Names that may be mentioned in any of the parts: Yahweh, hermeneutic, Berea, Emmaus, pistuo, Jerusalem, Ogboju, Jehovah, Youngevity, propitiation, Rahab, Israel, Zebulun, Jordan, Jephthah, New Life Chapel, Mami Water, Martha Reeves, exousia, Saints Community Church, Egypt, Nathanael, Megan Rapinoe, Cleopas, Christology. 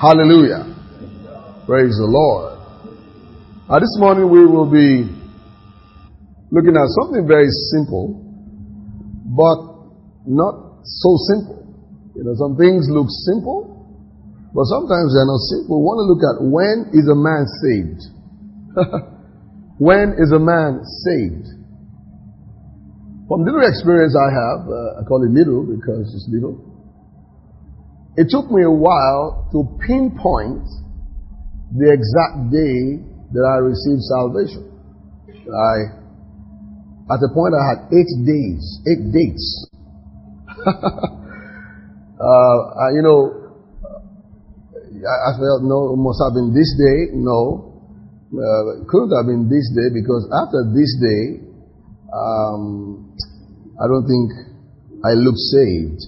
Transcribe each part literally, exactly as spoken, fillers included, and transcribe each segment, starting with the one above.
Hallelujah. Praise the Lord. Uh, this morning we will be looking at something very simple, but not so simple. You know, some things look simple, but sometimes they're not simple. We want to look at when is a man saved? When is a man saved? From little experience I have, uh, I call it little because it's little, it took me a while to pinpoint the exact day that I received salvation. I, at the point I had eight days, eight dates. uh, I, you know, I, I felt, no, it must have been this day. No, uh, it couldn't have been this day, because after this day, um, I don't think I looked saved.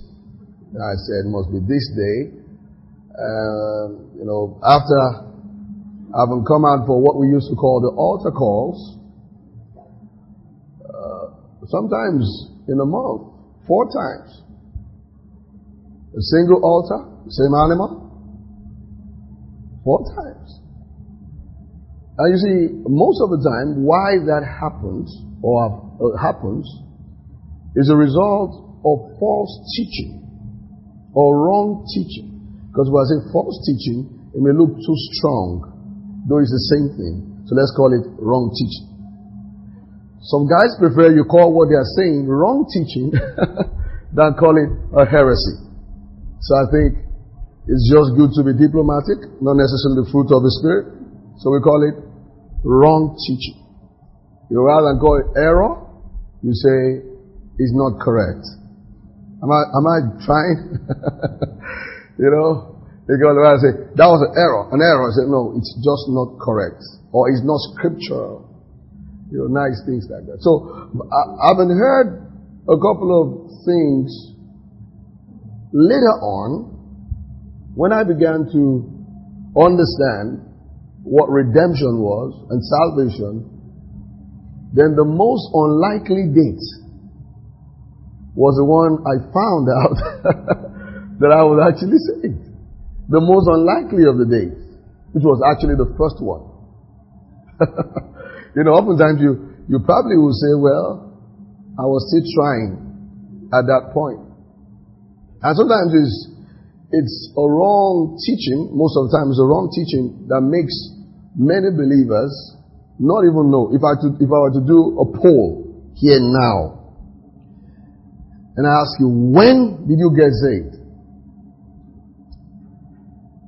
I said, it must be this day. Uh, you know, after having come out for what we used to call the altar calls, uh, sometimes in a month, four times, a single altar, same animal, four times. And you see, most of the time, why that happens or happens is a result of false teaching. Or wrong teaching. Because when I say false teaching, it may look too strong, though it's the same thing. So let's call it wrong teaching. Some guys prefer you call what they are saying wrong teaching than call it a heresy. So I think it's just good to be diplomatic, not necessarily the fruit of the Spirit. So we call it wrong teaching. You rather than call it error, you say it's not correct. Am I, am I trying? You know, they go around and say, that was an error, an error. I said, no, it's just not correct. Or it's not scriptural. You know, nice things like that. So, I, I've been heard a couple of things later on when I began to understand what redemption was and salvation. Then the most unlikely date was the one I found out that I was actually saved. The most unlikely of the days, which was actually the first one. You know, oftentimes you, you probably will say, well, I was still trying at that point. And sometimes it's, it's a wrong teaching, most of the time it's a wrong teaching that makes many believers not even know. If I, to, if I were to do a poll here now, and I ask you, when did you get saved?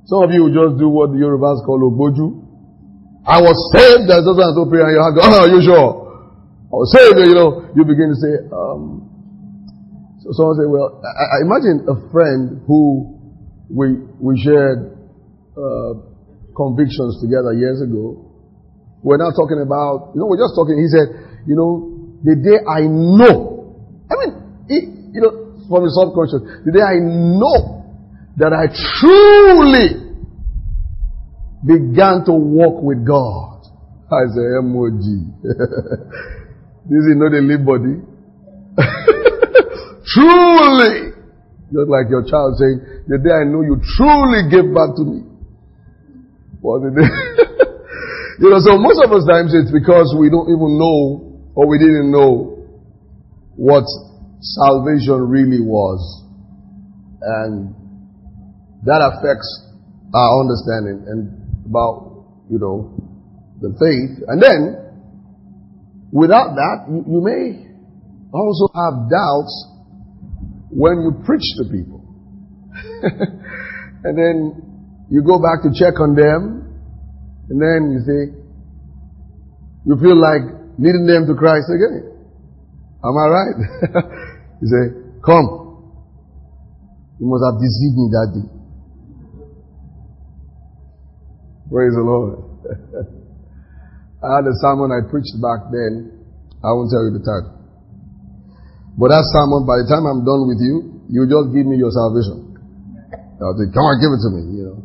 Some of you will just do what the Yorubas call Ogboju. I was saved as so and so prayer, and you have to, oh, are you sure? I was saved, you know. You begin to say, um, so someone say, well, I, I imagine a friend who we, we shared, uh, convictions together years ago. We're not talking about, you know, we're just talking. He said, you know, the day I know, I mean, It, you know, from the subconscious, the day I know that I truly began to walk with God. I say, M O G. This is not a live body. Truly. Just like your child saying, the day I know you truly gave back to me. What the day? You know, so most of us times it's because we don't even know, or we didn't know what salvation really was, and that affects our understanding and about, you know, the faith. And then without that, you, you may also have doubts when you preach to people. And then you go back to check on them, and then you say you feel like leading them to Christ again. Am I right? He said, come. You must have deceived me that day. Praise the Lord. I had a sermon I preached back then. I won't tell you the title. But that sermon, by the time I'm done with you, you just give me your salvation. I'll say, come on, give it to me. You know.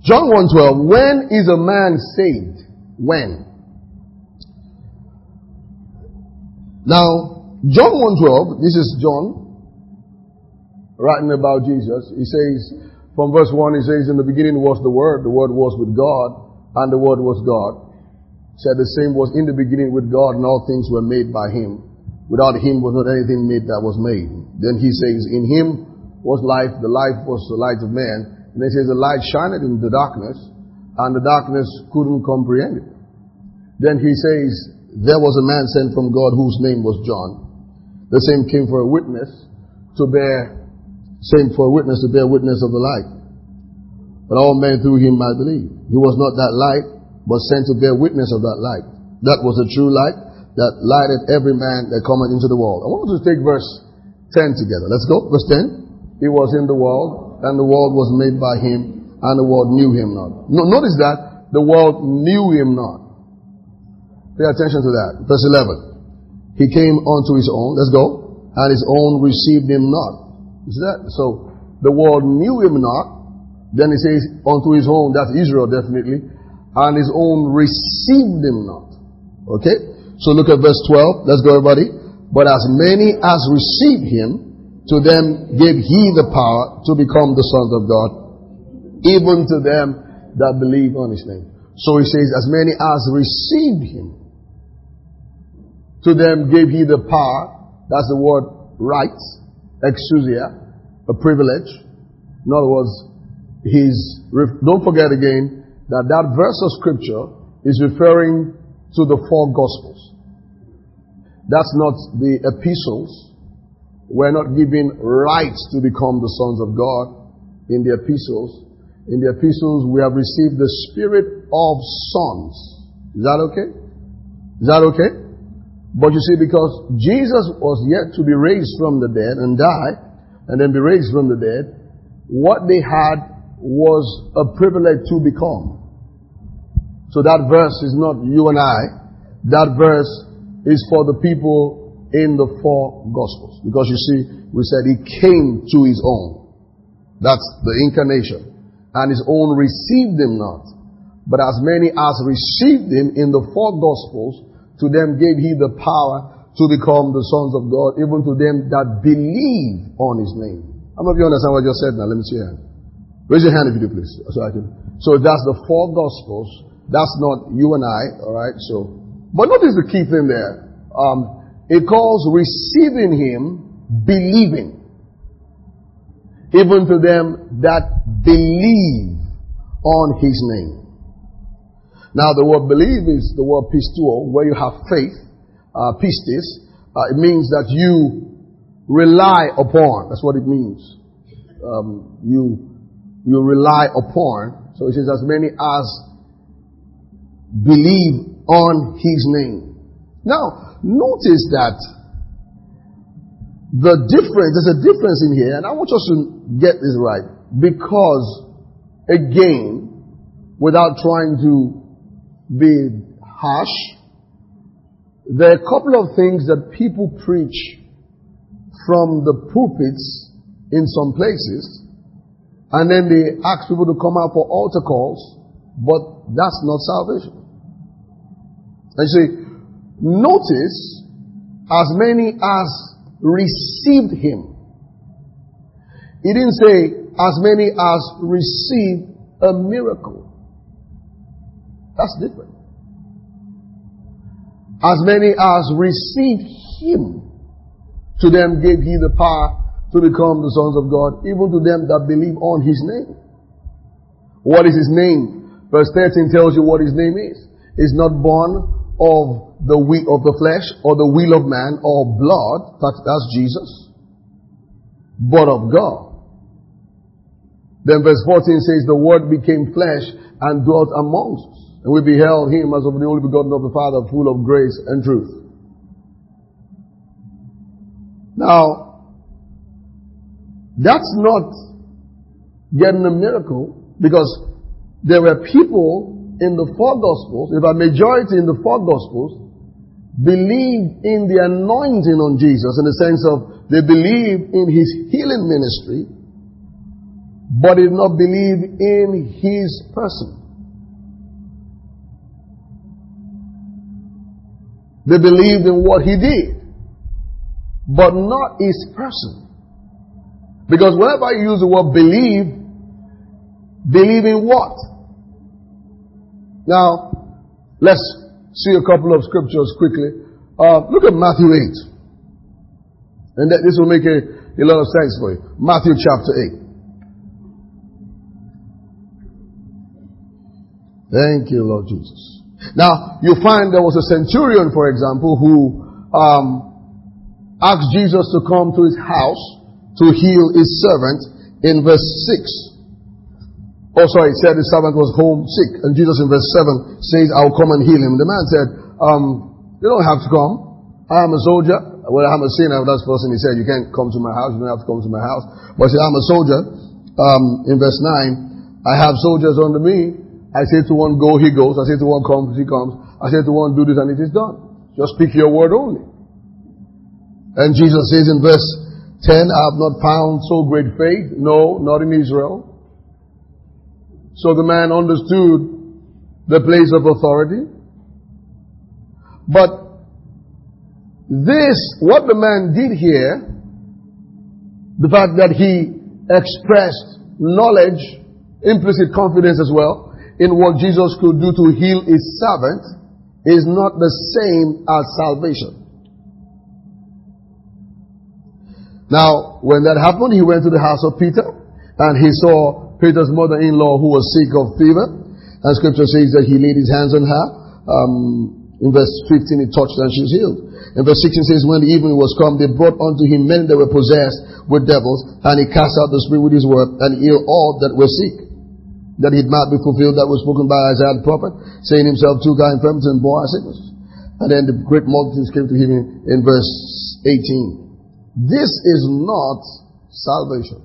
John one twelve, when is a man saved? When? Now, John one twelve, this is John writing about Jesus. He says, From verse one, he says, in the beginning was the Word, the Word was with God, and the Word was God. He said the same was in the beginning with God, and all things were made by Him. Without Him was not anything made that was made. Then he says, in Him was life, the life was the light of man. And then he says, the light shined in the darkness, and the darkness couldn't comprehend it. Then he says, there was a man sent from God whose name was John. The same came for a witness to bear, same for a witness to bear witness of the light. But all men through him might believe. He was not that light, but sent to bear witness of that light. That was the true light that lighteth every man that cometh into the world. I want us to take verse ten together. Let's go. Verse ten. He was in the world, and the world was made by him, and the world knew him not. No, notice that the world knew him not. Pay attention to that. Verse eleven. He came unto his own. Let's go. And his own received him not. You see that? So the world knew him not. Then he says unto his own. That's Israel, definitely. And his own received him not. Okay? So look at verse twelve. Let's go, everybody. But as many as received him, to them gave he the power to become the sons of God, even to them that believe on his name. So he says, as many as received him, to them gave he the power. That's the word right, exousia, a privilege. In other words, he's, don't forget again that that verse of scripture is referring to the four gospels. That's not the epistles. We're not given rights to become the sons of God in the epistles. In the epistles, we have received the spirit of sons. Is that okay? Is that okay? But you see, because Jesus was yet to be raised from the dead and die, and then be raised from the dead, what they had was a privilege to become. So that verse is not you and I. That verse is for the people in the four Gospels. Because you see, we said he came to his own. That's the incarnation. And his own received him not. But as many as received him in the four Gospels, to them gave he the power to become the sons of God, even to them that believe on his name. How many of you understand what I just said now? Let me see your hand. Raise your hand if you do, please. So I can. So that's the four Gospels. That's not you and I, all right? So, but notice the key thing there. Um, it calls receiving him believing. Even to them that believe on his name. Now, the word believe is the word pistuo, where you have faith, uh, pistis. Uh, it means that you rely upon. That's what it means. Um, you, you rely upon. So it says as many as believe on his name. Now, notice that the difference, there's a difference in here, and I want us to get this right. Because, again, without trying to be harsh, there are a couple of things that people preach from the pulpits in some places, and then they ask people to come out for altar calls, but that's not salvation. And you see, notice, as many as received him. He didn't say, as many as received a miracle. That's different. As many as received him, to them gave he the power to become the sons of God, even to them that believe on his name. What is his name? Verse thirteen tells you what his name is. It's not born of the will of the flesh or the will of man or blood, that's Jesus, but of God. Then verse fourteen says, the word became flesh and dwelt amongst us, and we beheld him as of the only begotten of the Father, full of grace and truth. Now, that's not getting a miracle, because there were people in the four Gospels, if a majority in the four Gospels believed in the anointing on Jesus, in the sense of they believed in his healing ministry, but did not believe in his person. They believed in what he did, but not his person. Because whenever you use the word believe, Believing what? Now, let's see a couple of scriptures quickly. Uh, look at Matthew eight. And that, this will make a, a lot of sense for you. Matthew chapter eight. Thank you, Lord Jesus. Now, you find there was a centurion, for example, who um, asked Jesus to come to his house to heal his servant in verse six. Oh, sorry, it said his servant was home sick. And Jesus in verse seven says, I'll come and heal him. The man said, um, you don't have to come. I am a soldier. Well, I'm a sinner. That's the person he said, you can't come to my house. You don't have to come to my house. But he said, I'm a soldier. Um, in verse nine, I have soldiers under me. I say to one, go, he goes. I say to one, come, he comes. I say to one, do this, and it is done. Just speak your word only. And Jesus says in verse ten, I have not found so great faith. No, not in Israel. So the man understood the place of authority. But this, what the man did here, the fact that he expressed knowledge, implicit confidence as well, in what Jesus could do to heal his servant, is not the same as salvation. Now, when that happened, he went to the house of Peter, and he saw Peter's mother-in-law who was sick of fever. And scripture says that he laid his hands on her. Um, in verse fifteen, he touched and she was healed. In verse sixteen says, when the evening was come, they brought unto him men that were possessed with devils. And he cast out the spirit with his word and healed all that were sick, that it might be fulfilled that was spoken by Isaiah the prophet, saying himself took our infirmities and bore our sicknesses. And then the great multitudes came to him in, in verse eighteen. This is not salvation.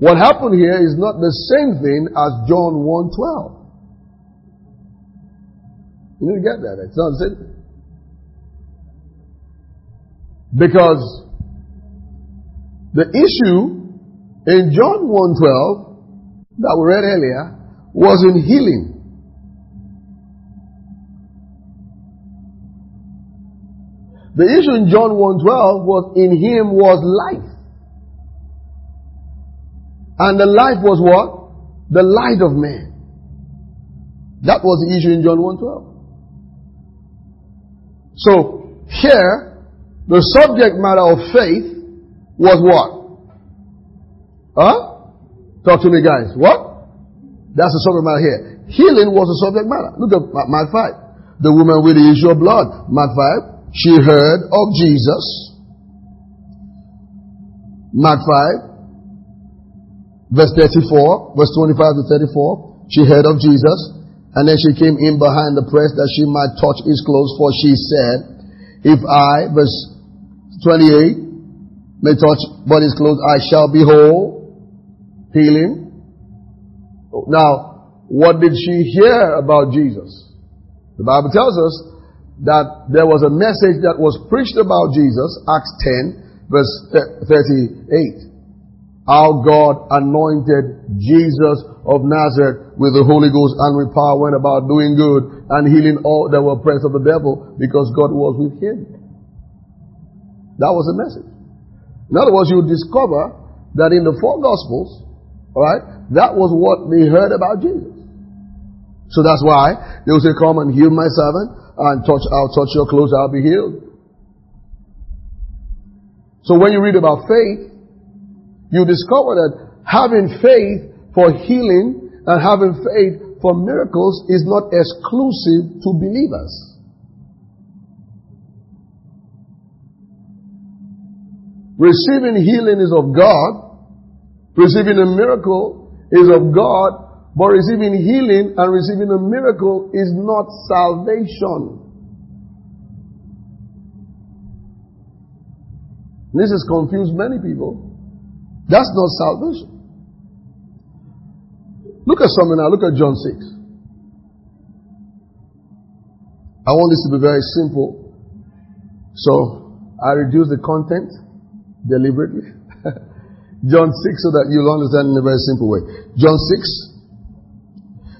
What happened here is not the same thing as John one twelve. You need to get that. It's not the same thing. Because the issue in John one twelve that we read earlier was in healing. The issue in John one twelve was in him was life. And the life was what? The light of man. That was the issue in John one twelve. So, here, the subject matter of faith was what? Huh? Talk to me, guys. What? That's the subject matter here. Healing was the subject matter. Look at Mark five. The woman with the issue of blood. Mark five. She heard of Jesus. Mark five. Verse thirty-four, verse twenty-five to thirty-four, she heard of Jesus, and then she came in behind the press that she might touch his clothes, for she said, if I, verse twenty-eight, may touch but his clothes, I shall be whole. Healing. Now, what did she hear about Jesus? The Bible tells us that there was a message that was preached about Jesus, Acts ten, verse thirty-eight. Our God anointed Jesus of Nazareth with the Holy Ghost and with power, went about doing good and healing all that were oppressed of the devil, because God was with him. That was the message. In other words, you discover that in the four Gospels, alright, that was what we heard about Jesus. So that's why they would say, come and heal my servant, and touch, I'll touch your clothes, I'll be healed. So when you read about faith, you discover that having faith for healing and having faith for miracles is not exclusive to believers. Receiving healing is of God. Receiving a miracle is of God. But receiving healing and receiving a miracle is not salvation. This has confused many people. That's not salvation. Look at something now. Look at John six. I want this to be very simple. So, I reduce the content deliberately. John six so that you'll understand in a very simple way. John six.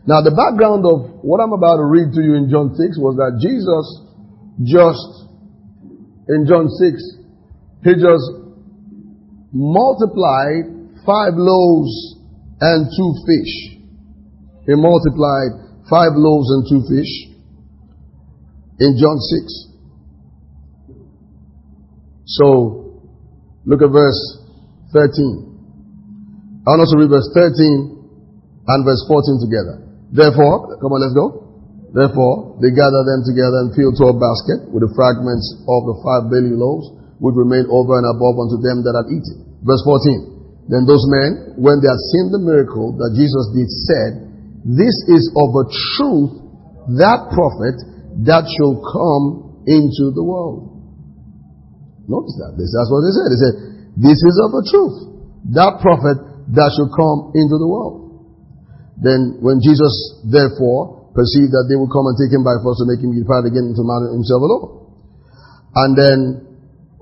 Now, the background of what I'm about to read to you in John six was that Jesus just, in John six, he just multiplied five loaves and two fish. He multiplied five loaves and two fish in John six. So, look at verse thirteen. I want us to read verse thirteen and verse fourteen together. Therefore, come on, let's go. Therefore, they gathered them together and filled twelve baskets with the fragments of the five barley loaves, which remained over and above unto them that had eaten. Verse fourteen. Then those men, when they had seen the miracle that Jesus did, said, This is of a truth that prophet that shall come into the world. Notice that. That's what they said. They said, This is of a truth, that prophet that shall come into the world. Then when Jesus, therefore, perceived that they would come and take him by force to make him depart again into mountain himself alone. And then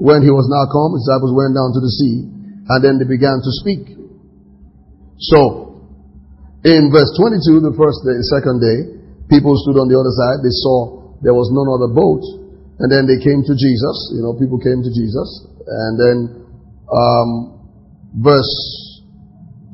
when he was now come, his disciples went down to the sea, and then they began to speak. So, in verse twenty-two, the first day, the second day, people stood on the other side. They saw there was none other boat. And then they came to Jesus. You know, people came to Jesus. And then, um, verse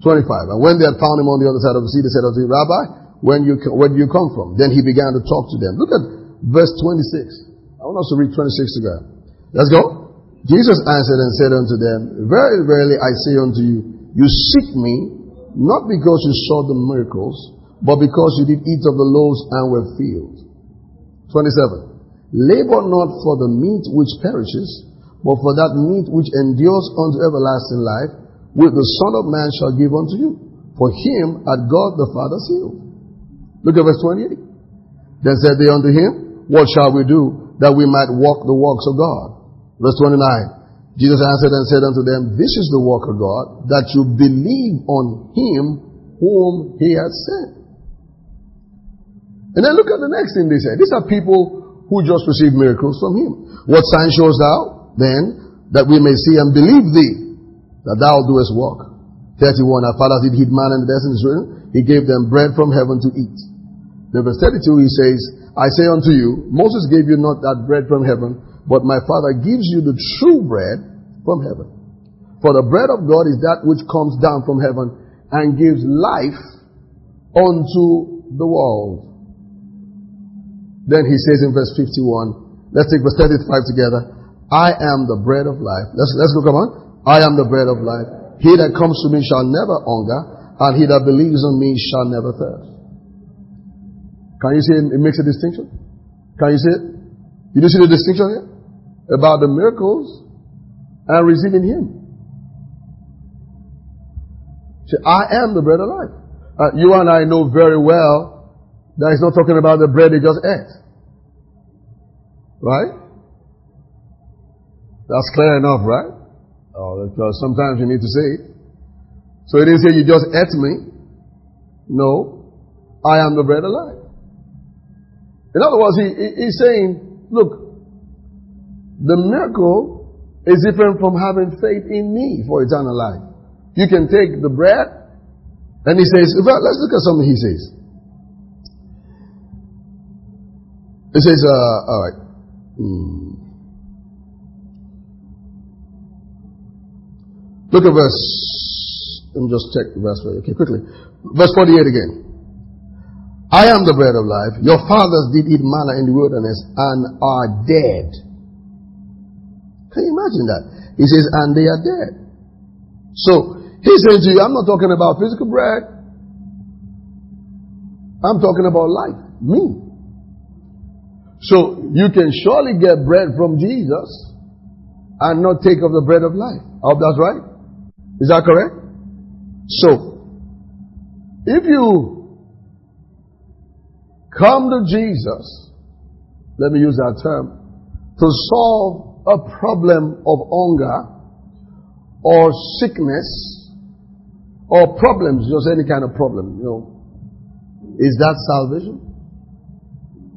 twenty-five. And when they had found him on the other side of the sea, they said unto him, Rabbi, when you, where do you come from? Then he began to talk to them. Look at verse twenty-six. I want us to read twenty-six together. Let's go. Jesus answered and said unto them, Very verily I say unto you, you seek me, not because you saw the miracles, but because you did eat of the loaves and were filled. twenty-seven. Labor not for the meat which perishes, but for that meat which endures unto everlasting life, which the Son of Man shall give unto you. For him hath God the Father sealed. Look at verse twenty-eight. Then said they unto him, What shall we do, that we might walk the works of God? Verse twenty-nine. Jesus answered and said unto them, This is the work of God, that you believe on him whom he has sent. And then look at the next thing they said. These are people who just received miracles from him. What sign showest thou, then, that we may see and believe thee, that thou doest work? thirty-one. Our fathers did heed man and the destiny is written. He gave them bread from heaven to eat. Then verse thirty-two, he says, I say unto you, Moses gave you not that bread from heaven, but my Father gives you the true bread from heaven. For the bread of God is that which comes down from heaven and gives life unto the world. Then he says in verse fifty-one, let's take verse thirty-five together. I am the bread of life. Let's, let's go, come on. I am the bread of life. He that comes to me shall never hunger, and he that believes on me shall never thirst. Can you see it, it makes a distinction? Can you see it? You do see the distinction here? About the miracles and receiving him. See, I am the bread of life. Uh, you and I know very well that he's not talking about the bread he just ate. Right? That's clear enough, right? Oh, because sometimes you need to say it. So he didn't say, you just ate me. No. I am the bread of life. In other words, he, he, he's saying, look, the miracle is different from having faith in me for eternal life. You can take the bread, and he says, well, let's look at something he says. He says, uh, all right. Hmm. Look at verse, let me just check the verse for you. Okay, quickly. Verse forty-eight again. I am the bread of life. Your fathers did eat manna in the wilderness and are dead. Can you imagine that? He says, and they are dead. So, he says to you, I'm not talking about physical bread. I'm talking about life. Me. So, you can surely get bread from Jesus and not take of the bread of life. I hope that's right. Is that correct? So, if you come to Jesus, let me use that term, to solve a problem of hunger or sickness or problems, just any kind of problem, you know, is that salvation?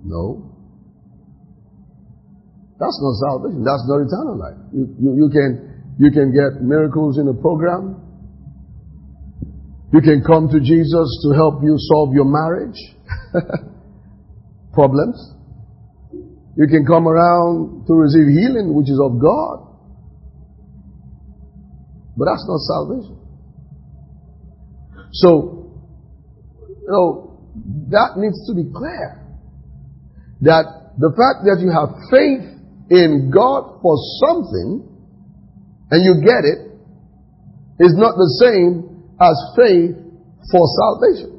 No. That's not salvation. That's not eternal life. You, you, you can, you can get miracles in a program. You can come to Jesus to help you solve your marriage problems. You can come around to receive healing, which is of God. But that's not salvation. So, you know, that needs to be clear. That the fact that you have faith in God for something and you get it is not the same as faith for salvation.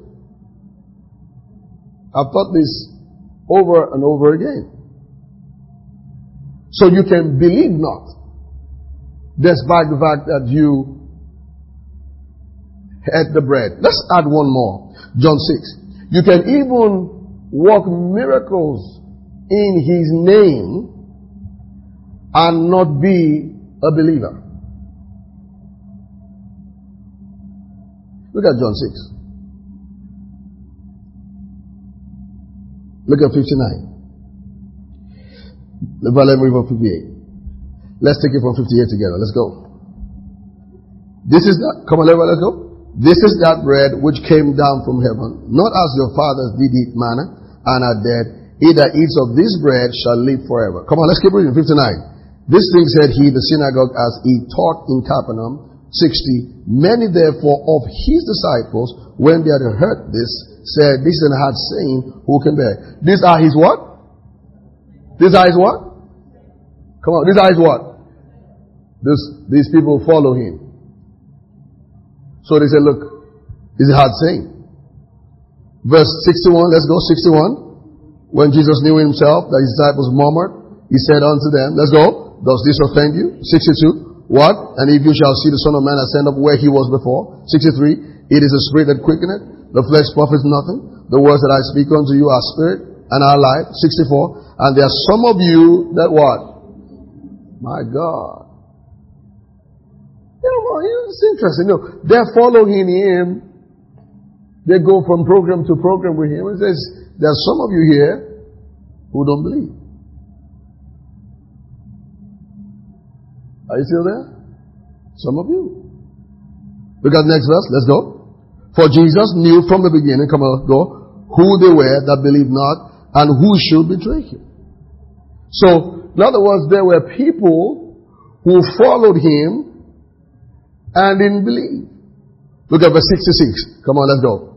I've taught this over and over again. So you can believe not, despite the fact that you ate the bread. Let's add one more. John six. You can even work miracles in His name and not be a believer. Look at John six. Look at fifty-nine. Let me read from fifty-eight. Let's take it from fifty-eight together. Let's go. This is that. Come on, everybody, let's go. This is that bread which came down from heaven, not as your fathers did eat manna and are dead. He that eats of this bread shall live forever. Come on, let's keep reading. fifty-nine. This thing said he, the synagogue, as he taught in Capernaum. sixty. Many therefore of his disciples, when they had heard this, said, this is an hard saying, who can bear? These are his what? These are his what? Come on, these are his what? This, these people follow him. So they said, look, this is a hard saying. Verse sixty-one, let's go, sixty-one. When Jesus knew himself that his disciples murmured, he said unto them, let's go, does this offend you? sixty-two, what? And if you shall see the Son of Man ascend up where he was before. sixty-three, it is the Spirit that quickeneth. The flesh profits nothing. The words that I speak unto you are spirit and are life. sixty-four. And there are some of you that what? My God. You know, it's interesting. You know, they're following him. They go from program to program with him. He says, there are some of you here who don't believe. Are you still there? Some of you. Look at the next verse. Let's go. For Jesus knew from the beginning, come on, go, who they were that believed not, and who should betray him. So, in other words, there were people who followed him and didn't believe. Look at verse sixty-six. Come on, let's go.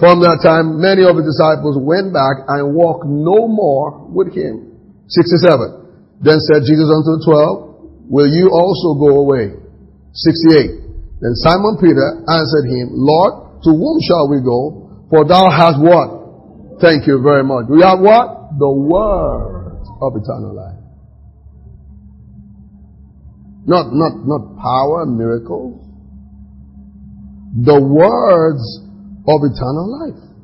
From that time, many of his disciples went back and walked no more with him. sixty-seven. Then said Jesus unto the twelve, will you also go away? sixty-eight. Then Simon Peter answered him, Lord, to whom shall we go? For thou hast what? Thank you very much. We have what? The word of eternal life. Not, not, not power, miracles. The words of eternal life.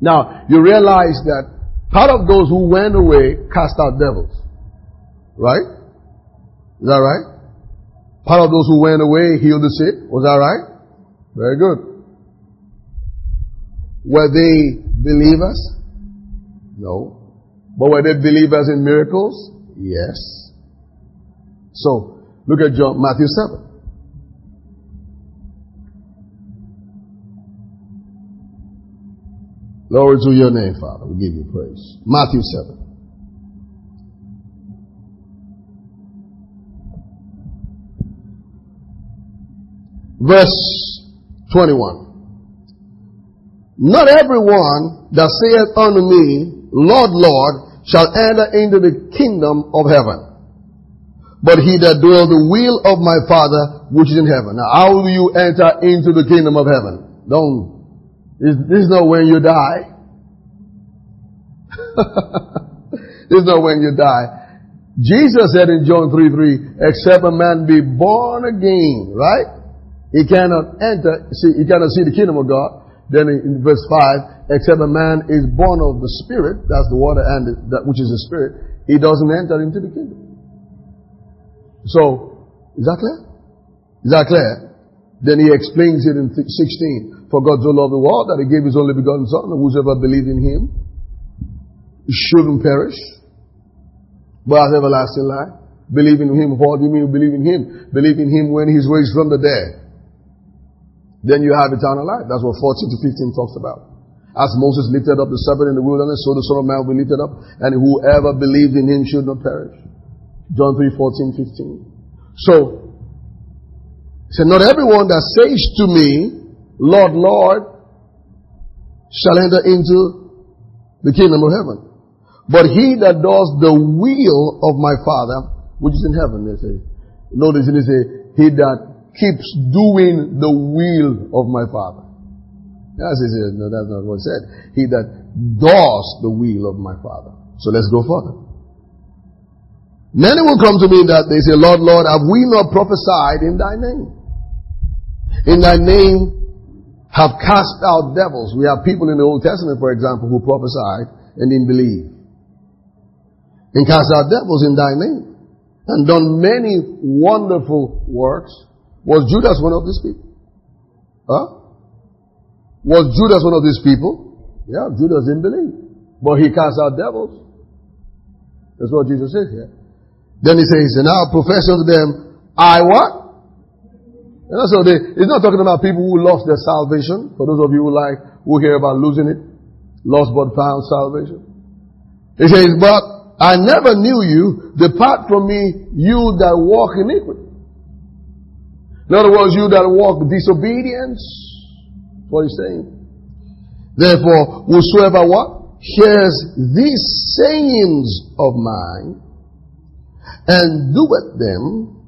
Now, you realize that part of those who went away cast out devils. Right? Is that right? Part of those who went away healed the sick. Was that right? Very good. Were they believers? No. But were they believers in miracles? Yes. So, look at John, Matthew seven. Glory to your name, Father. We give you praise. Matthew seven. Verse twenty-one. Not everyone that saith unto me, Lord, Lord, shall enter into the kingdom of heaven, but he that doeth the will of my Father which is in heaven. Now, how do you enter into the kingdom of heaven? Don't. This is not when you die. This is not when you die. Jesus said in John three three, except a man be born again, right? He cannot enter, see, he cannot see the kingdom of God. Then in verse five, except a man is born of the Spirit, that's the water and the, that which is the Spirit, he doesn't enter into the kingdom. So, is that clear? Is that clear? Then he explains it in sixteen. For God so loved the world that he gave his only begotten Son, and whosoever believes in him shouldn't perish, but has everlasting life. Believe in him. What do you mean believe in him? Believe in him when he's raised from the dead. Then you have eternal life. That's what fourteen to fifteen talks about. As Moses lifted up the serpent in the wilderness, so the Son of Man will be lifted up, and whoever believes in him should not perish. John three, fourteen, fifteen. So, said, not everyone that says to me, Lord, Lord, shall enter into the kingdom of heaven, but he that does the will of my Father, which is in heaven, they say. Notice it says, he that keeps doing the will of my Father. As he says, no, that's not what it said. He that does the will of my Father. So let's go further. Many will come to me that they say, Lord, Lord, have we not prophesied in thy name? In thy name have cast out devils. We have people in the Old Testament, for example, who prophesied and didn't believe. And cast out devils in thy name. And done many wonderful works. Was Judas one of these people? Huh? Was Judas one of these people? Yeah, Judas didn't believe. But he cast out devils. That's what Jesus says here. Then he says, and I'll profess unto them, I what? And also, they, it's not talking about people who lost their salvation. For those of you who like, who hear about losing it. Lost but found salvation. It says, but I never knew you. Depart from me, you that walk iniquity. In other words, you that walk disobedience. That's what he's saying. Therefore, whosoever what? Hears these sayings of mine and doeth them,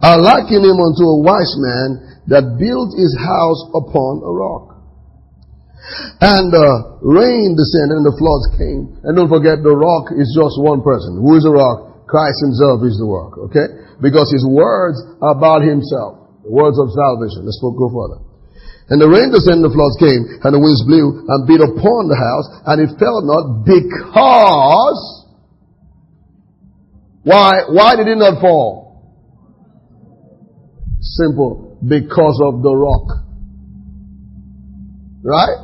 I liken him unto a wise man that built his house upon a rock. And the uh, rain descended and the floods came. And don't forget, the rock is just one person. Who is the rock? Christ himself is the rock, okay? Because his words are about himself. The words of salvation. Let's go further. And the rain descended and the floods came. And the winds blew and beat upon the house. And it fell not because... Why, why did it not fall? Simple. Because of the rock. Right?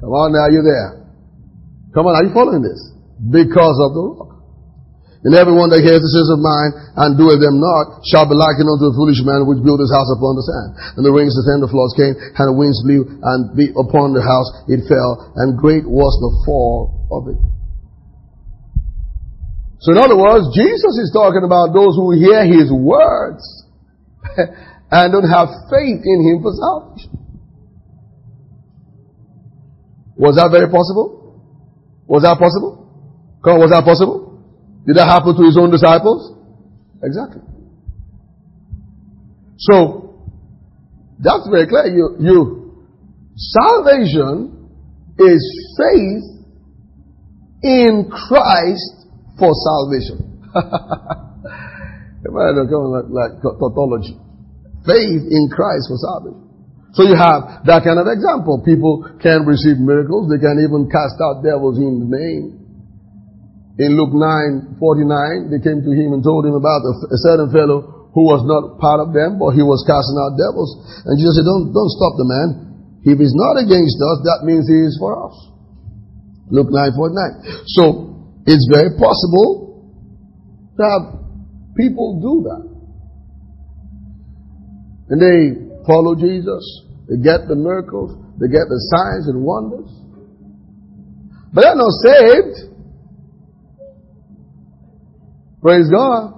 Come on now, you're there. Come on, are you following this? Because of the rock. And everyone that hears the sins of mine and doeth them not shall be likened unto a foolish man which built his house upon the sand. And the rains descended, the floods came, and the winds blew and beat upon the house. It fell, and great was the fall of it. So in other words, Jesus is talking about those who hear his words and don't have faith in him for salvation. Was that very possible? Was that possible? Come on, was that possible? Did that happen to his own disciples? Exactly. So, that's very clear. You, you, salvation is faith in Christ for salvation. Like tautology. Faith in Christ for salvation. So you have that kind of example. People can receive miracles. They can even cast out devils in the name. In Luke nine forty-nine, they came to him and told him about a certain fellow who was not part of them, but he was casting out devils. And Jesus said, don't, don't stop the man. If he's not against us, that means he is for us. Luke nine forty-nine. So it's very possible to have people do that. And they follow Jesus. They get the miracles. They get the signs and wonders. But they're not saved. Praise God.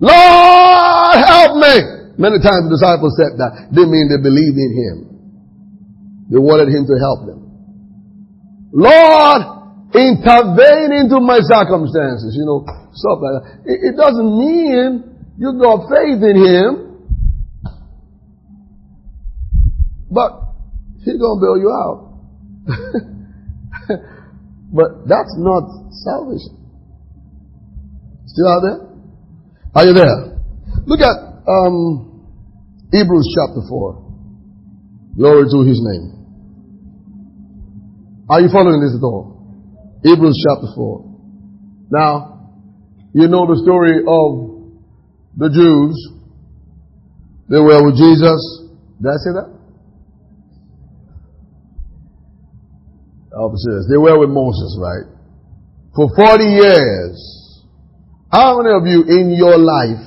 Lord, help me. Many times the disciples said that. They mean they believed in him. They wanted him to help them. Lord, intervene into my circumstances, you know, stuff like that. It, it doesn't mean you got faith in him, but he's going to bail you out. But that's not salvation. Still out there? Are you there? Look at um, Hebrews chapter four. Glory to his name. Are you following this at all? Hebrews chapter four. Now, you know the story of the Jews. They were with Jesus. Did I say that? Oh, serious. They were with Moses, right? For forty years. How many of you in your life,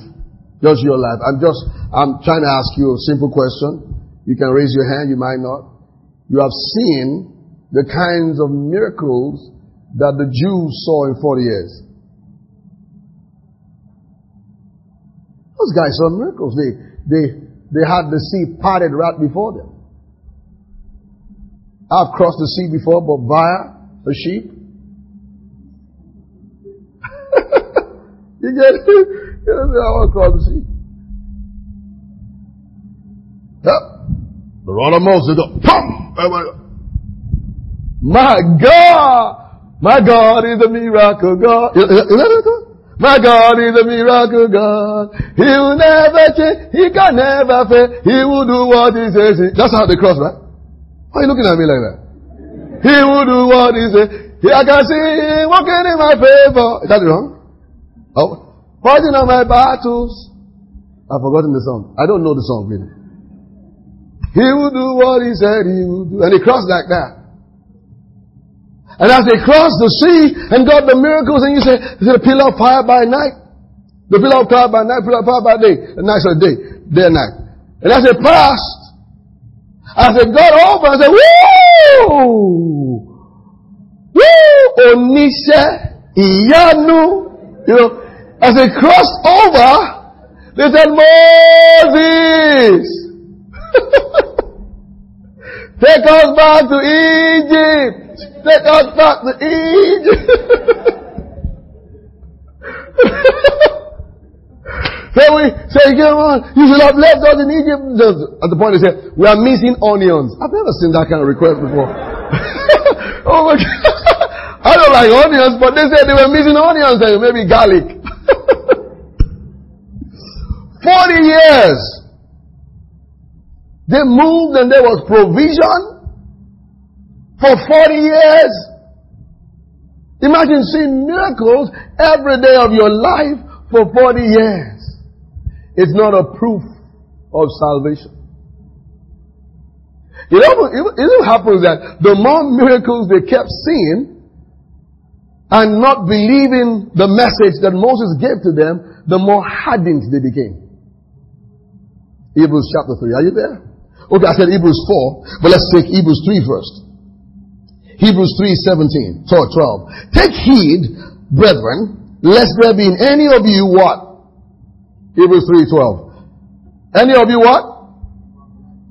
just your life, I'm just, I'm trying to ask you a simple question. You can raise your hand, you might not. You have seen the kinds of miracles that the Jews saw in forty years. Those guys saw miracles. They, they, they had the sea parted right before them. I've crossed the sea before, but via a sheep. You get it? You know, I want to cross the sea. Yep. The rod of Moses. My God! My God is a miracle God. Is that it? My God is a miracle God. He will never change. He can never fail. He will do what he says. That's how they cross, right? Why are you looking at me like that? He will do what he says. I can see him walking in my favor. Is that wrong? Oh, fighting on my battles. I've forgotten the song. I don't know the song really. He will do what he said he will do. And he crossed like that. And as they crossed the sea and got the miracles, and you say, the pillar of fire by night. The pillar of fire by night, pillar of fire by day. And night or day, day and night. And as they passed, as they got over, I said, woo! Woo! Onisha, Iyanu. You know, as they crossed over, they said, Moses! Take us back to Egypt! Take us back to Egypt! So we say, come on, you should have left us in Egypt. Just at the point they say, we are missing onions. I've never seen that kind of request before. Oh my God. I don't like onions, but they said they were missing onions and maybe garlic. Forty years. They moved and there was provision. For forty years. Imagine seeing miracles every day of your life for forty years. It's not a proof of salvation. It often happens that the more miracles they kept seeing and not believing the message that Moses gave to them, the more hardened they became. Hebrews chapter three. Are you there? Okay, I said Hebrews four, but let's take Hebrews three first. Hebrews three seventeen, twelve. Take heed, brethren, lest there be in any of you what? Hebrews three twelve. Any of you what?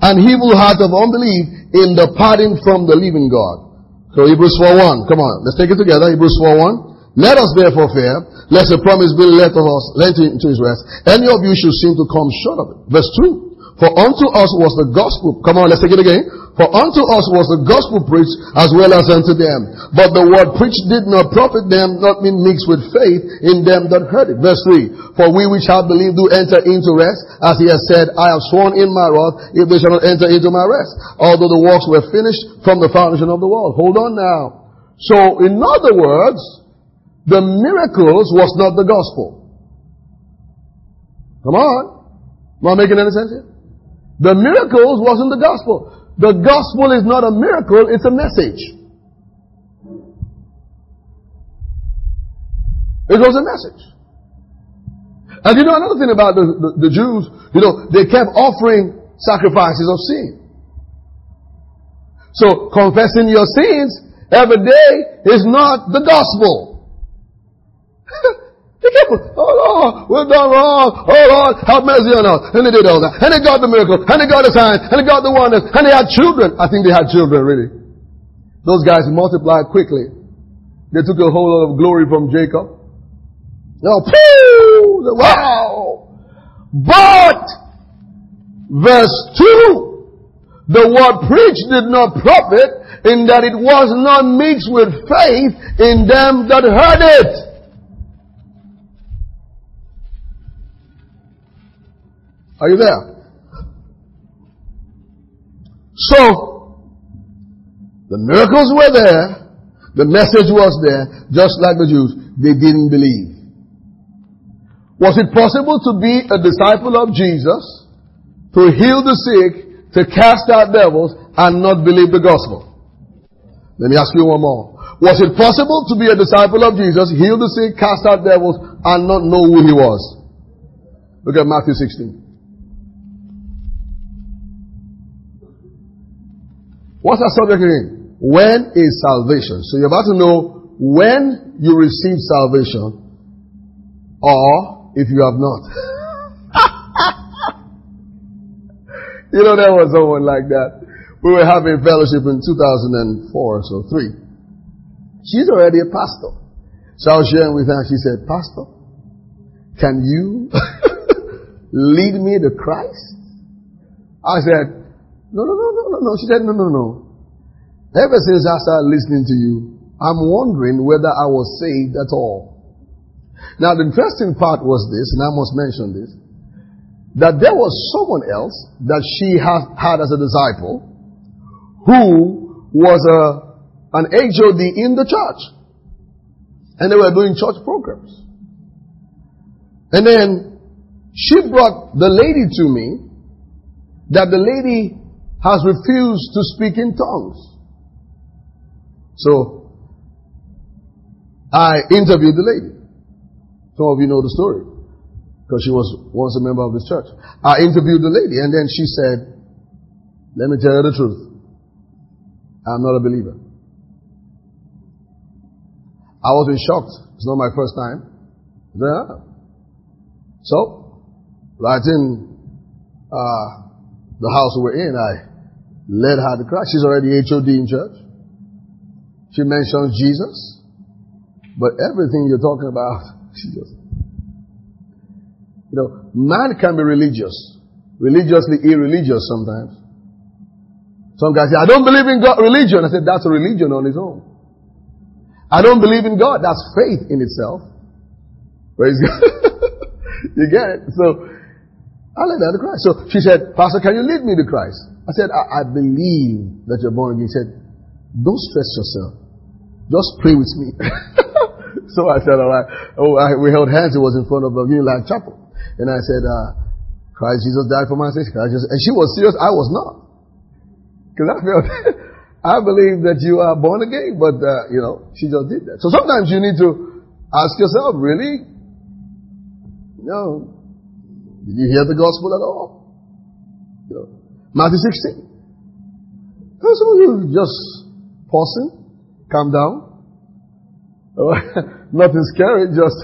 An evil heart of unbelief in departing from the living God. So Hebrews four one. Come on, let's take it together. Hebrews four one. Let us therefore fear, lest the promise be left of us, lent into his rest. Any of you should seem to come short of it. Verse two. For unto us was the gospel. Come on, let's take it again. For unto us was the gospel preached as well as unto them. But the word preached did not profit them, not being mixed with faith in them that heard it. Verse three. For we which have believed do enter into rest, as he has said, I have sworn in my wrath, if they shall not enter into my rest. Although the works were finished from the foundation of the world. Hold on now. So, in other words, the miracles was not the gospel. Come on. Am I making any sense here? The miracles wasn't the gospel. The gospel is not a miracle, it's a message. It was a message. And you know another thing about the, the, the Jews, you know, they kept offering sacrifices of sin. So, confessing your sins every day is not the gospel. They kept, oh Lord, we've done wrong. Oh Lord, have mercy on us. And they did all that. And they got the miracle. And they got the signs. And they got the wonders. And they had children. I think they had children, really. Those guys multiplied quickly. They took a whole lot of glory from Jacob. Now, pooh! Wow! But, verse two, the word preached did not profit in that it was not mixed with faith in them that heard it. Are you there? So, the miracles were there. The message was there. Just like the Jews, they didn't believe. Was it possible to be a disciple of Jesus, to heal the sick, to cast out devils, and not believe the gospel? Let me ask you one more. Was it possible to be a disciple of Jesus, heal the sick, cast out devils, and not know who he was? Look at Matthew sixteen. What's that subject again? When is salvation? So you're about to know when you receive salvation or if you have not. You know, there was someone like that. We were having fellowship in two thousand four or so, three. She's already a pastor. So I was sharing with her, she said, Pastor, can you lead me to Christ? I said, no, no, no, no, no, no. She said, no, no, no. Ever since I started listening to you, I'm wondering whether I was saved at all. Now, the interesting part was this, and I must mention this, that there was someone else that she had, had as a disciple who was a an H O D in the church. And they were doing church programs. And then she brought the lady to me, that the lady has refused to speak in tongues. So I interviewed the lady. Some of you know the story, because she was once a member of this church. I interviewed the lady, and then she said, let me tell you the truth. I'm not a believer. I was in shock. It's not my first time. Yeah. So, right in uh, the house we were in, I led her to Christ. She's already H O D in church. She mentions Jesus. But everything you're talking about, she just... You know, man can be religious, religiously irreligious sometimes. Some guys say, I don't believe in God, religion. I said, that's a religion on its own. I don't believe in God. That's faith in itself. Praise God. You get it? So, I led her to Christ. So, she said, Pastor, can you lead me to Christ? I said, I, I believe that you're born again. He said, don't stress yourself. Just pray with me. So I said, all right. Oh, I, we held hands. It was in front of the New Life Chapel. And I said, uh, Christ Jesus died for my sins. Christ Jesus. And she was serious. I was not. Because I felt, I believe that you are born again. But, uh, you know, she just did that. So sometimes you need to ask yourself, really? You know, did you hear the gospel at all? You know, Matthew sixteen. That's all you just pausing, calm down. Nothing scary, just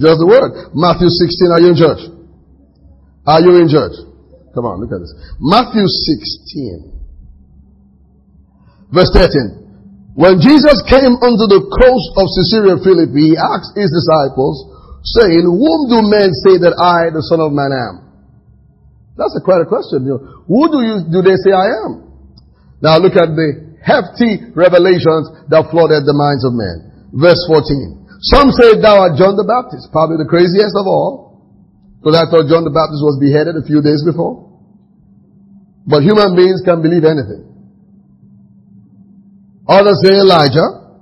just the word. Matthew sixteen, are you in church? Are you in church? Come on, look at this. Matthew sixteen. Verse thirteen. When Jesus came unto the coast of Caesarea Philippi, he asked his disciples, saying, whom do men say that I, the Son of Man, am? That's a quite a question. You know, who do you do they say I am? Now look at the hefty revelations that flooded the minds of men. Verse fourteen. Some say thou art John the Baptist, probably the craziest of all, because I thought John the Baptist was beheaded a few days before. But human beings can believe anything. Others say Elijah,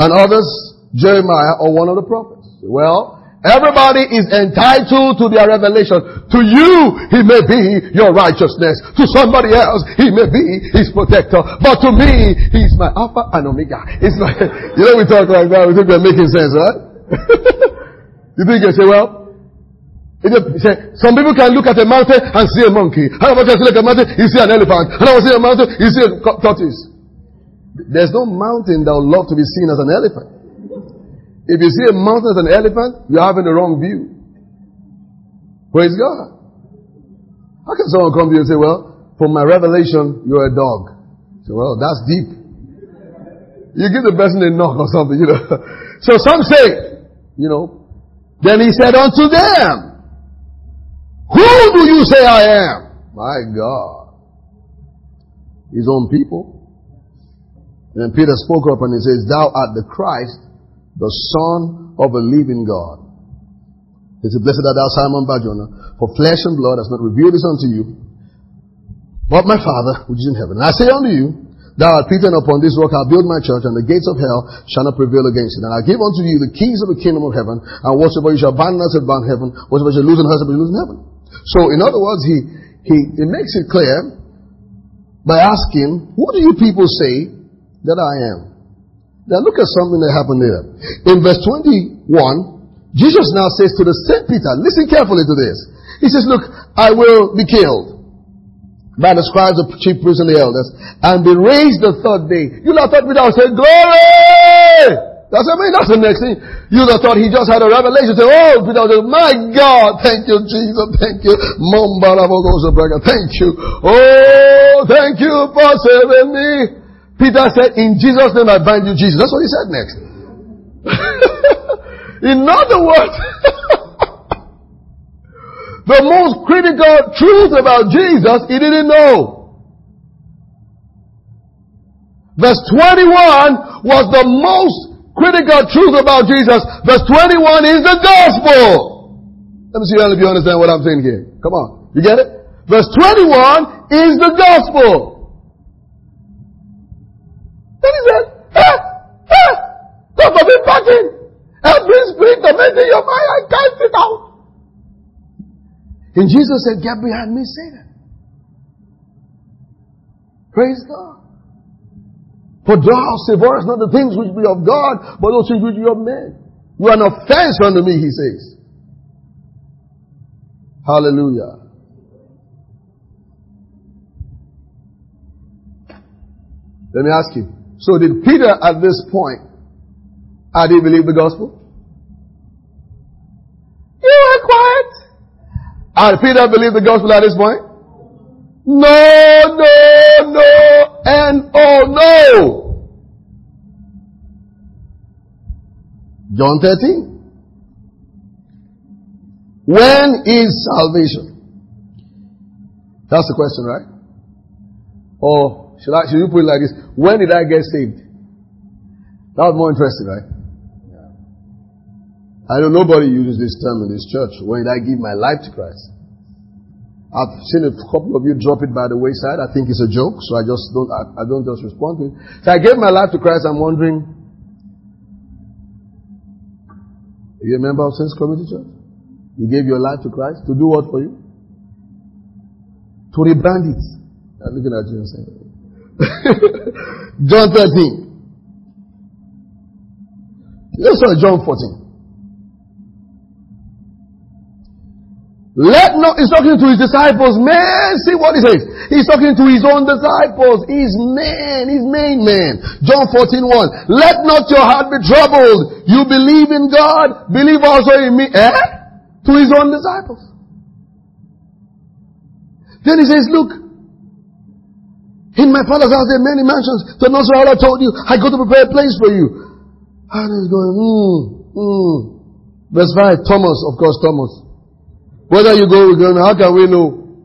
and others Jeremiah or one of the prophets. Well, everybody is entitled to their revelation. To you, he may be your righteousness. To somebody else, he may be his protector. But to me, he's my Alpha and Omega. It's like, you know, we talk like that. We think we're making sense, right? You think you say, well, you say, some people can look at a mountain and see a monkey. And I can look at a mountain, you see an elephant. And I will see a mountain, you see a tortoise. There's no mountain that would love to be seen as an elephant. If you see a mountain as an elephant, you're having the wrong view. Praise God. How can someone come to you and say, well, from my revelation, you're a dog? So, well, that's deep. You give the person a knock or something, you know. So some say, you know, then he said unto them, who do you say I am? My God. His own people. And Peter spoke up and he says, thou art the Christ, the Son of a living God. He said, blessed art thou, Simon Barjona, for flesh and blood has not revealed this unto you, but my Father, which is in heaven. And I say unto you, thou art Peter, and upon this rock I'll build my church, and the gates of hell shall not prevail against it. And I'll give unto you the keys of the kingdom of heaven, and whatsoever you shall bind on earth shall bind in heaven, whatsoever you shall loose on earth shall be loosed in heaven. So, in other words, he, he, he makes it clear by asking, what do you people say that I am? Now look at something that happened later. In verse twenty-one, Jesus now says to the Saint Peter, listen carefully to this. He says, look, I will be killed by the scribes, the chief priests, and the elders, and be raised the third day. You know, third Peter will say, glory! That's what I mean. That's the next thing. You'd have thought he just had a revelation. Say, oh, my God, thank you, Jesus, thank you. Thank you. Oh, thank you for saving me. Peter said, in Jesus' name I bind you, Jesus. That's what he said next. In other words, the most critical truth about Jesus, he didn't know. Verse twenty-one was the most critical truth about Jesus. Verse twenty-one is the gospel. Let me see if you understand what I'm saying here. Come on. You get it? Verse twenty-one is the gospel. Then he said, ah, ah, come for me, packing. Every spirit tormenting your mind, I cast it out. And Jesus said, get behind me, Satan. Praise God. For thou severest not the things which be of God, but those things which be of men. You are an offense unto me, he says. Hallelujah. Let me ask you. So did Peter at this point, had he believed the gospel? You are quiet. Had Peter believed the gospel at this point? No, no, no. And oh no! John thirteen. When is salvation? That's the question, right? Or should I? Should you put it like this? When did I get saved? That was more interesting, right? Yeah. I know nobody uses this term in this church. When did I give my life to Christ? I've seen a couple of you drop it by the wayside. I think it's a joke, so I just don't, I, I don't just respond to it. So I gave my life to Christ. I'm wondering, are you a member of Saints Community Church? You gave your life to Christ to do what for you? To rebrand it. I'm looking at you and saying, John thirteen. Let's go to John fourteen. Let not, he's talking to his disciples, man, see what he says. He's talking to his own disciples, his men, his main men. John fourteen one. Let not your heart be troubled. You believe in God, believe also in me. Eh? To his own disciples. Then he says, look, in my father's house there are many mansions. So not so I told you, I go to prepare a place for you. And he's going, hmm, hmm. Verse five, Thomas, of course, Thomas. Whether you go with him, how can we know?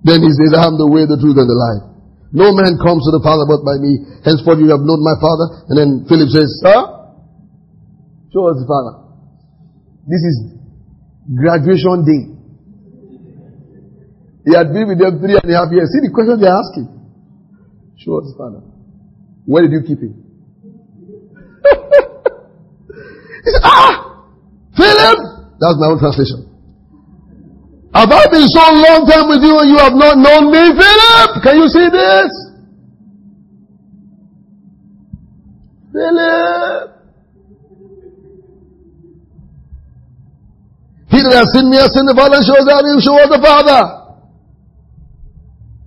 Then he says, I am the way, the truth, and the life. No man comes to the Father but by me. Henceforth you have known my Father. And then Philip says, huh? Show us the Father. This is graduation day. He had been with them three and a half years. See the question they're asking. Show us the Father. Where did you keep him? He said, ah! Philip! That's my own translation. Have I been so long time with you and you have not known me, Philip? Can you see this? Philip. He that has seen me has seen the Father and shows that he shows the Father.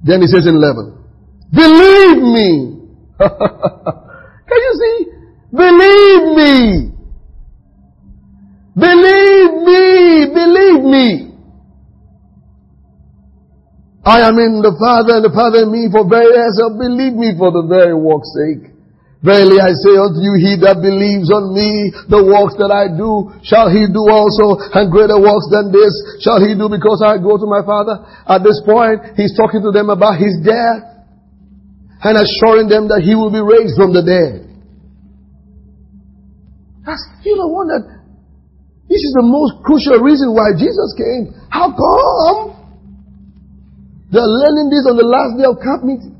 Then he says in eleven, believe me. Can you see? Believe me. Believe me. Believe me. I am in the Father, and the Father in me, for very yourself, believe me for the very walk's sake. Verily I say unto you, he that believes on me, the works that I do, shall he do also, and greater works than this shall he do, because I go to my Father. At this point, he's talking to them about his death, and assuring them that he will be raised from the dead. That's still the one that, this is the most crucial reason why Jesus came. How come? They're learning this on the last day of camp meeting.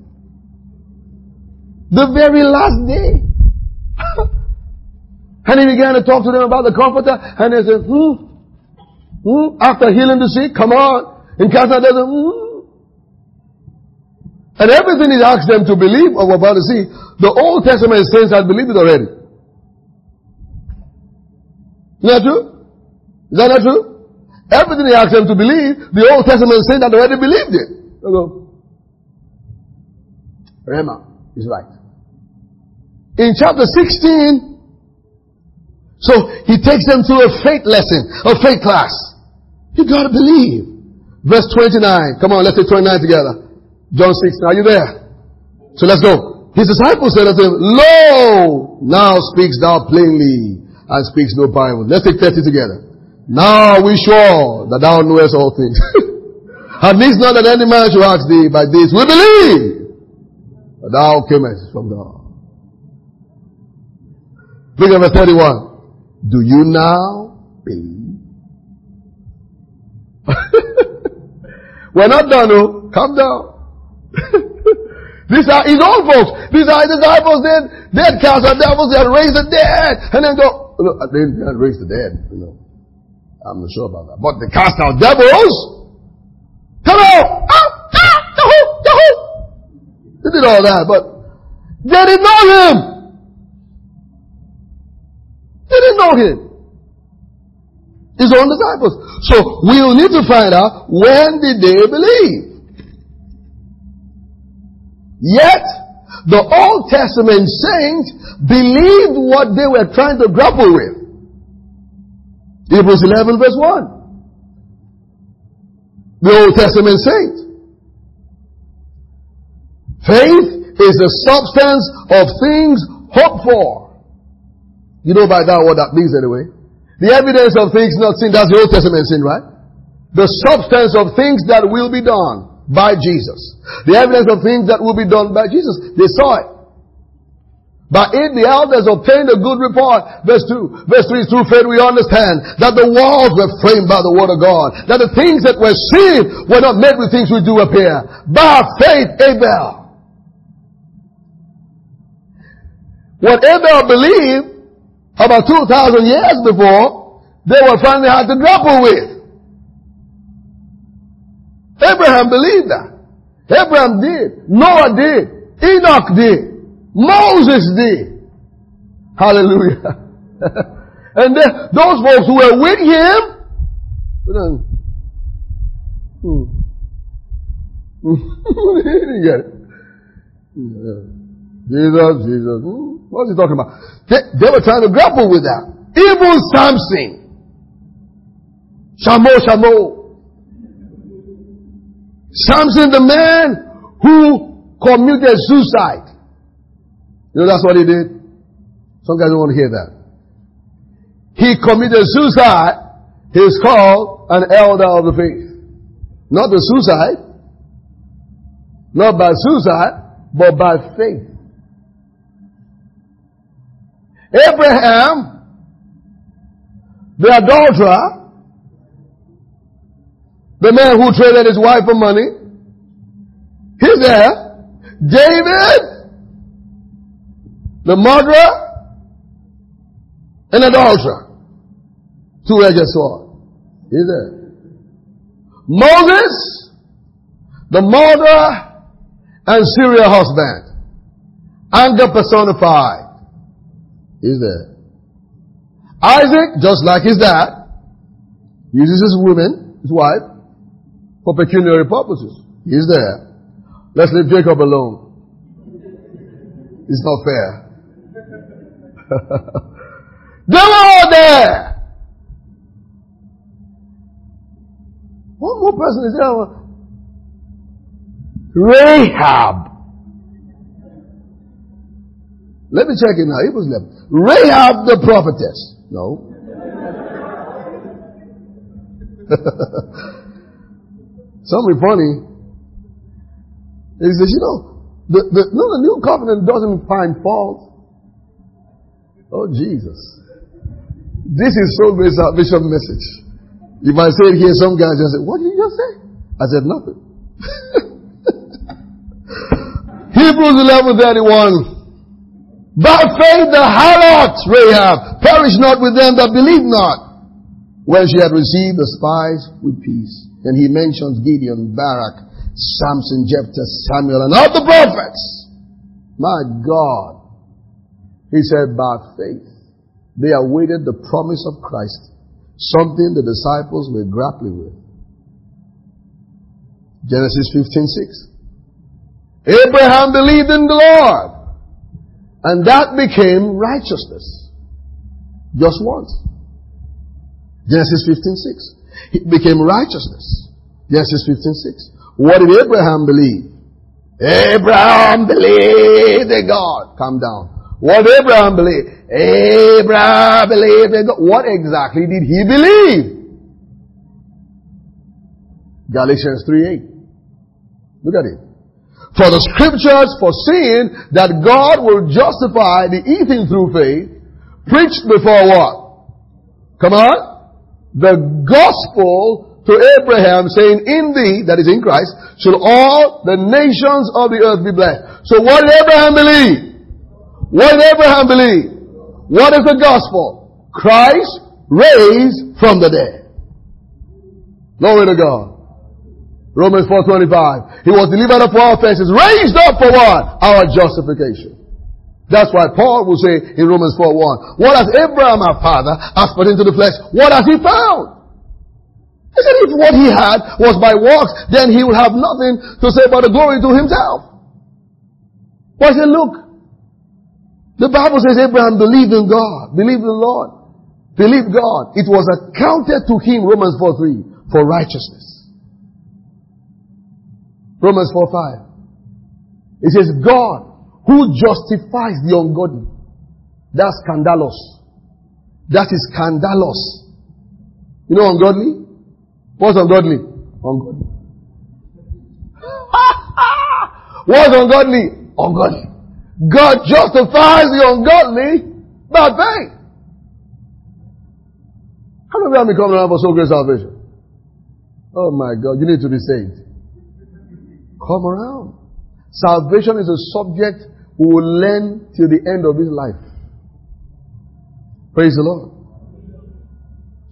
The very last day. And he began to talk to them about the comforter. And they said, hmm. Hmm. After healing the sick, come on. And Kasa doesn't, hmm. And everything he asked them to believe or about to see, the Old Testament saints had believed it already. Is that true? Is that not true? Everything he asked them to believe, the Old Testament said that they already believed it. You know, Rema is right. In chapter sixteen, So he takes them through a faith lesson, a faith class. You gotta believe. Verse twenty-nine. Come on, let's say twenty-nine together. John six. Are you there? So let's go. His disciples said unto him, Lo, now speaks thou plainly, and speaks no parable. Let's take thirty together. Now are we sure that thou knowest all things. And needs not that any man should ask thee, by this we believe that thou camest from God. Look at verse thirty-one. Do you now believe? We're not done, oh. Calm down. These are his own folks. These are his disciples. They had cast out devils. They had raised the dead. And then go, look, they had raised the dead, you know. I'm not sure about that. But they cast out devils. Hello. Ah, ah, yahoo, yahoo. They did all that, but they didn't know him. They didn't know him. His own disciples. So we'll need to find out, when did they believe? Yet, the Old Testament saints believed what they were trying to grapple with. Hebrews eleven verse one. The Old Testament saints. Faith is the substance of things hoped for. You know by that what that means anyway. The evidence of things not seen. That's the Old Testament sin, right? The substance of things that will be done by Jesus. The evidence of things that will be done by Jesus. They saw it. By it the elders obtained a good report. Verse two. Verse three. Through faith we understand that the walls were framed by the word of God. That the things that were seen were not made with things which do appear. By faith Abel. What Abel believed about two thousand years before, they were finally hard to grapple with. Abraham believed that. Abraham did. Noah did. Enoch did. Moses did. Hallelujah. And then those folks who were with him, hmm. He didn't get it. Jesus, Jesus. Hmm. What's he talking about? They, they were trying to grapple with that. Even Samson. Shamo, Shamo. Samson, the man who committed suicide. You know that's what he did? Some guys don't want to hear that. He committed suicide. He's called an elder of the faith. Not the suicide. Not by suicide, but by faith. Abraham, the adulterer, the man who traded his wife for money, he's there. David, the murderer and adulterer. Two-edged sword. He's there. Moses, the murderer and serial husband. Anger personified. He's there. Isaac, just like his dad, uses his woman, his wife, for pecuniary purposes. He's there. Let's leave Jacob alone. It's not fair. They were all there. One more person is there. Rahab. Let me check it now. It was left. Rahab the prophetess. No. Something funny. He says, you know, the, the, no, the new covenant doesn't find fault. Oh, Jesus. This is so great salvation message. If I say it here, some guys just say, what did you just say? I said, nothing. Hebrews eleven thirty-one. By faith the harlot Rahab perished not with them that believed not, when she had received the spies with peace. And he mentions Gideon, Barak, Samson, Jephthah, Samuel, and all the prophets. My God. He said, by faith, they awaited the promise of Christ, something the disciples were grappling with. Genesis fifteen six. Abraham believed in the Lord, and that became righteousness. Just once. Genesis fifteen six. It became righteousness. Genesis fifteen six. What did Abraham believe? Abraham believed in God. Calm down. What did Abraham believe? Abraham believed in God. What exactly did he believe? Galatians three eight. Look at it. For the scriptures foreseeing that God will justify the heathen through faith, preached before what? Come on. The gospel to Abraham, saying, in thee, that is in Christ, shall all the nations of the earth be blessed. So what did Abraham believe? What did Abraham believe? What is the gospel? Christ raised from the dead. Glory to God. Romans four twenty-five. He was delivered up for our offenses, raised up for what? Our justification. That's why Paul will say in Romans four one, what has Abraham our father as put into the flesh? What has he found? He said, if what he had was by works, then he would have nothing to say but the glory to himself. But I said, look, the Bible says Abraham believed in God, believed in the Lord, believed God. It was accounted to him, Romans four three, for righteousness. Romans four five. It says, God, who justifies the ungodly? That's scandalos. That is scandalos. You know ungodly? What's ungodly? Ungodly. What's ungodly? Ungodly. God justifies the ungodly by faith. How many of you have come around for so great salvation? Oh my God, you need to be saved. Come around. Salvation is a subject we will learn till the end of his life. Praise the Lord.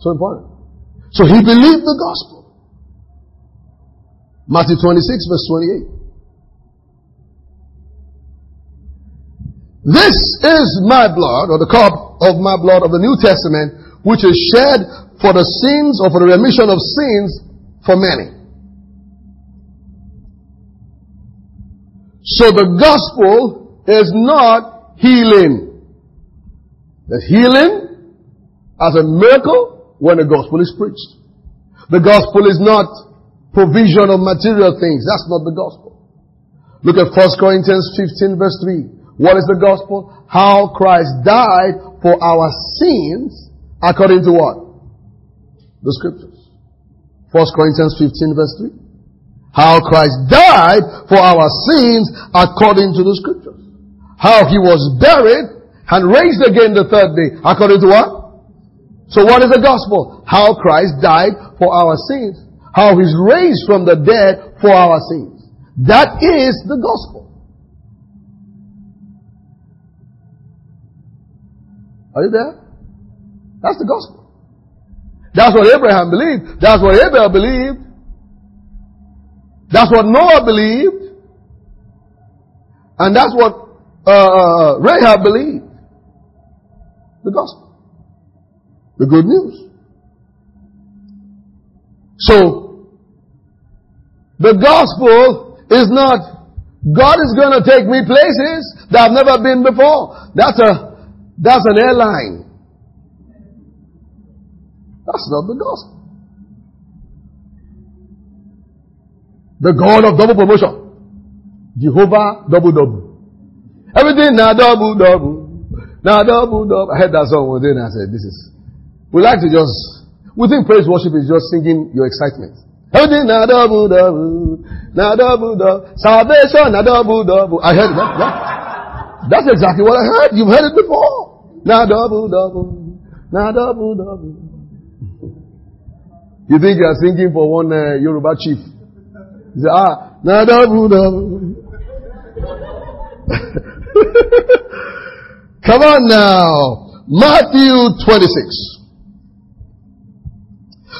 So important. So he believed the gospel. Matthew twenty-six verse twenty-eight. This is my blood, or the cup of my blood of the New Testament, which is shed for the sins or for the remission of sins for many. So the gospel is not healing. The healing as a miracle when the gospel is preached. The gospel is not provision of material things. That's not the gospel. Look at First Corinthians fifteen verse three. What is the gospel? How Christ died for our sins according to what? The scriptures. First Corinthians fifteen verse three. How Christ died for our sins according to the scriptures. How he was buried and raised again the third day. According to what? So what is the gospel? How Christ died for our sins. How he's raised from the dead for our sins. That is the gospel. Are you there? That's the gospel. That's what Abraham believed. That's what Abel believed. That's what Noah believed. And that's what uh, Rahab believed. The gospel. The good news. So, the gospel is not, God is going to take me places that I've never been before. That's a, that's an airline. That's not the gospel. The God of double promotion. Jehovah double double. Everything now double double. Now double double. I heard that song one day and I said, this is, we like to just, we think praise worship is just singing your excitement. Everything now double double. Now double double. Salvation now double double. I heard that. that. That's exactly what I heard. You've heard it before. Now double double. Now double double. You think you're singing for one uh, Yoruba chief. He said, ah, na double double. Come on now. Matthew twenty-six.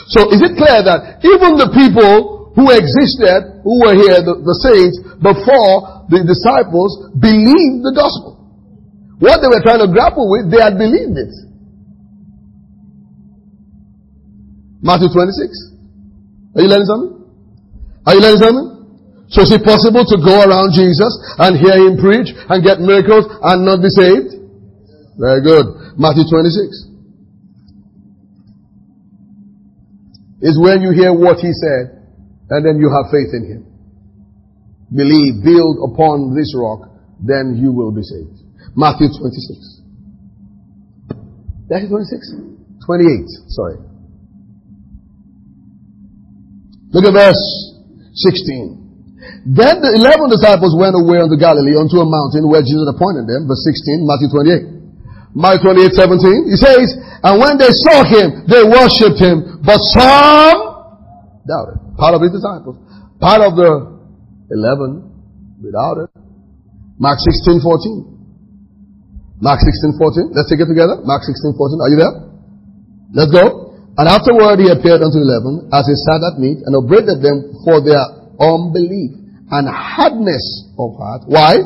So is it clear that even the people who existed, who were here, the, the saints, before the disciples, believed the gospel? What they were trying to grapple with, they had believed it. Matthew twenty-six. Are you learning something? Are you learning something? So is it possible to go around Jesus and hear him preach and get miracles and not be saved? Very good. Matthew twenty-six. is when you hear what he said and then you have faith in him. Believe, build upon this rock, then you will be saved. Matthew twenty-six. Matthew twenty-six? twenty-eight, sorry. Look at verse sixteen. Then the eleven disciples went away unto Galilee, unto a mountain where Jesus appointed them. Verse sixteen, Matthew twenty-eight. Matthew twenty-eight, seventeen. He says, and when they saw him, they worshipped him, but some doubted. Part of his disciples. Part of the eleven doubted. Mark sixteen fourteen. Mark sixteen fourteen. Let's take it together. Mark sixteen fourteen. Are you there? Let's go. And afterward he appeared unto eleven, as he sat at meat, and upbraided them for their unbelief and hardness of heart. Why?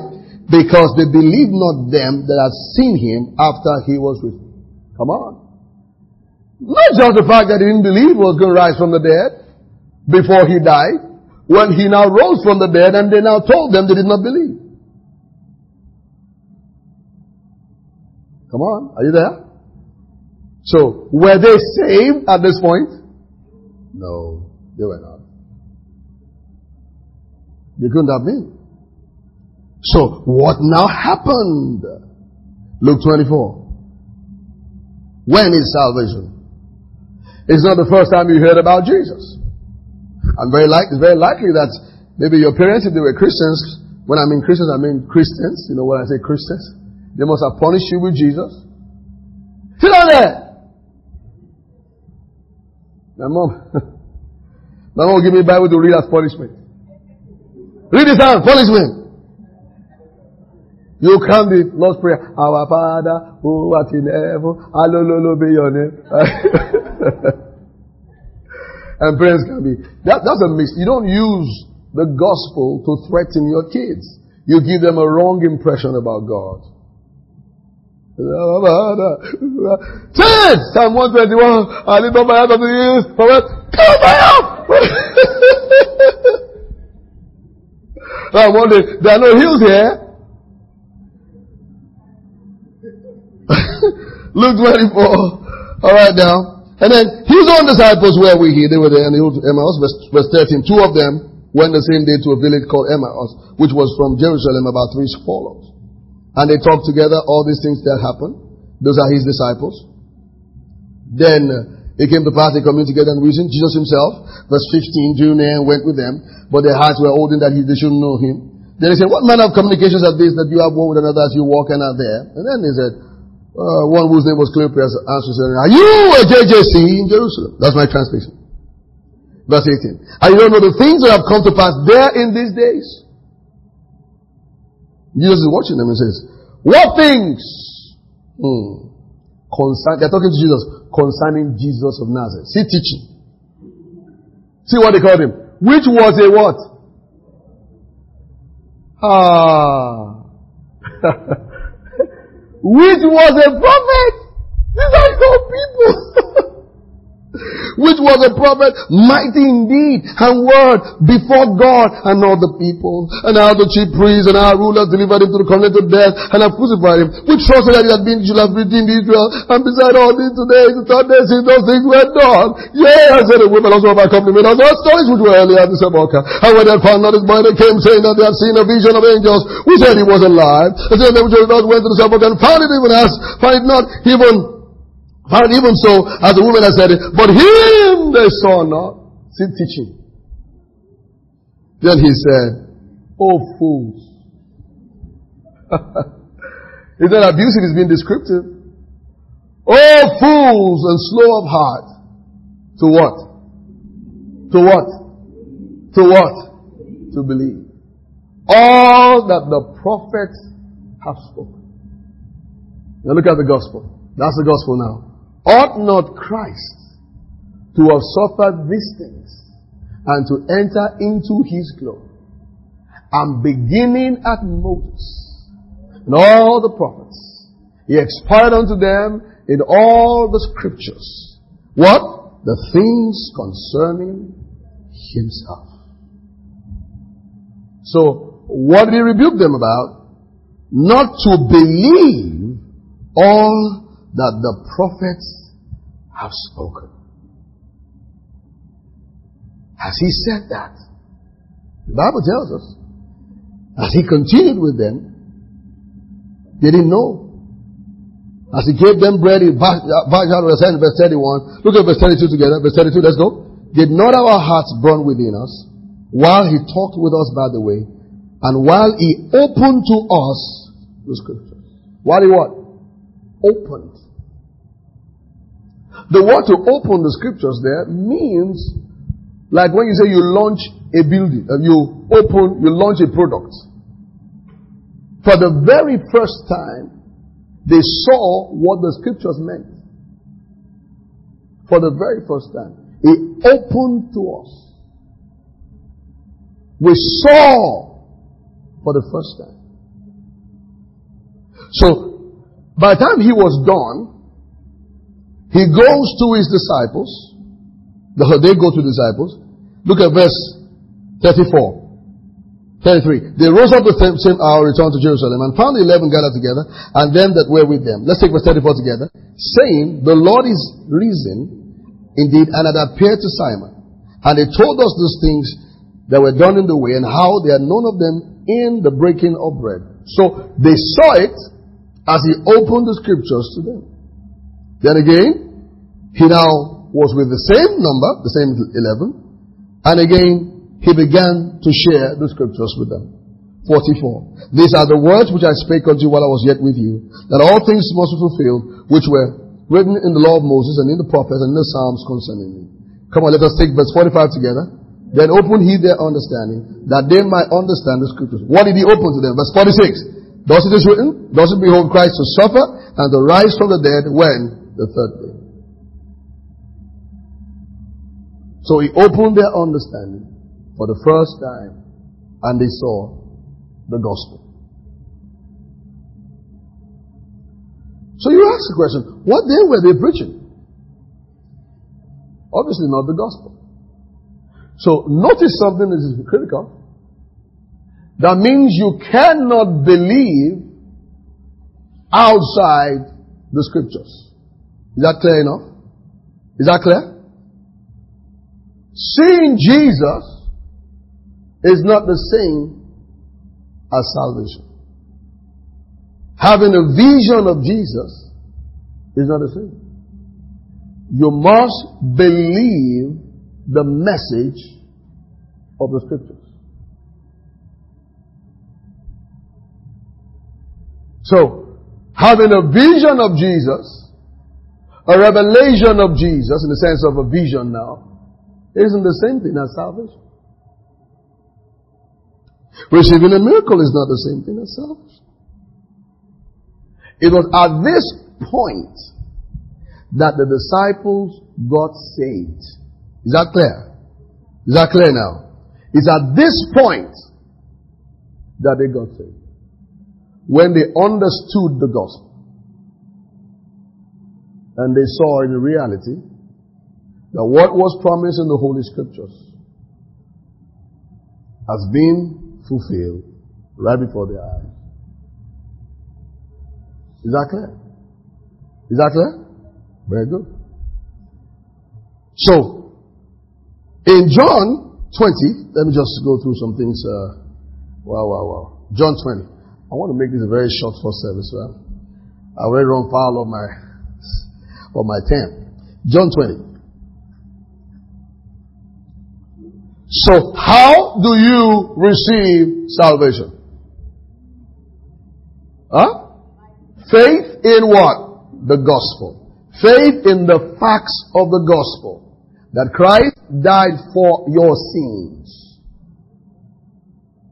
Because they believed not them that had seen him after he was risen. Come on. Not just the fact that he didn't believe he was going to rise from the dead before he died. When he now rose from the dead, and they now told them they did not believe. Come on. Are you there? So, were they saved at this point? No, they were not. They couldn't have been. So, what now happened? Luke twenty-four. When is salvation? It's not the first time you heard about Jesus. I'm very like, it's very likely that maybe your parents, if they were Christians, when I mean Christians, I mean Christians. You know when I say Christians? They must have punished you with Jesus. Sit down there! My mom, my mom will give me a Bible to read as punishment. Read this out, punishment. You come the Lord's Prayer. Our Father, who art in heaven, hallowed be your name. And prayers can be. That, that's a mix. You don't use the gospel to threaten your kids. You give them a wrong impression about God. Church! Psalm one twenty-one. I lift up my hands unto you. Come on! Now one day, there are no hills here. Luke twenty-four. Alright now. And then, his own disciples were we here. They were there in the Emmaus. Verse thirteen. Two of them went the same day to a village called Emmaus, which was from Jerusalem about three furlongs. And they talked together all these things that happened. Those are his disciples. Then it came to pass they communed together and reasoned. Jesus himself, verse fifteen, drew near and went with them. But their hearts were olden that he, they should know him. Then he said, what manner of communications are these that you have one with another as you walk and are there? And then he said, uh, one whose name was Cleopas answered, are you a J J C in Jerusalem? That's my translation. Verse eighteen. And you don't know the things that have come to pass there in these days. Jesus is watching them and says, what things? Hmm. Concern, they're talking to Jesus concerning Jesus of Nazareth. See teaching. See what they called him. Which was a what? Ah. Which was a prophet. These are your people. Which was a prophet, mighty indeed, and word before God and all the people, and all the chief priests and our rulers delivered him to the covenant of death, and have crucified him. We trusted that he had been, should have redeemed Israel, and beside all this today, the third day since those things were done. Yea, I said the women also have accompanied us, all stories which were earlier at the sepulchre. And when they found not his body, they came saying that they had seen a vision of angels, who said he was alive. And so they which were not went to the sepulchre and found it even as, found it not even And even so, as the woman has said it, but him they saw not. See teaching. Then he said, oh fools. It's not abusive, it's being descriptive. Oh fools and slow of heart. To what? To what? To what? To believe. All that the prophets have spoken. Now look at the gospel. That's the gospel now. Ought not Christ to have suffered these things and to enter into his glory? And beginning at Moses and all the prophets, he expired unto them in all the scriptures. What? The things concerning himself. So, what did he rebuke them about? Not to believe all that the prophets have spoken. As he said that, the Bible tells us, as he continued with them, they didn't know. As he gave them bread, he backed out of the sand, verse thirty-one. Look at verse thirty-two together. Verse thirty-two, let's go. Did not our hearts burn within us while he talked with us by the way, and while he opened to us the scriptures? While he what? Opened. The word to open the scriptures there means like when you say you launch a building, you open, you launch a product. For the very first time, they saw what the scriptures meant. For the very first time, it opened to us. We saw for the first time. So, by the time he was done, he goes to his disciples. They go to disciples. Look at verse thirty-four. thirty-three. They rose up the same, same hour, returned to Jerusalem, and found the eleven gathered together, and them that were with them. Let's take verse thirty-four together. Saying, the Lord is risen, indeed, and had appeared to Simon. And they told us those things that were done in the way, and how they had known of them in the breaking of bread. So, they saw it as he opened the scriptures to them. Then again, he now was with the same number, the same eleven, and again, he began to share the scriptures with them. forty-four. These are the words which I spake unto you while I was yet with you, that all things must be fulfilled, which were written in the law of Moses and in the prophets and in the Psalms concerning me. Come on, let us take verse forty-five together. Then opened he their understanding, that they might understand the scriptures. What did he open to them? Verse forty-six. Thus it is written, thus it behoved Christ to suffer and to rise from the dead when? The third day. So he opened their understanding. For the first time, and they saw the gospel. So you ask the question, what then were they preaching? Obviously not the gospel. So notice something that is critical. That means you cannot believe outside the scriptures. Is that clear enough? Is that clear? Seeing Jesus is not the same as salvation. Having a vision of Jesus is not the same. You must believe the message of the scriptures. So, having a vision of Jesus, a revelation of Jesus, in the sense of a vision now, isn't the same thing as salvation. Receiving a miracle is not the same thing as salvation. It was at this point that the disciples got saved. Is that clear? Is that clear now? It's at this point that they got saved. When they understood the gospel. And they saw in reality that what was promised in the Holy Scriptures has been fulfilled right before their eyes. Is that clear? Is that clear? Very good. So, in John twenty, let me just go through some things. Uh, wow, wow, wow. John twenty. I want to make this a very short first service. Right? I already run foul of my, of my time. John twenty. So, how do you receive salvation? Huh? Faith in what? The gospel. Faith in the facts of the gospel. That Christ died for your sins.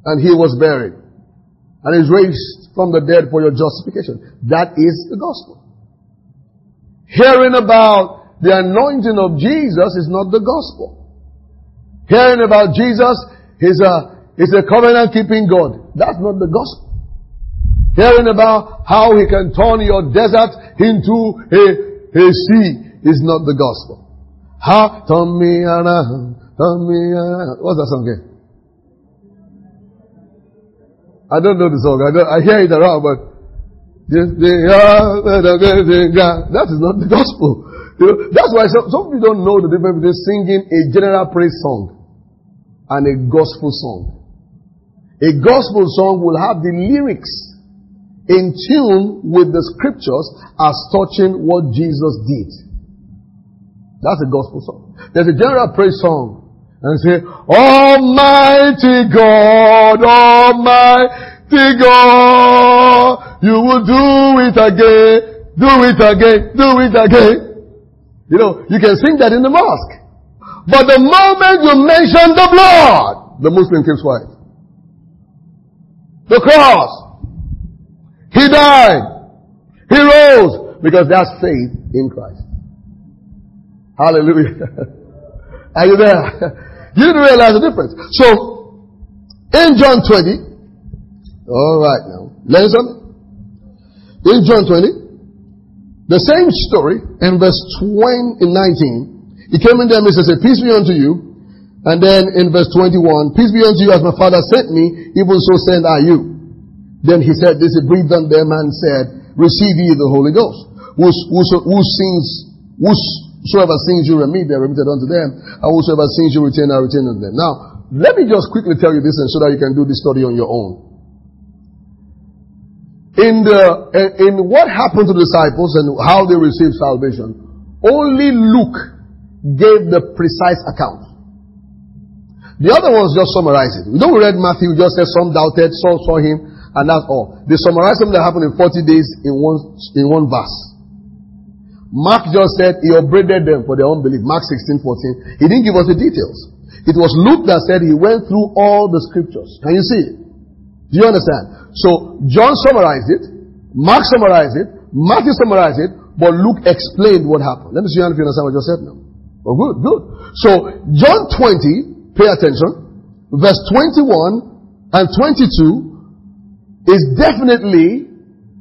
And he was buried. And is raised from the dead for your justification. That is the gospel. Hearing about the anointing of Jesus is not the gospel. Hearing about Jesus is a, is a covenant-keeping God. That's not the gospel. Hearing about how he can turn your desert into a, a sea is not the gospel. How? Turn me around, turn me around. What's that song again? I don't know the song. I, don't, I hear it around, but that is not the gospel. You know, that's why some, some people don't know the difference between singing a general praise song and a gospel song. A gospel song will have the lyrics in tune with the scriptures as touching what Jesus did. That's a gospel song. There's a general praise song. And say, Almighty God, Almighty God, you will do it again, do it again, do it again. You know, you can sing that in the mosque. But the moment you mention the blood, the Muslim keeps quiet. The cross. He died. He rose. Because that's faith in Christ. Hallelujah. Are you there? You didn't realize the difference. So, in John twenty, alright now, ladies and gentlemen, in John twenty, the same story, in verse twenty, in nineteen, he came in there and he said, peace be unto you. And then in verse twenty-one, peace be unto you as my Father sent me, even so send I you. Then he said this, he breathed on them and said, receive ye the Holy Ghost. Whose, whose, whose sins, whosoever sins you remit, they are remitted unto them. And whosoever sins you retain, are retained unto them. Now, let me just quickly tell you this and so that you can do this study on your own. In the, in what happened to the disciples and how they received salvation, only Luke gave the precise account. The other ones just summarize it. We don't read Matthew, just said some doubted, some saw him, and that's all. They summarize something that happened in forty days in one, in one verse. Mark just said he upbraided them for their unbelief. Mark sixteen fourteen. He didn't give us the details. It was Luke that said he went through all the scriptures. Can you see it? Do you understand? So, John summarized it, Mark summarized it, Matthew summarized it, but Luke explained what happened. Let me see if you understand what I just said now. Oh, good, good. So, John twenty, pay attention. Verse twenty-one and twenty-two is definitely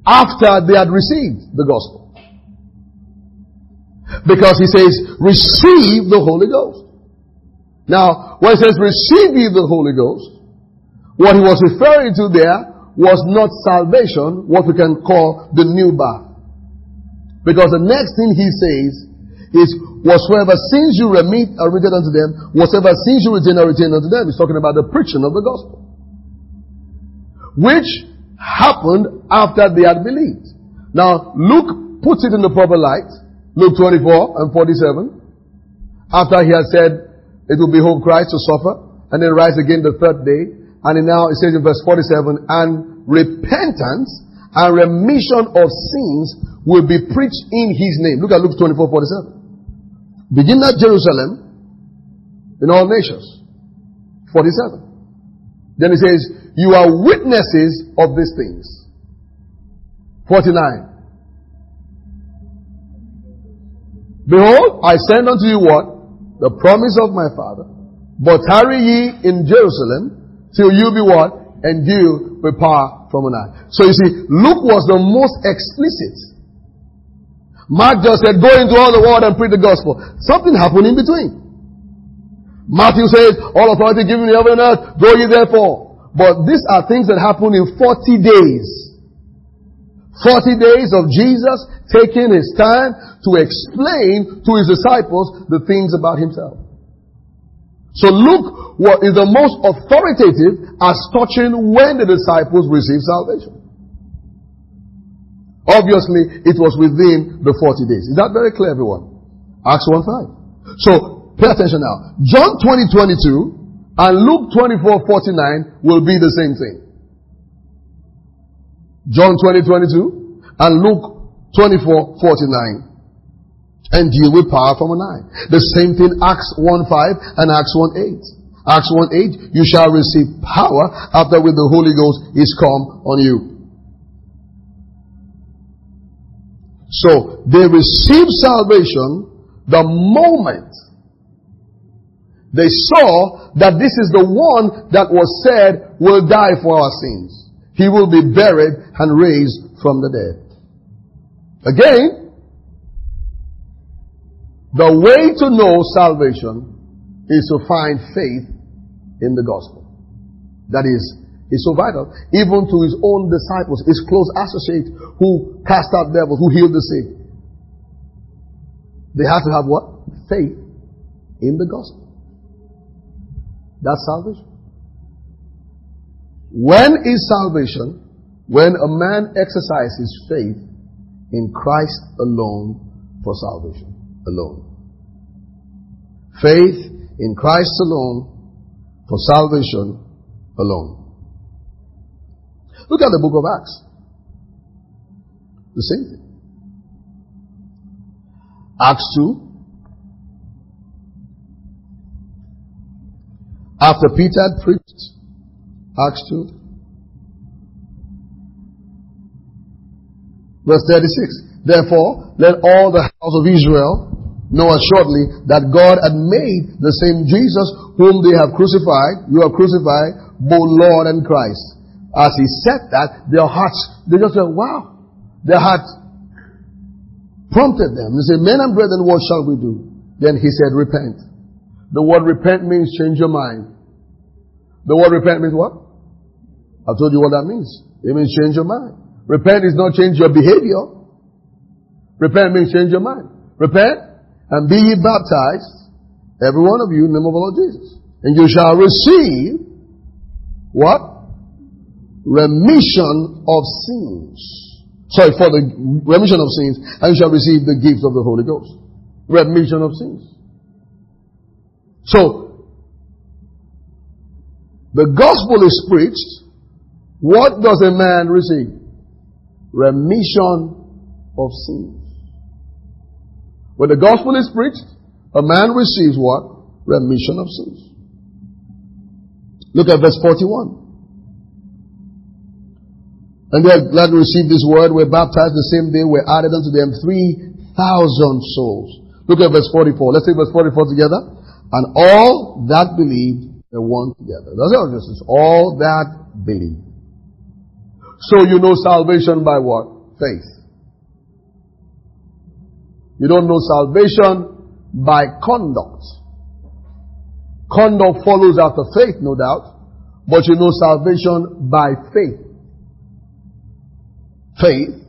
after they had received the gospel. Because he says, receive the Holy Ghost. Now, when he says, receive ye the Holy Ghost, what he was referring to there was not salvation, what we can call the new birth. Because the next thing he says is, whatsoever sins you remit are remitted unto them, whatsoever sins you retain are retained unto them. He's talking about the preaching of the gospel, which happened after they had believed. Now, Luke puts it in the proper light, Luke twenty-four and forty-seven, after he had said, it will behove Christ to suffer, and then rise again the third day, and he now it says in verse forty-seven, and repentance and remission of sins will be preached in his name. Look at Luke twenty-four forty-seven. Begin at Jerusalem, in all nations. forty-seven. Then he says, you are witnesses of these things. forty-nine. Behold, I send unto you what? The promise of my Father. But tarry ye in Jerusalem, till you be what? Endued with power from on high. So you see, Luke was the most explicit. Mark just said, go into all the world and preach the gospel. Something happened in between. Matthew says, all authority given in heaven and earth, go ye therefore. But these are things that happened in forty days. forty days of Jesus taking his time to explain to his disciples the things about himself. So Luke is the most authoritative as touching when the disciples receive salvation. Obviously, it was within the forty days. Is that very clear, everyone? Acts one five. So, pay attention now. John twenty twenty-two and Luke twenty-four forty-nine will be the same thing. John twenty twenty-two and Luke twenty-four forty-nine. And deal with power from on high. The same thing Acts one five and Acts one eight. Acts one eight, you shall receive power after with the Holy Ghost is come on you. So, they received salvation the moment they saw that this is the one that was said will die for our sins. He will be buried and raised from the dead. Again, the way to know salvation is to find faith in the gospel. That is, it's so vital, even to his own disciples, his close associates who cast out devils, who healed the sick. They have to have what? Faith in the gospel. That's salvation. When is salvation? When a man exercises faith in Christ alone for salvation. Alone. Faith in Christ alone for salvation alone. Look at the book of Acts. The same thing. Acts two. After Peter had preached, Acts two, verse thirty-six. Therefore, let all the house of Israel know assuredly that God had made the same Jesus whom they have crucified, you have crucified, both Lord and Christ. As he said that, their hearts, they just said, wow. Their hearts prompted them. They said, men and brethren, what shall we do? Then he said, repent. The word repent means change your mind. The word repent means what? I told you what that means. It means change your mind. Repent is not change your behavior. Repent means change your mind. Repent and be ye baptized, every one of you, in the name of the Lord Jesus. And you shall receive what? Remission of sins. Sorry, for the remission of sins. And you shall receive the gift of the Holy Ghost. Remission of sins. So, the gospel is preached. What does a man receive? Remission of sins. When the gospel is preached, a man receives what? Remission of sins. Look at verse forty-one. And they are glad to receive this word, were baptized the same day, were added unto them three thousand souls. Look at verse forty-four. Let's take verse forty-four together. And all that believed were one together. That's all this is. All that believed. So you know salvation by what? Faith. You don't know salvation by conduct. Conduct follows after faith, no doubt. But you know salvation by faith. Faith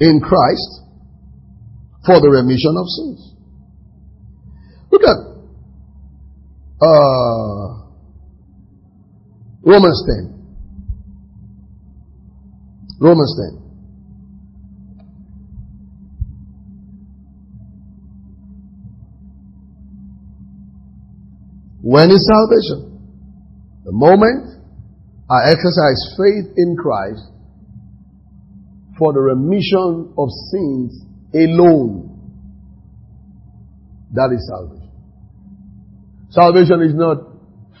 in Christ for the remission of sins. Look at Uh, Romans ten. Romans ten. When is salvation? The moment I exercise faith in Christ for the remission of sins alone. That is salvation. Salvation is not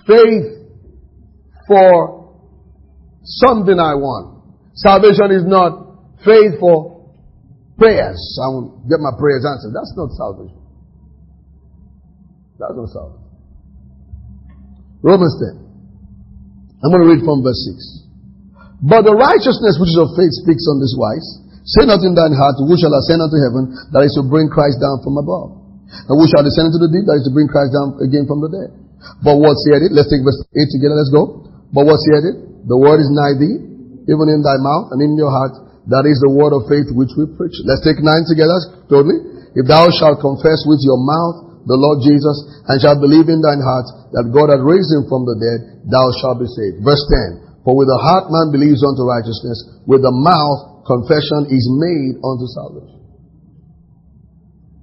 faith for something I want. Salvation is not faith for prayers. I won't get my prayers answered. That's not salvation. That's not salvation. Romans ten. I'm going to read from verse six. But the righteousness which is of faith speaks on this wise. Say not in thine heart, who shall ascend unto heaven, that is to bring Christ down from above. And we shall descend into the deep, that is to bring Christ down again from the dead. But what said it? Let's take verse eight together, let's go. But what said it? The word is nigh thee, even in thy mouth and in your heart. That is the word of faith which we preach. Let's take nine together, totally. If thou shalt confess with your mouth the Lord Jesus, and shalt believe in thine heart that God hath raised him from the dead, thou shalt be saved. Verse ten. For with the heart man believes unto righteousness, with the mouth confession is made unto salvation.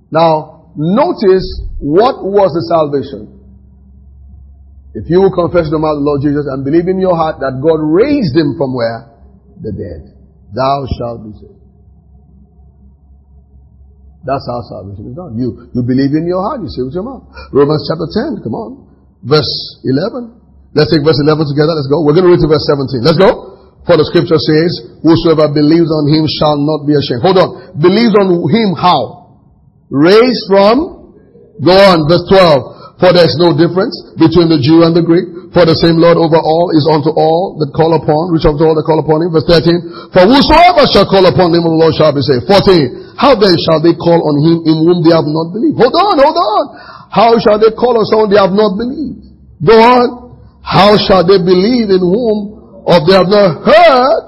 Now, notice what was the salvation. If you will confess the mouth of the Lord Jesus and believe in your heart that God raised him from where? The dead. Thou shalt be saved. That's how salvation is done. You, you believe in your heart, you say with your mouth. Romans chapter ten, come on. Verse eleven. Let's take verse eleven together, let's go. We're going to read to verse seventeen. Let's go. For the scripture says, whosoever believes on him shall not be ashamed. Hold on. Believes on him how? Raised from, go on, verse twelve. For there is no difference between the Jew and the Greek. For the same Lord over all is unto all that call upon, which unto all that call upon him. Verse thirteen. For whosoever shall call upon the name of the Lord shall be saved. fourteen. How then shall they call on him in whom they have not believed? Hold on, hold on. How shall they call on someone they have not believed? Go on. How shall they believe in whom of they have not heard?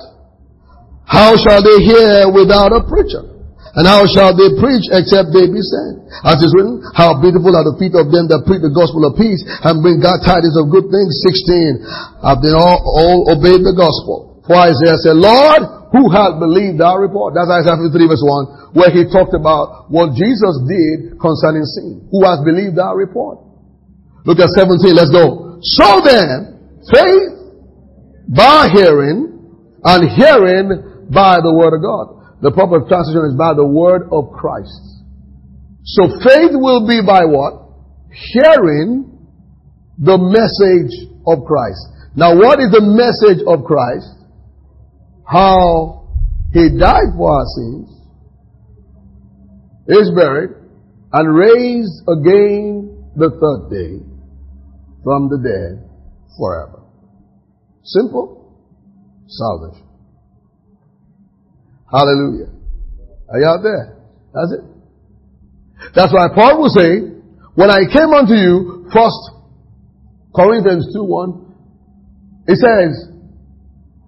How shall they hear without a preacher? And how shall they preach except they be sent? As is written, how beautiful are the feet of them that preach the gospel of peace and bring God tidings of good things. sixteen. Have they all, all obeyed the gospel? For Isaiah said, Lord, who hath believed our report? That's Isaiah fifty-three verse one, where he talked about what Jesus did concerning sin. Who has believed our report? Look at seventeen. Let's go. So then, faith by hearing, and hearing by the word of God. The proper translation is by the word of Christ. So faith will be by what? Hearing the message of Christ. Now what is the message of Christ? How he died for our sins, is buried, and raised again the third day from the dead forever. Simple salvation. Hallelujah. Are you out there? That's it. That's why Paul will say, when I came unto you, First Corinthians two one, it says,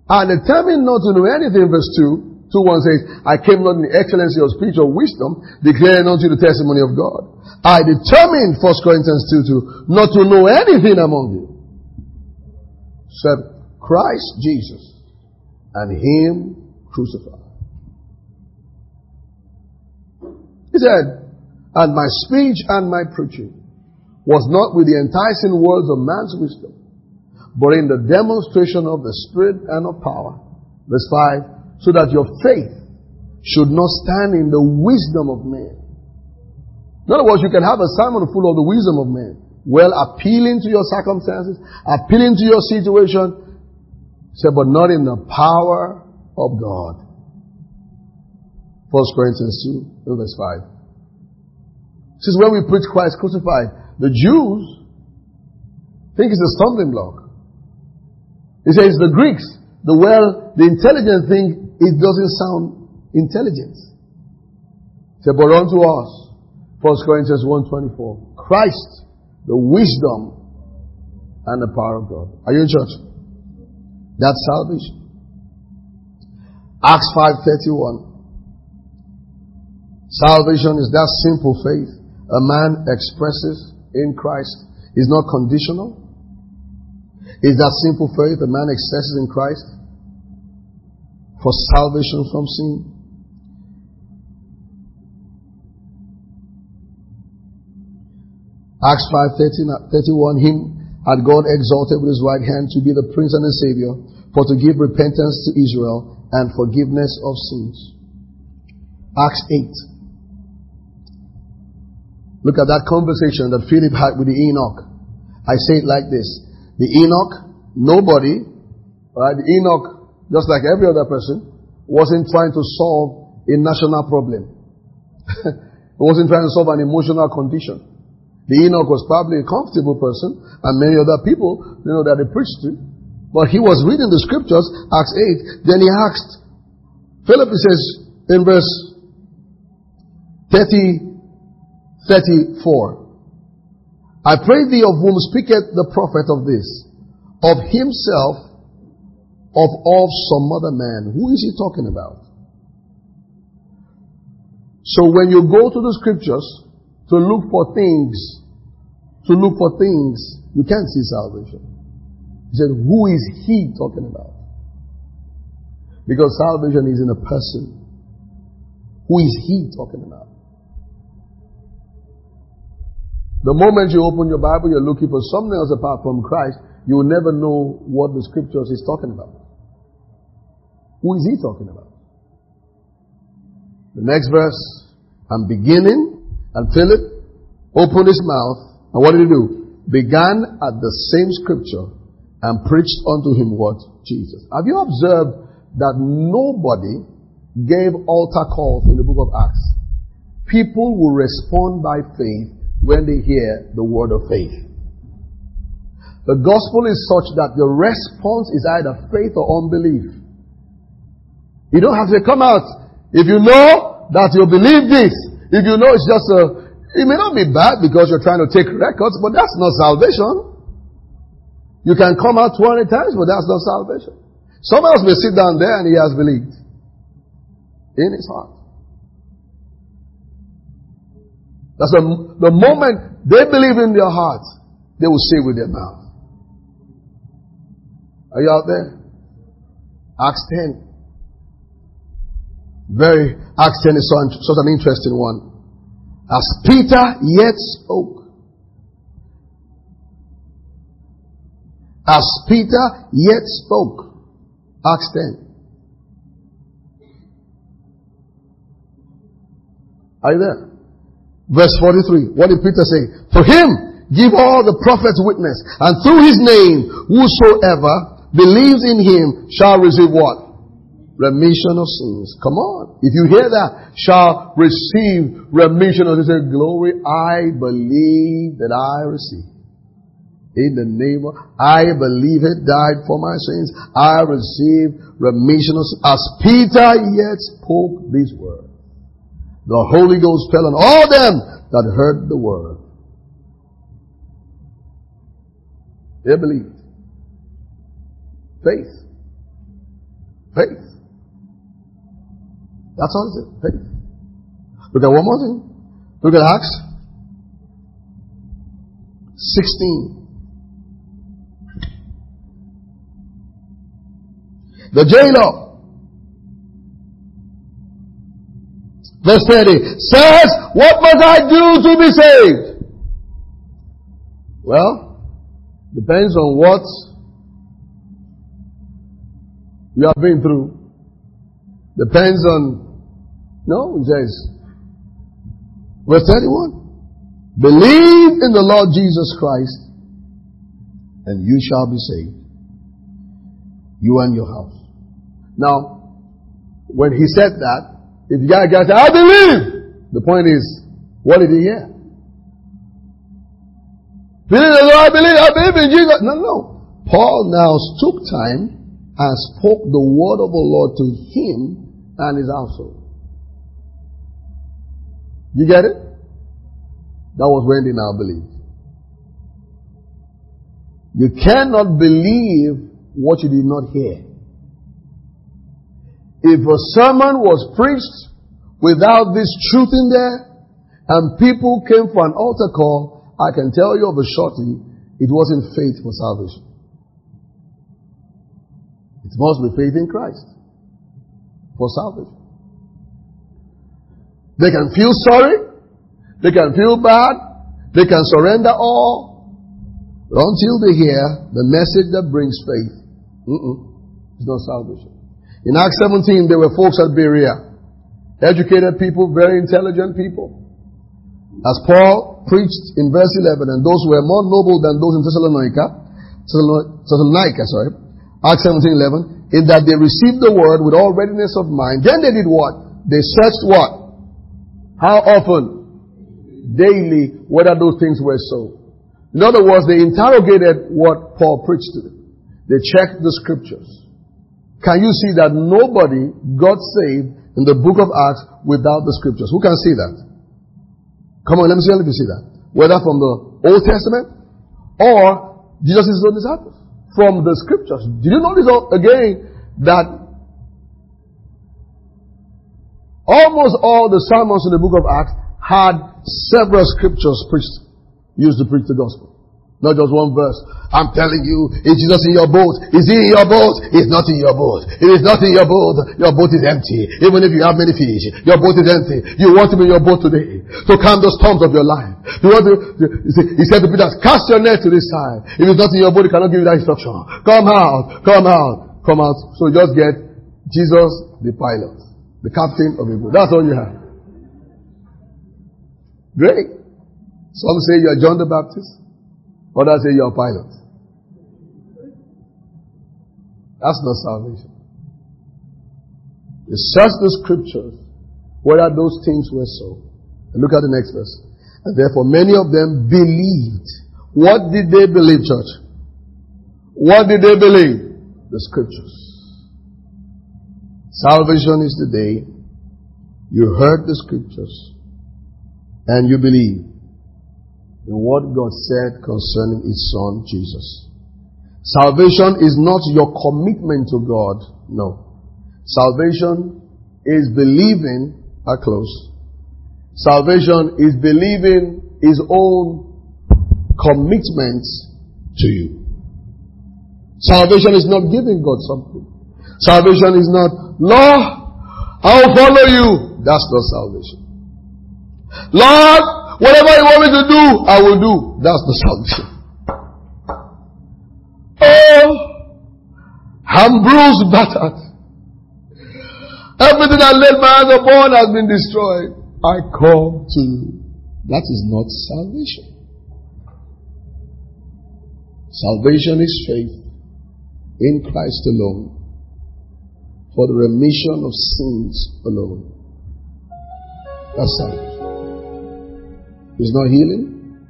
I determined not to know anything, verse two, two one says, I came not in the excellency of speech or wisdom, declaring unto you the testimony of God. I determined, First Corinthians two two, not to know anything among you, except Christ Jesus and Him crucified. He said, and my speech and my preaching was not with the enticing words of man's wisdom, but in the demonstration of the Spirit and of power. Verse five, so that your faith should not stand in the wisdom of men. In other words, you can have a sermon full of the wisdom of men, well, appealing to your circumstances, appealing to your situation, said, but not in the power of God. First Corinthians two, verse five. It says, when we preach Christ crucified, the Jews think it's a stumbling block. It says, the Greeks, the well, the intelligent think it doesn't sound intelligent. It says, but unto us, First Corinthians one twenty-four, Christ, the wisdom and the power of God. Are you in church? That's salvation. Acts five thirty-one. Salvation is that simple faith a man expresses in Christ. It's not conditional. It's that simple faith a man expresses in Christ for salvation from sin. Acts five thirty-one, Him had God exalted with His right hand to be the Prince and the Savior, for to give repentance to Israel and forgiveness of sins. Acts eight. Look at that conversation that Philip had with the Enoch. I say it like this. The Enoch, nobody, right? The Enoch, just like every other person, wasn't trying to solve a national problem. He wasn't trying to solve an emotional condition. The Enoch was probably a comfortable person, and many other people, you know, that he preached to. But he was reading the scriptures, Acts eight. Then he asked, Philip, he says, in verse thirty, thirty-four. I pray thee, of whom speaketh the prophet of this, of himself, of of some other man. Who is he talking about? So when you go to the scriptures to look for things, to look for things, you can't see salvation. He said, who is he talking about? Because salvation is in a person. Who is he talking about? The moment you open your Bible, you're looking for something else apart from Christ, you will never know what the scriptures is talking about. Who is he talking about? The next verse, I'm beginning, and Philip opened his mouth, and what did he do? Began at the same scripture, and preached unto him what? Jesus. Have you observed that nobody gave altar calls in the book of Acts? People will respond by faith when they hear the word of faith. The gospel is such that your response is either faith or unbelief. You don't have to come out. If you know that you believe this, if you know it's just a, it may not be bad because you're trying to take records, but that's not salvation. You can come out twenty times, but that's not salvation. Someone else may sit down there and he has believed in his heart. That's the, the moment they believe in their hearts, they will say with their mouth. Are you out there? Acts ten. Very, Acts ten is such, such an interesting one. As Peter yet spoke. As Peter yet spoke. Acts ten. Are you there? Verse forty-three. What did Peter say? For him give all the prophets witness, and through his name whosoever believes in him shall receive what? Remission of sins. Come on. If you hear that, shall receive remission of sins. Glory, I believe that I receive. In the name of, I believe he died for my sins. I receive remission of sins. As Peter yet spoke these words, the Holy Ghost fell on all them that heard the word. They believed. Faith. Faith. That's all it is. Faith. Look at one more thing. Look at Acts sixteen. The jailer, verse thirty, says, what must I do to be saved? Well, depends on what you have been through. Depends on, no, it says, verse thirty-one, believe in the Lord Jesus Christ and you shall be saved, you and your house. Now, when he said that, if the guy, guy said, I believe. The point is, what did he hear? Believe in the Lord, I believe, I believe in Jesus. No, no. Paul now took time and spoke the word of the Lord to him and his household. You get it? That was when they now believed. You cannot believe what you did not hear. If a sermon was preached without this truth in there, and people came for an altar call, I can tell you of a shortly, it wasn't faith for salvation. It must be faith in Christ for salvation. They can feel sorry, they can feel bad, they can surrender all, but until they hear the message that brings faith, mm-mm, it's not salvation. In Acts seventeen, there were folks at Berea. Educated people, very intelligent people. As Paul preached in verse eleven, and those were more noble than those in Thessalonica, Thessalonica, sorry, Acts seventeen eleven, in that they received the word with all readiness of mind. Then they did what? They searched what? How often? Daily, whether those things were so. In other words, they interrogated what Paul preached to them. They checked the scriptures. Can you see that nobody got saved in the book of Acts without the scriptures? Who can see that? Come on, let me see, let me see that. Whether from the Old Testament or Jesus' own disciples. From the scriptures. Did you notice again that almost all the sermons in the book of Acts had several scriptures preached, used to preach the gospel? Not just one verse. I'm telling you, is Jesus in your boat? Is he in your boat? It's not in your boat. It is not in your boat. Your boat is empty. Even if you have many fish, your boat is empty. You want to be in your boat today. So calm the storms of your life. You want to, he said to Peter, cast your net to this side. If it's not in your boat, he cannot give you that instruction. Come out, come out, come out. So just get Jesus, the pilot, the captain of your boat. That's all you have. Great. Some say you are John the Baptist. Others say you're a pilot. That's not salvation. You search the scriptures, whether those things were so. And look at the next verse. And therefore many of them believed. What did they believe, church? What did they believe? The scriptures. Salvation is the day you heard the scriptures and you believe in what God said concerning His Son, Jesus. Salvation is not your commitment to God. No. Salvation is believing, I close, Salvation is believing his own commitment to you. Salvation is not giving God something. Salvation is not, Lord, I'll follow you. That's not salvation. Lord, whatever you want me to do, I will do. That's not salvation. Oh, I'm bruised, battered. Everything I laid my hands upon has been destroyed. I call to you. That is not salvation. Salvation is faith in Christ alone, for the remission of sins alone. That's salvation. It's not healing.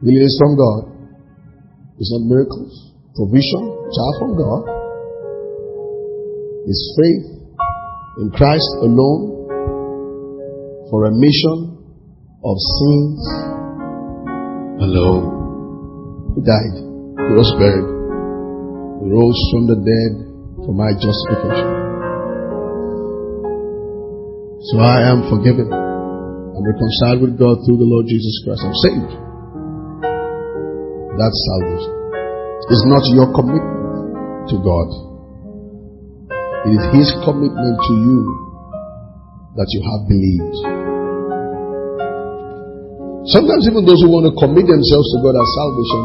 Healing is from God. It's not miracles, provision, it's all from God. It's faith in Christ alone for remission of sins alone. He died. He was buried. He rose from the dead for my justification. So I am forgiven. I'm reconciled with God through the Lord Jesus Christ. I'm saved. That's salvation. It's not your commitment to God. It is His commitment to you that you have believed. Sometimes even those who want to commit themselves to God as salvation,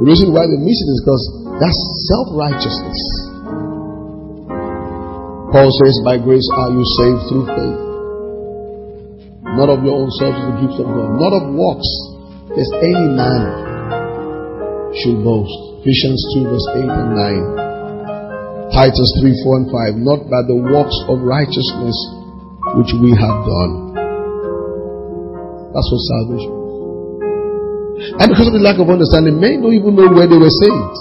the reason why they miss it is because that's self-righteousness. Paul says, by grace are you saved through faith. Not of your own self, the gift of God. Not of works, lest any man should boast. Ephesians two verse eight and nine. Titus three, four and five. Not by the works of righteousness which we have done. That's what salvation is. And because of the lack of understanding, many don't even know where they were saved.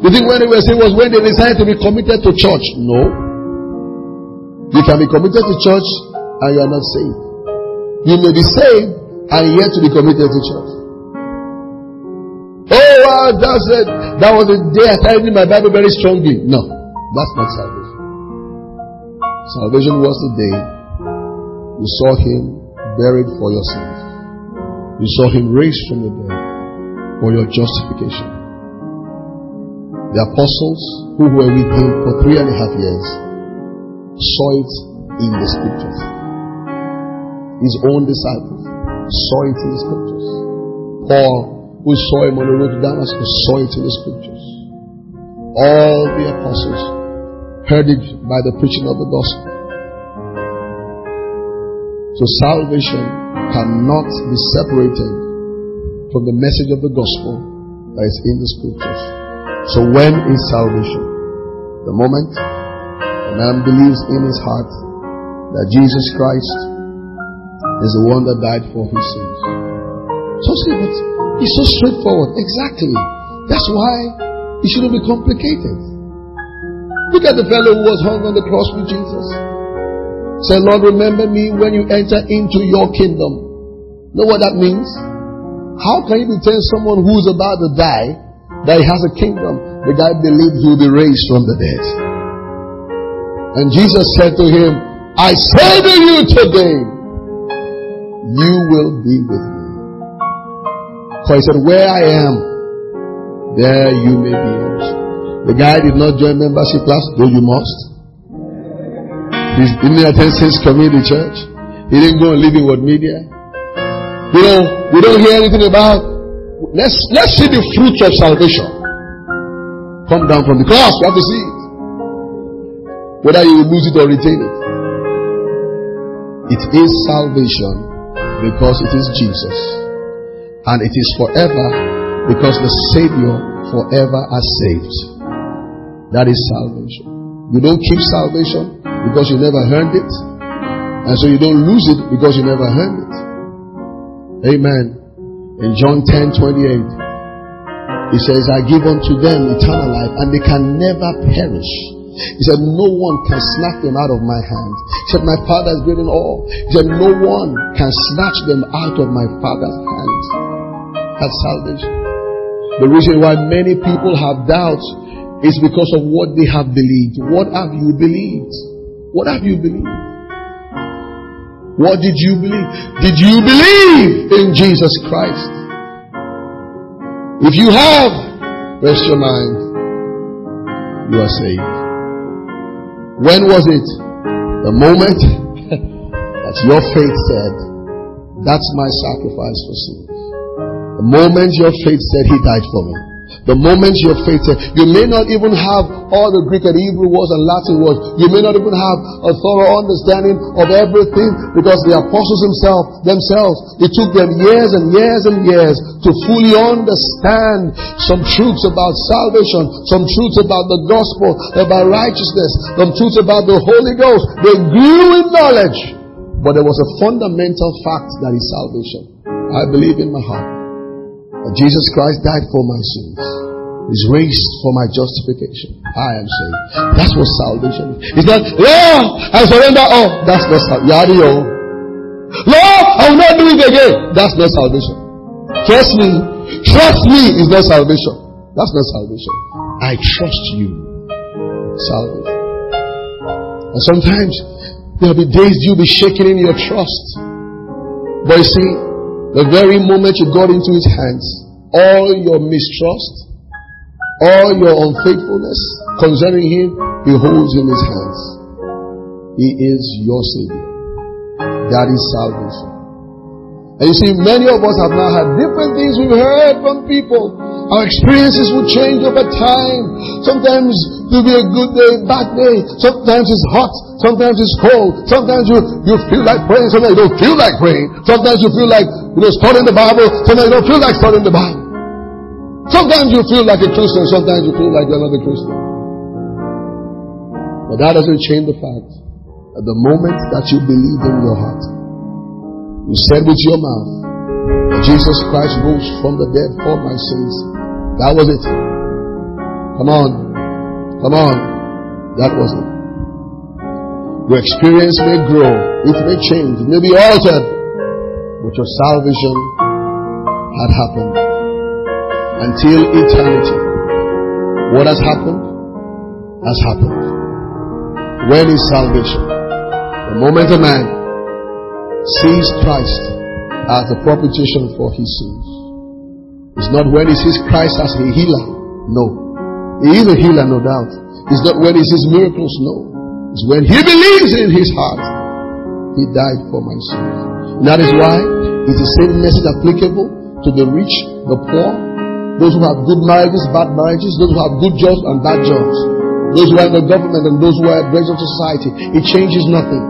You think when they were saved was when they decided to be committed to church? No. You can be committed to church and you are not saved. You may be saved and yet to be committed to church. Oh, wow, that's it. That was the day I started reading my Bible very strongly. No, that's not salvation. Salvation was the day you saw Him buried for your sins. You saw Him raised from the dead for your justification. The apostles who were with Him for three and a half years saw it in the scriptures. His own disciples saw it in the scriptures. Paul, who saw Him on the road to Damascus, saw it in the scriptures. All the apostles heard it by the preaching of the gospel. So salvation cannot be separated from the message of the gospel that is in the scriptures. So when is salvation? The moment a man believes in his heart that Jesus Christ is the one that died for his sins. So see, but it's so straightforward. Exactly. That's why it shouldn't be complicated. Look at the fellow who was hung on the cross with Jesus. Say, Lord, remember me when you enter into your kingdom. Know what that means? How can you tell someone who's about to die that he has a kingdom? The guy believed he'll be raised from the dead. And Jesus said to him, I say to you today, you will be with me. So he said, where I am, there you may be also. The guy did not join membership class, though you must. He didn't attend Saints Community Church. He didn't go and live in what media. You know, we don't hear anything about. Let's let's see the fruit of salvation. Come down from the cross. We have to see it. Whether you lose it or retain it. It is salvation because it is Jesus. And it is forever because the Savior forever has saved. That is salvation. You don't keep salvation because you never earned it, and so you don't lose it because you never earned it. Amen. In John ten twenty-eight, He says, I give unto them eternal life, and they can never perish. He said, no one can snatch them out of my hand. He said, my Father is great in all. He said, no one can snatch them out of my Father's hand. That's salvation. The reason why many people have doubts is because of what they have believed. What have you believed? What have you believed? What did you believe? Did you believe in Jesus Christ? If you have, rest your mind, you are saved. When was it? The moment that your faith said, that's my sacrifice for sin. The moment your faith said, He died for me. The moment your faith said, you may not even have all the Greek and Hebrew words and Latin words. You may not even have a thorough understanding of everything, because the apostles himself, themselves, it took them years and years and years to fully understand some truths about salvation, some truths about the gospel, about righteousness, some truths about the Holy Ghost. They grew in knowledge, but there was a fundamental fact that is salvation. I believe in my heart that Jesus Christ died for my sins. He's raised for my justification. I am saved. That's what salvation is. It's not, Lord, I surrender all. That's not salvation. Lord, I will not do it again. That's not salvation. Trust me. Trust me is not salvation. That's not salvation. I trust you. Salvation. And sometimes there will be days you'll be shaking in your trust. But you see, the very moment you got into His hands, all your mistrust, all your unfaithfulness concerning Him, He holds in His hands. He is your Savior. That is salvation. And you see, many of us have now had different things we've heard from people. Our experiences will change over time. Sometimes it will be a good day, bad day. Sometimes it's hot. Sometimes it's cold. Sometimes you, you feel like praying. Sometimes you don't feel like praying. Sometimes you feel like, you know, studying the Bible. Sometimes you don't feel like studying the Bible. Sometimes you feel like a Christian. Sometimes you feel like you're not a Christian. But that doesn't change the fact that the moment that you believe in your heart, you said with your mouth that Jesus Christ rose from the dead for my sins. That was it. Come on. Come on. That was it. Your experience may grow. It may change. It may be altered. But your salvation had happened. Until eternity. What has happened? Has happened. When is salvation? The moment a man sees Christ as the propitiation for his sins. It's not when he sees Christ as a healer. No. He is a healer, no doubt. It's not when he sees miracles. No. It's when he believes in his heart, He died for my sins. And that is why it's the same message applicable to the rich, the poor, those who have good marriages, bad marriages, those who have good jobs and bad jobs, those who are in the government and those who are at the rest of society. It changes nothing.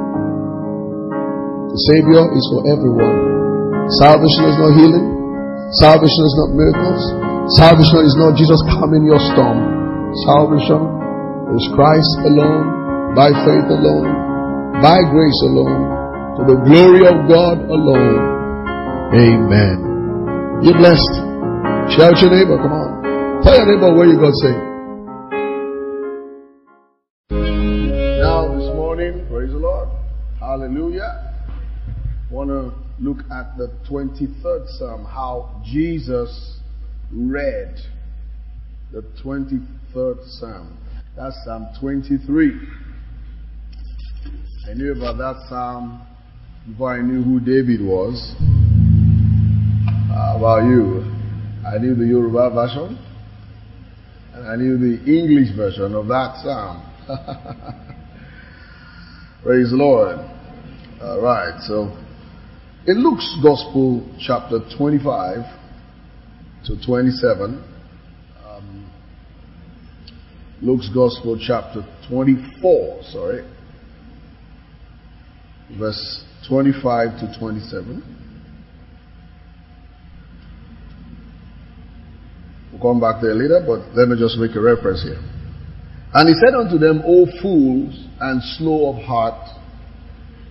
The Savior is for everyone. Salvation is not healing. Salvation is not miracles. Salvation is not Jesus calming your storm. Salvation is Christ alone, by faith alone, by grace alone, to the glory of God alone. Amen. You're blessed. Shout your neighbor, come on. Tell your neighbor where you got saved. Now this morning, praise the Lord. Hallelujah. I want to look at the twenty-third Psalm, how Jesus read the twenty-third Psalm. That's Psalm twenty-three. I knew about that Psalm before I knew who David was. How about you? I knew the Yoruba version, and I knew the English version of that Psalm. Praise the Lord. All right, so in Luke's Gospel, chapter twenty-five to twenty-seven, um, Luke's Gospel, chapter twenty-four, sorry, verse twenty-five to twenty-seven. We'll come back there later, but let me just make a reference here. And he said unto them, O fools and slow of heart,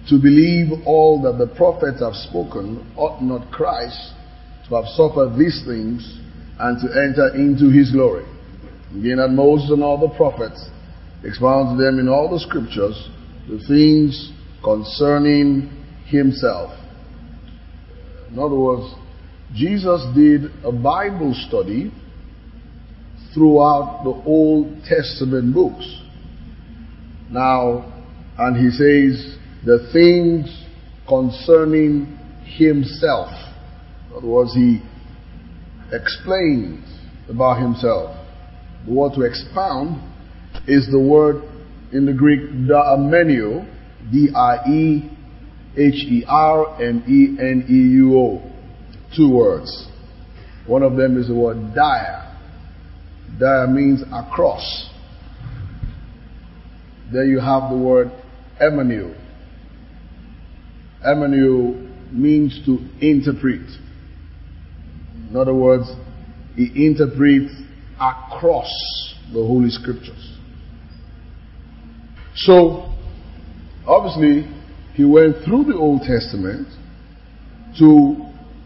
to believe all that the prophets have spoken, ought not Christ to have suffered these things and to enter into His glory? Again, and Moses and all the prophets expounded to them in all the scriptures the things concerning Himself. In other words, Jesus did a Bible study throughout the Old Testament books. Now, and He says, the things concerning himself. In other words, he explains about himself. The word to expound is the word in the Greek diameneo, D I E H E R M E N E U O. Two words. One of them is the word dia. Dia means across. Then you have the word emeneo. Emeneo means to interpret. In other words, he interprets across the Holy Scriptures. So, obviously, he went through the Old Testament to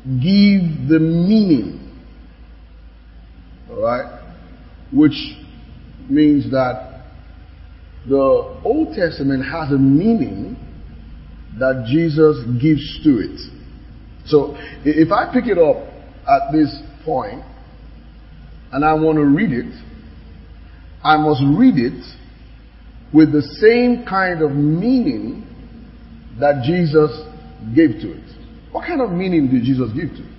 give the meaning, all right, which means that the Old Testament has a meaning that Jesus gives to it. So, if I pick it up at this point, and I want to read it, I must read it with the same kind of meaning that Jesus gave to it. What kind of meaning did Jesus give to it?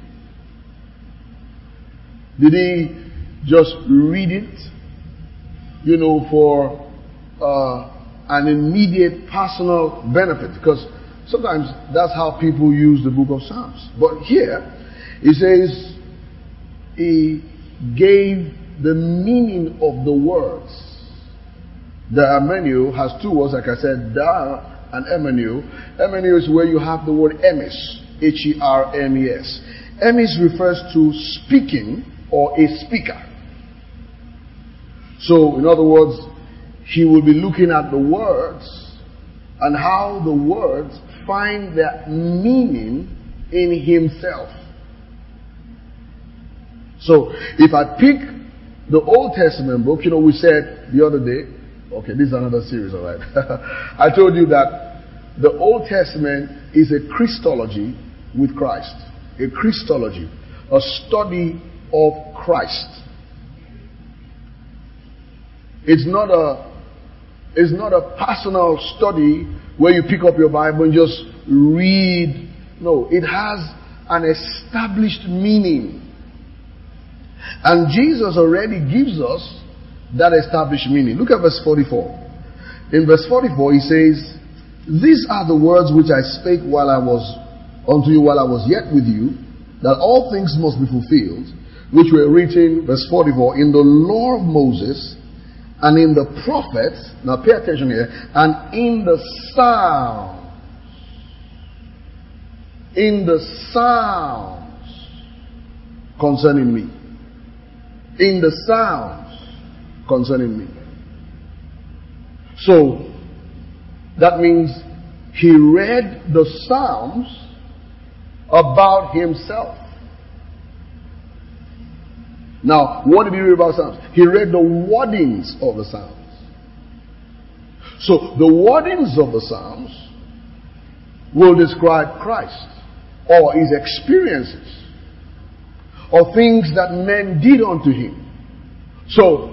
Did he just read it, you know, for uh, an immediate personal benefit? Because sometimes that's how people use the book of Psalms. But here, it says, he gave the meaning of the words. The emeneo has two words, like I said, da and emeneo. Emeneo is where you have the word emes, H E R M E S. Emes refers to speaking or a speaker. So, in other words, he will be looking at the words and how the words find their meaning in himself. So, if I pick the Old Testament book, you know, we said the other day, okay, this is another series, all right. I told you that the Old Testament is a Christology with Christ. A Christology. A study of Christ. It's not a, it's not a personal study where you pick up your Bible and just read. No, it has an established meaning. And Jesus already gives us that established meaning. Look at verse forty-four. In verse forty-four, he says, "These are the words which I spake while I was unto you, while I was yet with you, that all things must be fulfilled, which were written," verse forty-four, "in the law of Moses, and in the prophets," now pay attention here, "and in the Psalms." In the Psalms concerning me. In the Psalms concerning me. So, that means he read the Psalms about himself. Now, what did he read about Psalms? He read the wordings of the Psalms. So, the wordings of the Psalms will describe Christ or his experiences or things that men did unto him. So,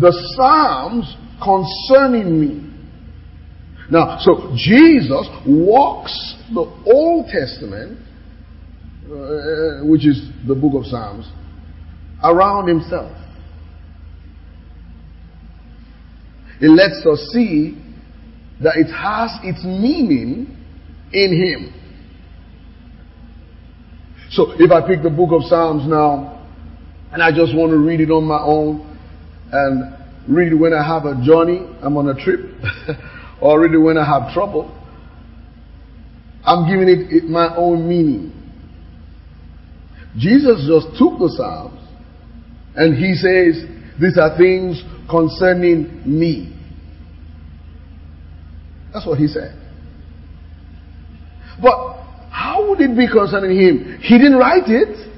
the Psalms concerning me. Now, so Jesus walks the Old Testament, uh, which is the book of Psalms, around himself. It lets us see that it has its meaning in him. So, if I pick the book of Psalms now, and I just want to read it on my own, and read it when I have a journey, I'm on a trip, or read it when I have trouble, I'm giving it, it my own meaning. Jesus just took the Psalms and he says, "These are things concerning me." That's what he said. But how would it be concerning him? He didn't write it.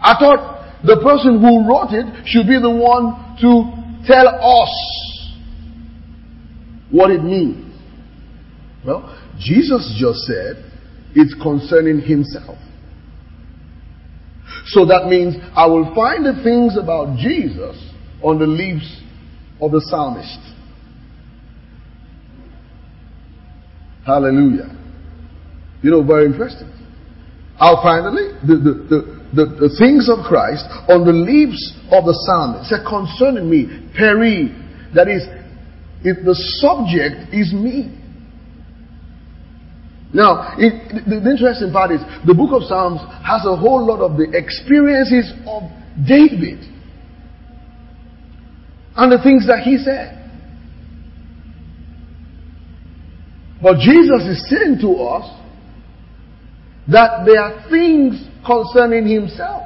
I thought the person who wrote it should be the one to tell us what it means. Well, Jesus just said it's concerning himself. So that means I will find the things about Jesus on the lips of the psalmist. Hallelujah. You know, very interesting. How finally, the, the, the, the, the things of Christ on the lips of the psalmist, it said, concerning me, peri, that is, if the subject is me. Now, it, the, the interesting part is, the book of Psalms has a whole lot of the experiences of David and the things that he said. But Jesus is saying to us that there are things concerning himself.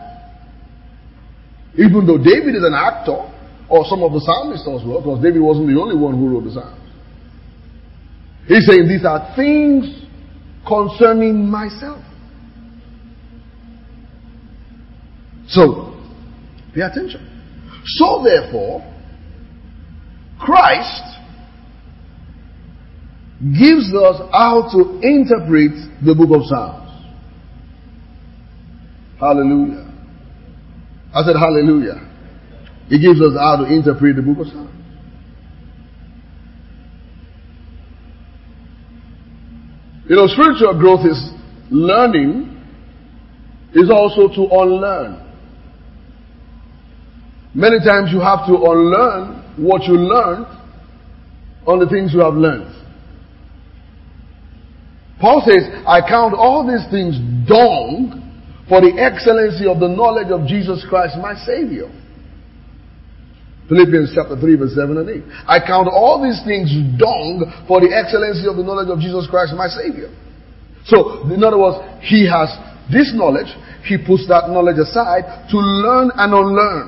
Even though David is an actor, or some of the psalmists as well, because David wasn't the only one who wrote the Psalms. He's saying these are things concerning myself. So, pay attention. So therefore, Christ gives us how to interpret the book of Psalms. Hallelujah. I said hallelujah. He gives us how to interpret the book of Psalms. You know, spiritual growth is learning, is also to unlearn. Many times you have to unlearn what you learned on the things you have learned. Paul says, I count all these things dung for the excellency of the knowledge of Jesus Christ, my Savior. Philippians chapter three, verse seven and eight. I count all these things dung for the excellency of the knowledge of Jesus Christ, my Savior. So, in other words, he has this knowledge. He puts that knowledge aside to learn and unlearn.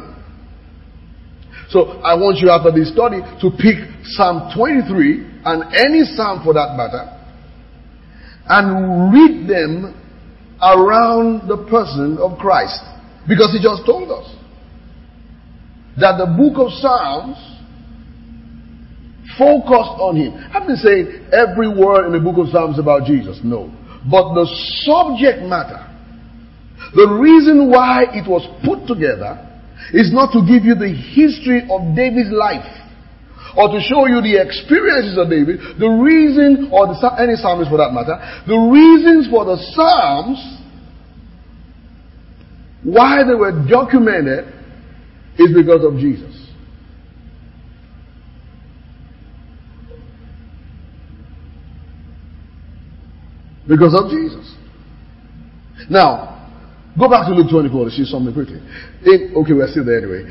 So, I want you after this study to pick Psalm twenty-three and any Psalm for that matter and read them around the person of Christ. Because he just told us that the book of Psalms focused on him. I've been saying every word in the book of Psalms about Jesus. No. But the subject matter, the reason why it was put together is not to give you the history of David's life or to show you the experiences of David. The reason, or the, any psalmist for that matter, the reasons for the Psalms, why they were documented, is because of Jesus. Because of Jesus. Now, go back to Luke twenty-four to see something quickly. It, okay, we're still there anyway.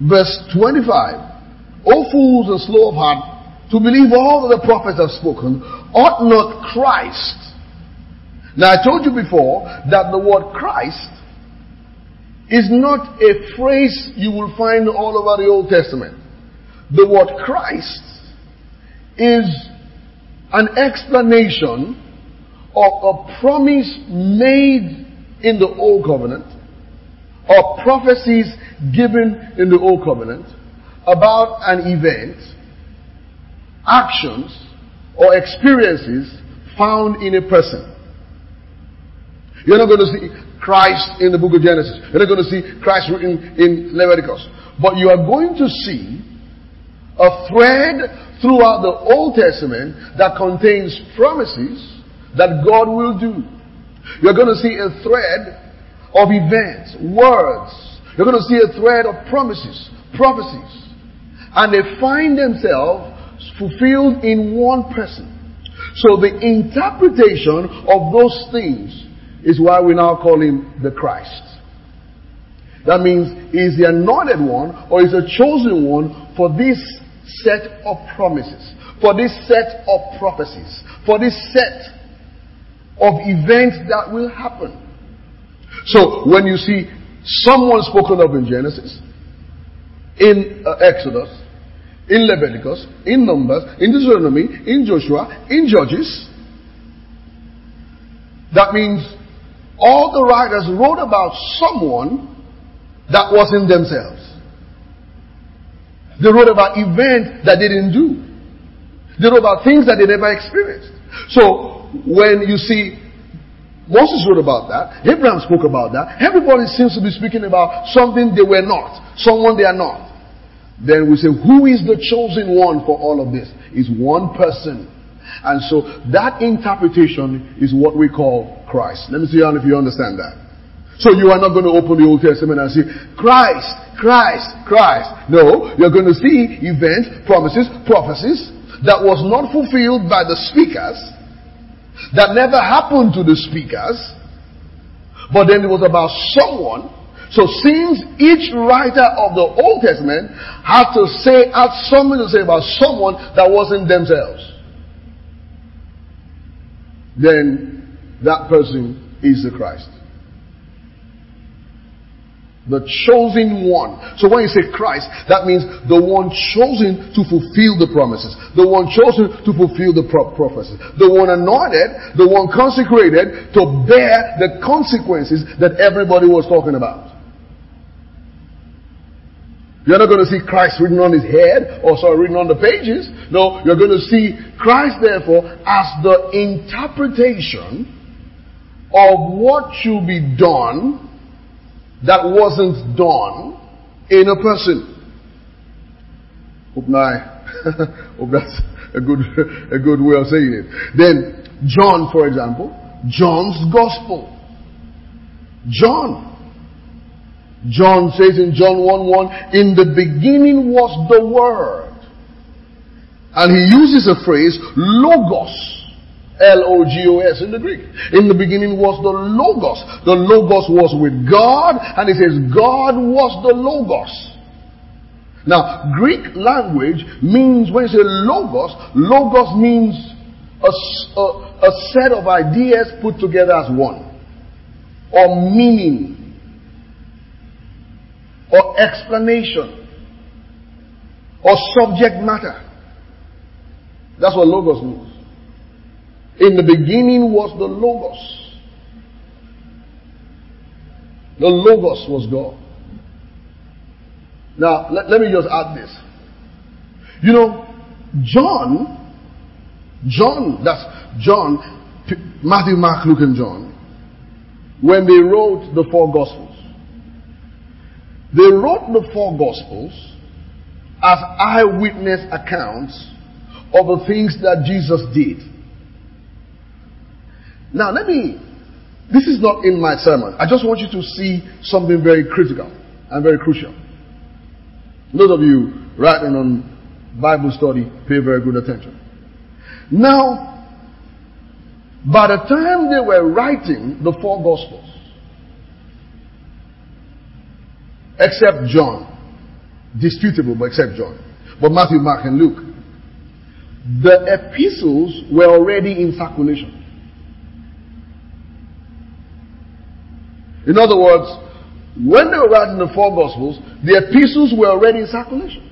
Verse twenty-five. O fools and slow of heart, to believe all that the prophets have spoken, ought not Christ. Now, I told you before that the word Christ is not a phrase you will find all over the Old Testament. The word Christ is an explanation of a promise made in the Old Covenant, or prophecies given in the Old Covenant about an event, actions, or experiences found in a person. You're not going to see Christ in the book of Genesis. You're not going to see Christ written in Leviticus. But you are going to see a thread throughout the Old Testament that contains promises that God will do. You're going to see a thread of events, words. You're going to see a thread of promises, prophecies. And they find themselves fulfilled in one person. So the interpretation of those things is why we now call him the Christ. That means he's the anointed one, or he's a chosen one for this set of promises, for this set of prophecies, for this set of events that will happen. So when you see someone spoken of in Genesis, in uh, Exodus, in Leviticus, in Numbers, in Deuteronomy, in Joshua, in Judges, that means all the writers wrote about someone that wasn't themselves. They wrote about events that they didn't do. They wrote about things that they never experienced. So when you see Moses wrote about that, Abraham spoke about that, everybody seems to be speaking about something they were not, someone they are not. Then we say, who is the chosen one for all of this? It's one person. And so that interpretation is what we call Christ. Let me see if you understand that. So you are not going to open the Old Testament and say, Christ, Christ, Christ. No, you're going to see events, promises, prophecies that was not fulfilled by the speakers, that never happened to the speakers, but then it was about someone. So since each writer of the Old Testament had to say, had something to say about someone that wasn't themselves, then that person is the Christ. The chosen one. So when you say Christ, that means the one chosen to fulfill the promises. The one chosen to fulfill the pro- prophecies. The one anointed, the one consecrated to bear the consequences that everybody was talking about. You're not going to see Christ written on his head, or sorry, written on the pages. No, you're going to see Christ, therefore, as the interpretation of what should be done that wasn't done in a person. Hope, my, hope that's a good, a good way of saying it. Then, John, for example, John's Gospel. John. John says in John one one, in the beginning was the Word. And he uses a phrase, logos. L O G O S in the Greek. In the beginning was the Logos. The Logos was with God, and it says God was the Logos. Now, Greek language means, when you say Logos, Logos means a, a, a set of ideas put together as one. Or meaning. Or explanation. Or subject matter. That's what Logos means. In the beginning was the Logos. The Logos was God. Now, let, let me just add this. You know, John, John, that's John, Matthew, Mark, Luke, and John, when they wrote the four Gospels, they wrote the four Gospels as eyewitness accounts of the things that Jesus did. Now let me, this is not in my sermon. I just want you to see something very critical and very crucial. Those of you writing on Bible study, pay very good attention. Now, by the time they were writing the four Gospels, except John, disputable, but except John, but Matthew, Mark, and Luke, the epistles were already in circulation. In other words, when they were writing the four Gospels, the epistles were already in circulation.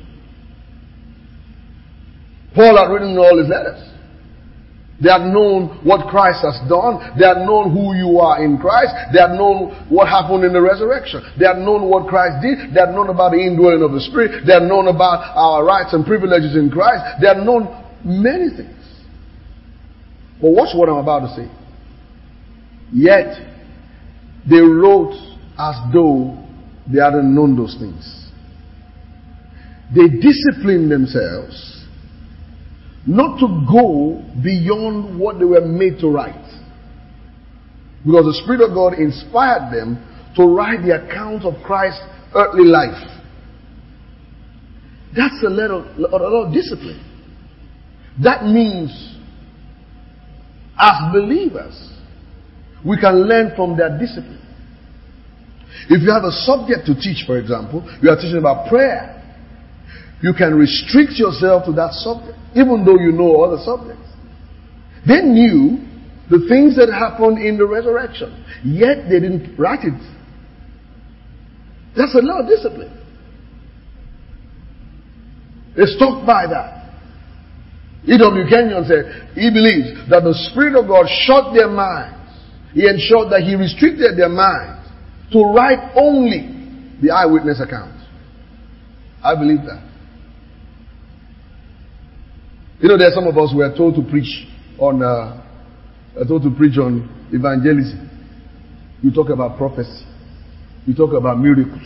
Paul had written all his letters. They had known what Christ has done. They had known who you are in Christ. They had known what happened in the resurrection. They had known what Christ did. They had known about the indwelling of the Spirit. They had known about our rights and privileges in Christ. They had known many things. But watch what I'm about to say. Yet, they wrote as though they hadn't known those things. They disciplined themselves not to go beyond what they were made to write, because the Spirit of God inspired them to write the account of Christ's earthly life. That's a lot of, a lot of discipline. That means, as believers, we can learn from their discipline. If you have a subject to teach, for example, you are teaching about prayer, you can restrict yourself to that subject, even though you know other subjects. They knew the things that happened in the resurrection, yet they didn't write it. That's a lot of discipline. They stuck by that. E W Kenyon said he believes that the Spirit of God shut their mind. He ensured that he restricted their minds to write only the eyewitness accounts. I believe that. You know, there are some of us who are told to preach on, uh, are told to preach on evangelism. You talk about prophecy. You talk about miracles.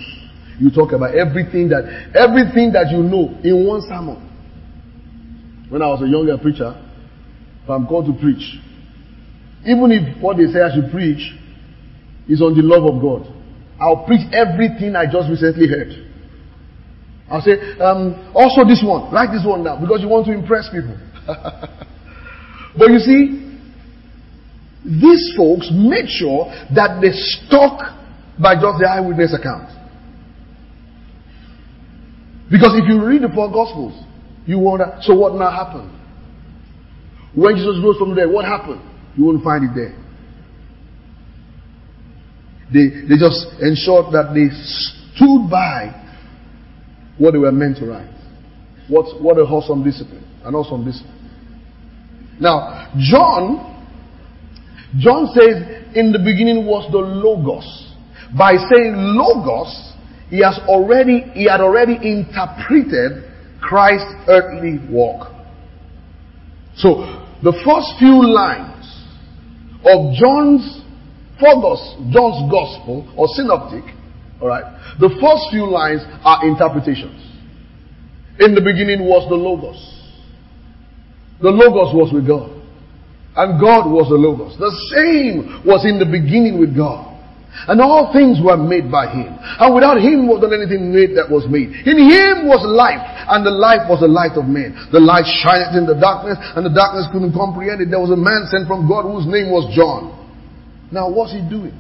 You talk about everything that, everything that you know in one sermon. When I was a younger preacher, But I'm called to preach. Even if what they say I should preach is on the love of God, I'll preach everything I just recently heard. I'll say, um, also this one, like this one now, because you want to impress people. But you see, these folks made sure that they stuck by just the eyewitness account. Because if you read the four Gospels, you wonder, so what now happened? When Jesus rose from the dead, what happened? You won't find it there. They, they just ensured that they stood by what they were meant to write. What, what a wholesome discipline. An awesome discipline. Now, John, John says, in the beginning was the Logos. By saying Logos, he has already, he had already interpreted Christ's earthly walk. So, the first few lines of John's Phogos, John's Gospel or Synoptic, all right, the first few lines are interpretations. In the beginning was the Logos. The Logos was with God, and God was the Logos. The same was in the beginning with God. And all things were made by Him. And without Him was not anything made that was made. In Him was life, and the life was the light of men. The light shineth in the darkness, and the darkness couldn't comprehend it. There was a man sent from God whose name was John. Now what's he doing?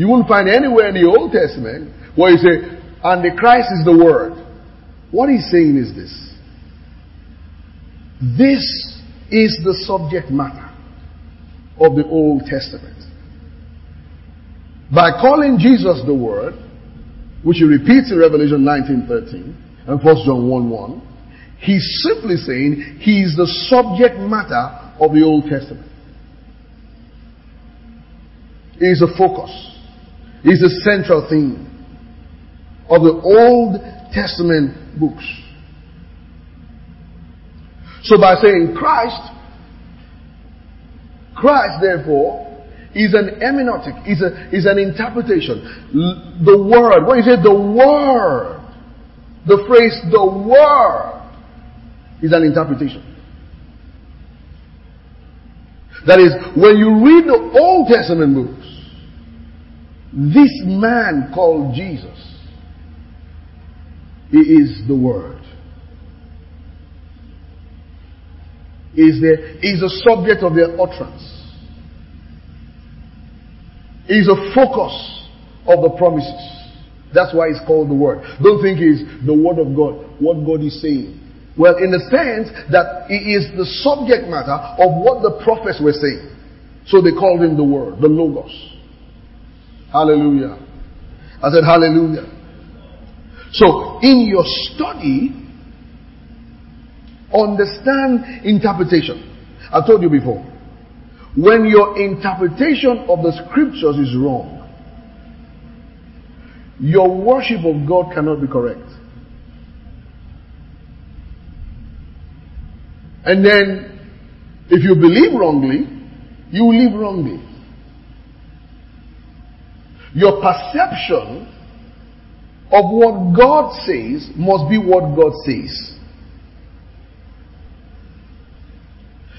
You won't find anywhere in the Old Testament where you say, and the Christ is the Word. What he's saying is this. This is the subject matter of the Old Testament. By calling Jesus the Word, which he repeats in Revelation nineteen thirteen and First John one one, he's simply saying he is the subject matter of the Old Testament. It is the focus. It is the central theme of the Old Testament books. So by saying Christ, Christ therefore, is an hermeneutic, is a is an interpretation. L- the word, when you say the word, the phrase the word is an interpretation. That is, when you read the Old Testament books, this man called Jesus, he is the Word. He is the, he is the subject of their utterance. Is a focus of the promises. That's why it's called the Word. Don't think it's the Word of God, what God is saying. Well, in the sense that it is the subject matter of what the prophets were saying. So they called him the Word, the Logos. Hallelujah. I said hallelujah. So, in your study, understand interpretation. I told you before, when your interpretation of the scriptures is wrong, your worship of God cannot be correct. And then, if you believe wrongly, you will live wrongly. Your perception of what God says must be what God says.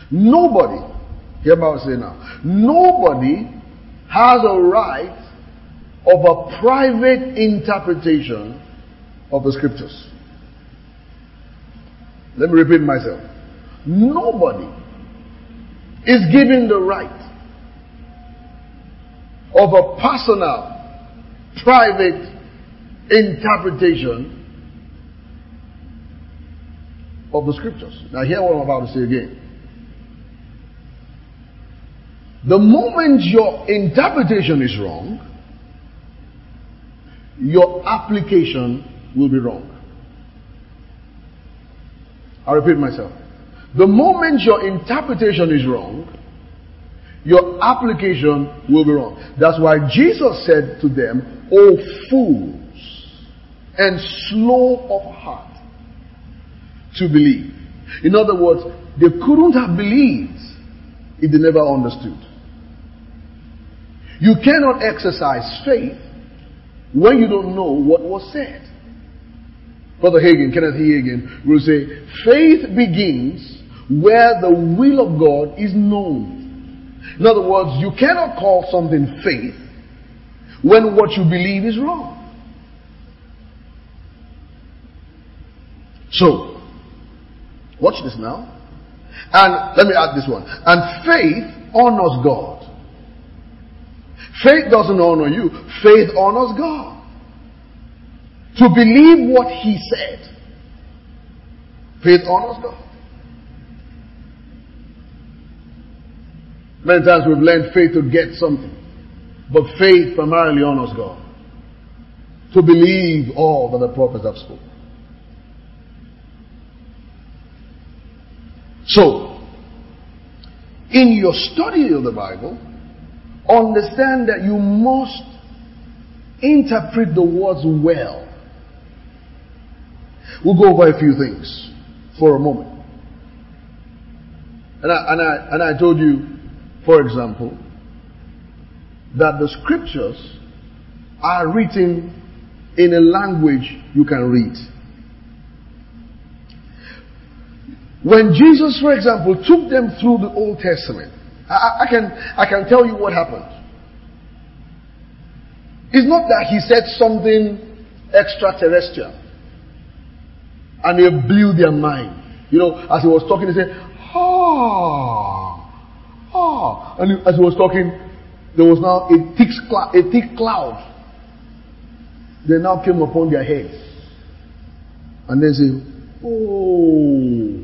Nobody, hear what I say now. Nobody has a right of a private interpretation of the scriptures. Let me repeat myself. Nobody is given the right of a personal, private interpretation of the scriptures. Now hear what I'm about to say again. The moment your interpretation is wrong, your application will be wrong. I repeat myself. The moment your interpretation is wrong, your application will be wrong. That's why Jesus said to them, "O fools, and slow of heart to believe." In other words, they couldn't have believed if they never understood. You cannot exercise faith when you don't know what was said. Brother Hagen, Kenneth Hagen, will say, faith begins where the will of God is known. In other words, you cannot call something faith when what you believe is wrong. So, watch this now. And let me add this one. And faith honors God. Faith doesn't honor you. Faith honors God. To believe what He said. Faith honors God. Many times we've learned faith to get something. But faith primarily honors God. To believe all that the prophets have spoken. So, in your study of the Bible, understand that you must interpret the words well. We'll go over a few things for a moment. And I, and I, and I told you, for example, that the scriptures are written in a language you can read. When Jesus, for example, took them through the Old Testament, I, I can I can tell you what happened. It's not that He said something extraterrestrial and it blew their mind. You know, as He was talking, He said, ah, ah. And as He was talking, there was now a thick cloud, a thick cloud. They now came upon their heads. And they said, oh,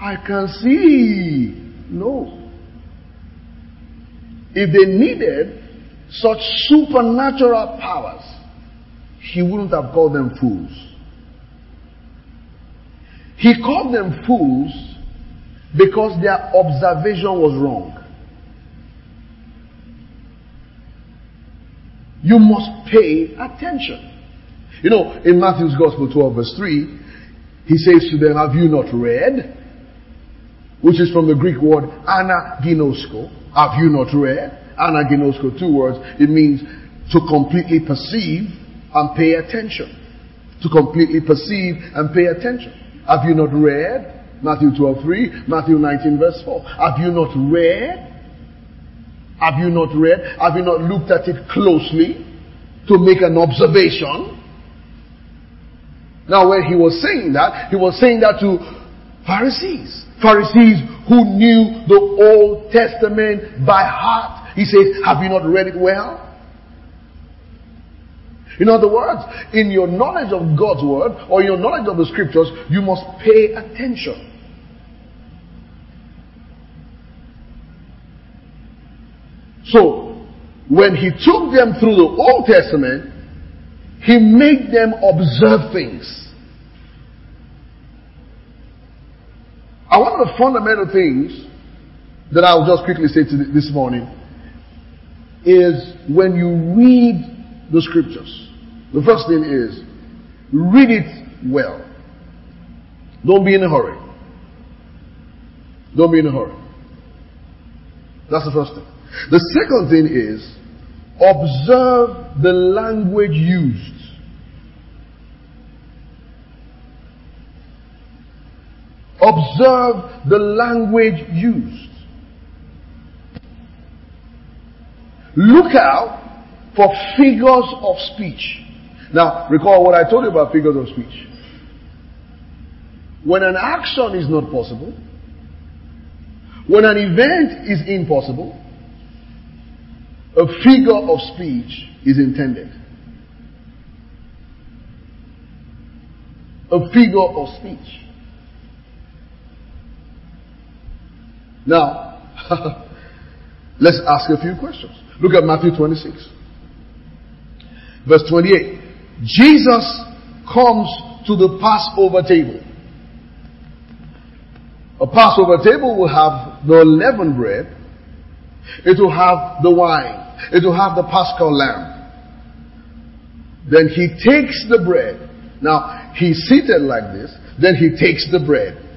I can see. No. If they needed such supernatural powers, He wouldn't have called them fools. He called them fools because their observation was wrong. You must pay attention. You know, in Matthew's Gospel twelve verse three, He says to them, have you not read? Which is from the Greek word anaginosko. Have you not read? Anaginosko, two words. It means to completely perceive and pay attention. To completely perceive and pay attention. Have you not read? Matthew twelve three, Matthew nineteen verse four. Have you not read? Have you not read? Have you not looked at it closely to make an observation? Now when He was saying that, He was saying that to Pharisees. Pharisees who knew the Old Testament by heart. He says, have you not read it well? In other words, in your knowledge of God's word or your knowledge of the scriptures, you must pay attention. So, when He took them through the Old Testament, He made them observe things. And one of the fundamental things that I'll just quickly say to this morning is when you read the scriptures, the first thing is read it well. Don't be in a hurry. Don't be in a hurry. That's the first thing. The second thing is observe the language used. Observe the language used. Look out for figures of speech. Now, recall what I told you about figures of speech. When an action is not possible, when an event is impossible, a figure of speech is intended. A figure of speech. Now, let's ask a few questions. Look at Matthew twenty-six, verse twenty-eight. Jesus comes to the Passover table. A Passover table will have the leavened bread. It will have the wine. It will have the Paschal lamb. Then He takes the bread. Now, He's seated like this. Then He takes the bread.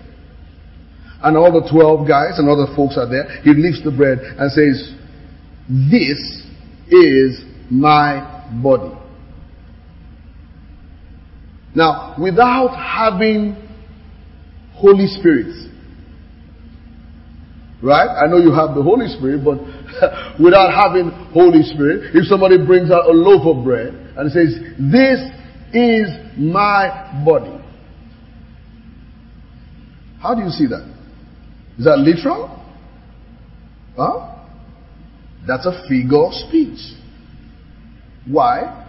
And all the twelve guys and other folks are there. He lifts the bread and says, this is my body. Now, without having Holy Spirit Right? I know you have the Holy Spirit, but without having Holy Spirit, if somebody brings out a loaf of bread and says, "This is my body," how do you see that? Is that literal? Huh? That's a figure of speech. Why?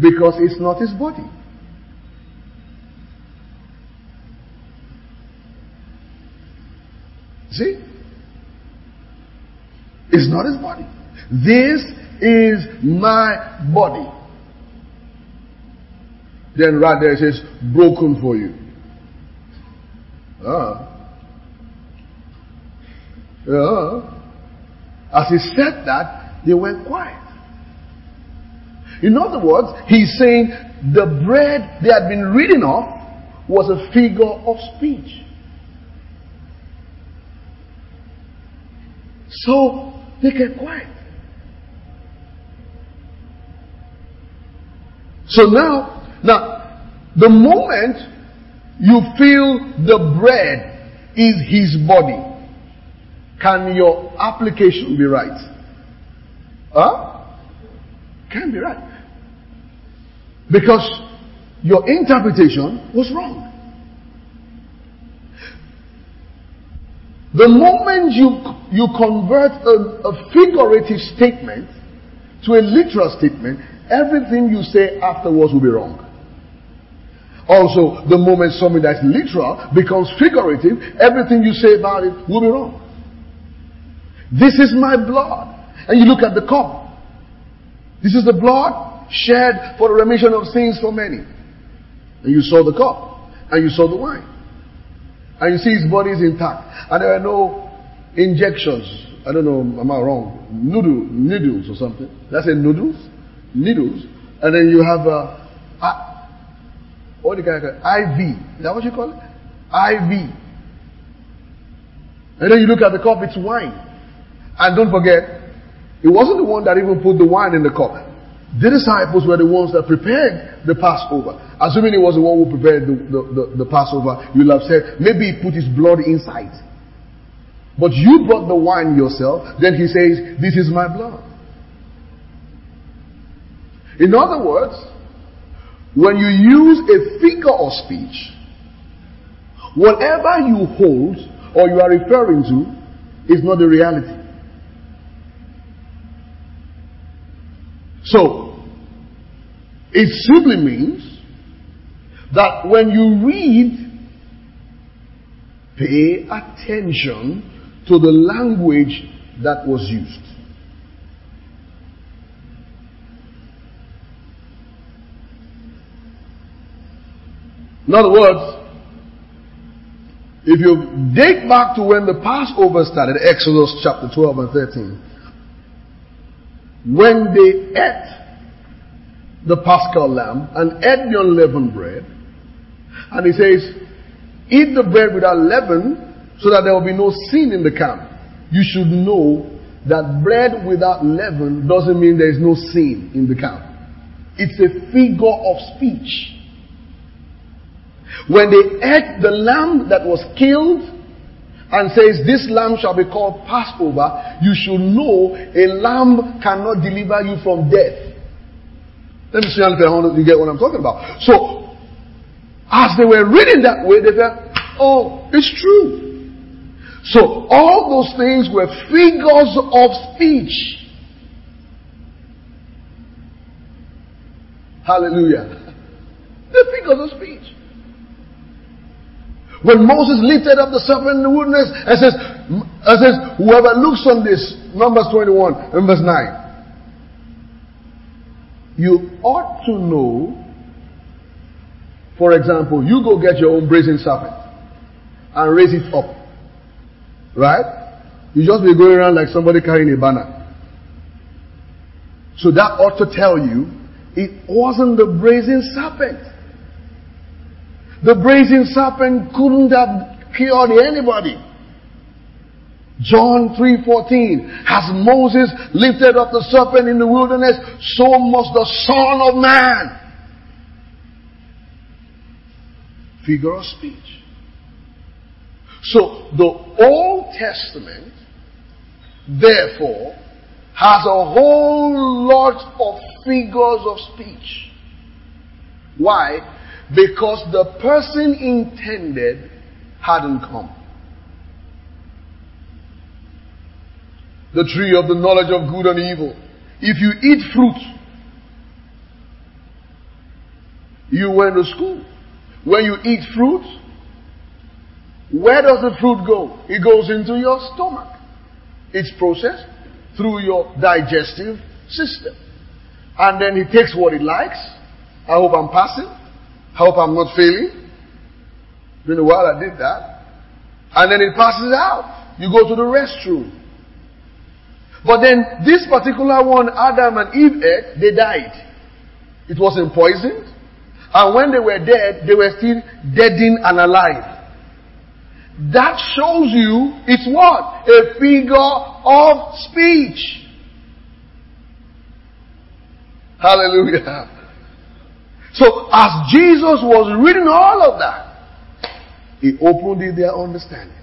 Because it's not his body. See? It's not his body. "This is my body." Then right there it says, "Broken for you." Ah. Yeah. As he said that, they went quiet. In other words, he's saying the bread they had been reading of was a figure of speech. So they kept quiet. So now, now, the moment you feel the bread is his body, can your application be right? Huh? Can be right. Because your interpretation was wrong. The moment you you convert a, a figurative statement to a literal statement, everything you say afterwards will be wrong. Also, the moment something that's literal becomes figurative, everything you say about it will be wrong. "This is my blood." And you look at the cup. "This is the blood shed for the remission of sins for many." And you saw the cup. And you saw the wine. And you see his body is intact. And there are no injections. I don't know, am I wrong? Noodle, needles or something. That's a noodles? Needles. And then you have a, a what do you call it? I V. Is that what you call it? I V. And then you look at the cup, it's wine. And don't forget, it wasn't the one that even put the wine in the cup. The disciples were the ones that prepared the Passover. Assuming it was the one who prepared the, the, the, the Passover, you'll have said, maybe he put his blood inside. But you brought the wine yourself. Then he says, "This is my blood." In other words, when you use a figure of speech, whatever you hold or you are referring to is not the reality. So, it simply means that when you read, pay attention to the language that was used. In other words, if you dig back to when the Passover started, Exodus chapter twelve and thirteen, when they ate the Paschal lamb and ate the unleavened bread, and he says, "Eat the bread without leaven, so that there will be no sin in the camp." You should know that bread without leaven doesn't mean there is no sin in the camp. It's a figure of speech. When they ate the lamb that was killed, and says, "This lamb shall be called Passover," you should know a lamb cannot deliver you from death. Let me see if you get what I'm talking about. So, as they were reading that way, they felt, "Oh, it's true." So, all those things were figures of speech. Hallelujah. They're figures of speech. When Moses lifted up the serpent in the wilderness and says, and says, "Whoever looks on this," Numbers twenty-one and verse nine. You ought to know, for example, you go get your own brazen serpent and raise it up. Right? You just be going around like somebody carrying a banner. So that ought to tell you, it wasn't the brazen serpent. The brazen serpent couldn't have cured anybody. John three fourteen, "As Moses lifted up the serpent in the wilderness, so must the Son of Man." Figure of speech. So the Old Testament therefore, has a whole lot of figures of speech. Why? Because the person intended hadn't come. The tree of the knowledge of good and evil. If you eat fruit, you went to school. When you eat fruit, where does the fruit go? It goes into your stomach. It's processed through your digestive system. And then it takes what it likes. I hope I'm passing. I hope I'm not failing. It's been a while I did that. And then it passes out. You go to the restroom. But then this particular one, Adam and Eve ate, they died. It wasn't poisoned. And when they were dead, they were still deadened and alive. That shows you it's what? A figure of speech. Hallelujah. So as Jesus was reading all of that, he opened in their understanding.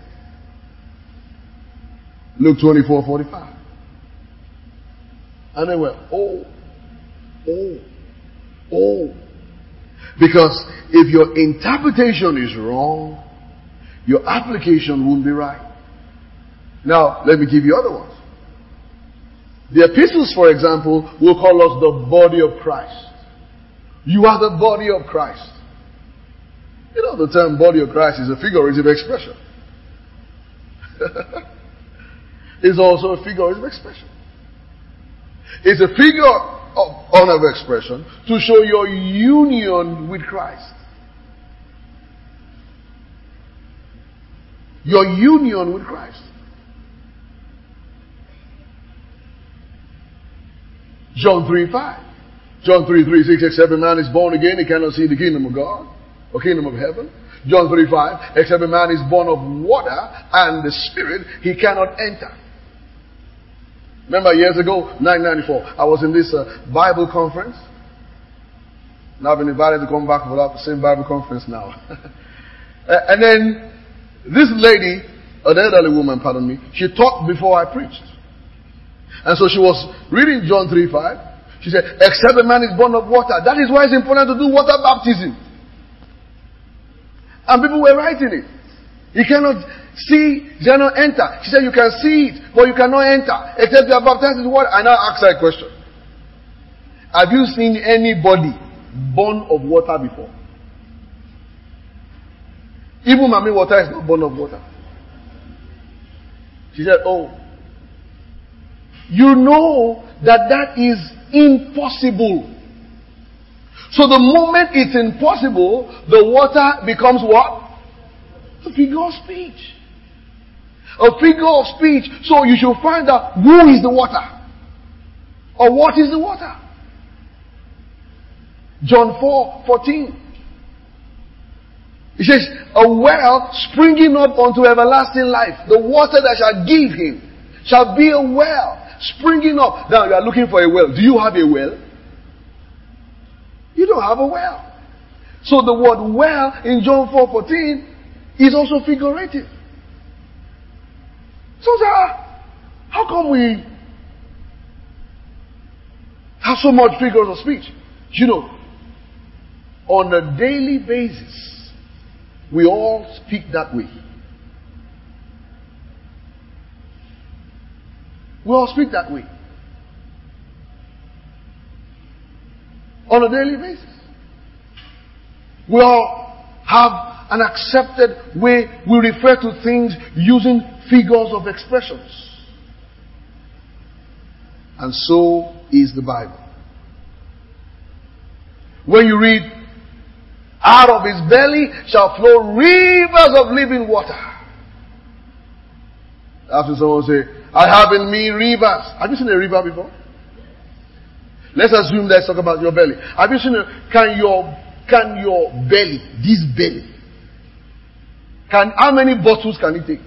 Luke twenty-four forty-five. And they were, oh, oh, oh. Because if your interpretation is wrong, your application won't be right. Now, let me give you other ones. The epistles, for example, will call us the body of Christ. You are the body of Christ. You know the term body of Christ is a figurative expression. It's also a figurative expression. It's a figure of honor of expression to show your union with Christ. Your union with Christ. John three five. John three three six, except a man is born again, he cannot see the kingdom of God or kingdom of heaven. John three five, except a man is born of water and the Spirit, he cannot enter. Remember years ago, nineteen ninety-four, I was in this uh, Bible conference. And I've been invited to come back for that same Bible conference now. And then this lady, an elderly woman, pardon me, she talked before I preached. And so she was reading John three five. She said, except a man is born of water. That is why it's important to do water baptism. And people were writing it. You cannot see, you cannot enter. She said, you can see it, but you cannot enter. Except you are baptized in water. And I asked her a question. Have you seen anybody born of water before? Even Mami Water is not born of water. She said, oh. You know that that is impossible. So the moment it's impossible, the water becomes what? A figure of speech. A figure of speech. So you should find out who is the water. Or what is the water. John four fourteen. It says, a well springing up unto everlasting life. The water that shall give him shall be a well springing up. Now you are looking for a well. Do you have a well? You don't have a well. So the word well in John four fourteen is also figurative. So, sir, how come we have so much figures of speech? You know, on a daily basis, we all speak that way. We all speak that way. On a daily basis. We all have an accepted way we refer to things using figures of expressions. And so is the Bible. When you read, out of his belly shall flow rivers of living water. After someone say, I have in me rivers. Have you seen a river before? Let's assume that's talking about your belly. Have you seen a, can your, can your belly, this belly, Can, how many bottles can it take?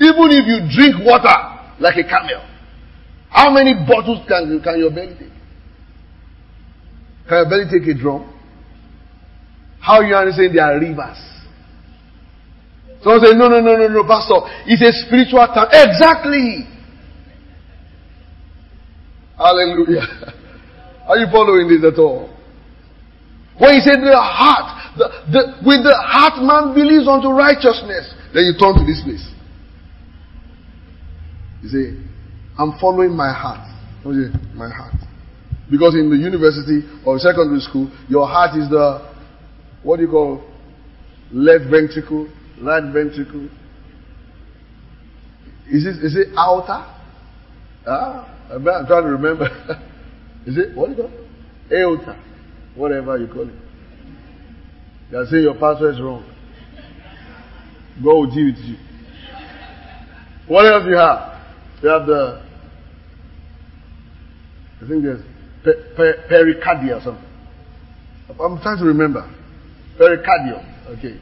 Even if you drink water like a camel, how many bottles can, can your belly take? Can your belly take a drum? How you understand there are rivers? So Someone say, no, no, no, no, no, Pastor. It's a spiritual time. Exactly. Hallelujah. Are you following this at all? When he said the heart, the, the, with the heart man believes unto righteousness. Then you turn to this place. You say, I'm following my heart. You say, my heart. Because in the university or secondary school, your heart is the, what do you call, left ventricle, right ventricle. Is it, is it outer? Ah, I'm trying to remember. Is it, what do you call it? Aorta. Whatever you call it. They are saying your pastor is wrong. God will deal with you. What else do you have? You have the, I think there's per, per, pericardia or something. I'm trying to remember. Pericardium. Okay.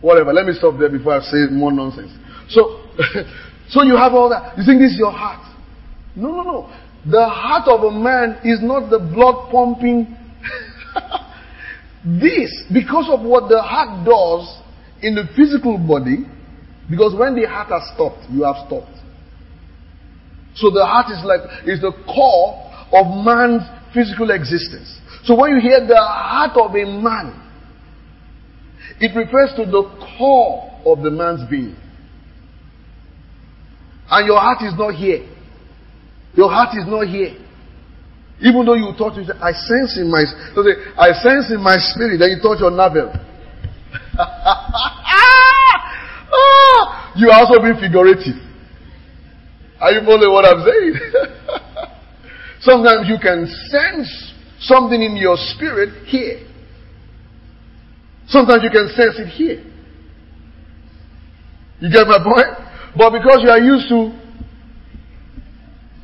Whatever. Let me stop there before I say more nonsense. So, so you have all that. You think this is your heart? No, no, no. The heart of a man is not the blood pumping. This, because of what the heart does in the physical body, because when the heart has stopped, you have stopped. So the heart is like, is the core of man's physical existence. So when you hear the heart of a man, it refers to the core of the man's being. And your heart is not here. Your heart is not here. Even though you thought, you say, I sense in my, so say, I sense in my spirit, then you touch your navel. You are also being figurative. Are you following what I'm saying? Sometimes you can sense something in your spirit here. Sometimes you can sense it here. You get my point? But because you are used to,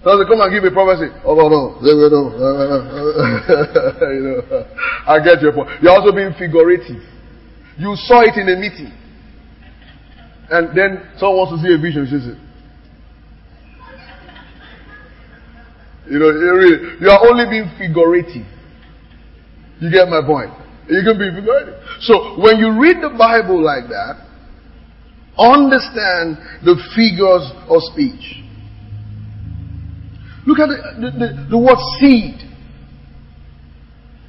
so they come and give a prophecy. Oh, no, no. You know, I get your point. You're also being figurative. You saw it in a meeting. And then someone wants to see a vision. She says, you know, you are only being figurative. You get my point? You can be figurative. So, when you read the Bible like that, understand the figures of speech. Look at the, the, the, the word seed.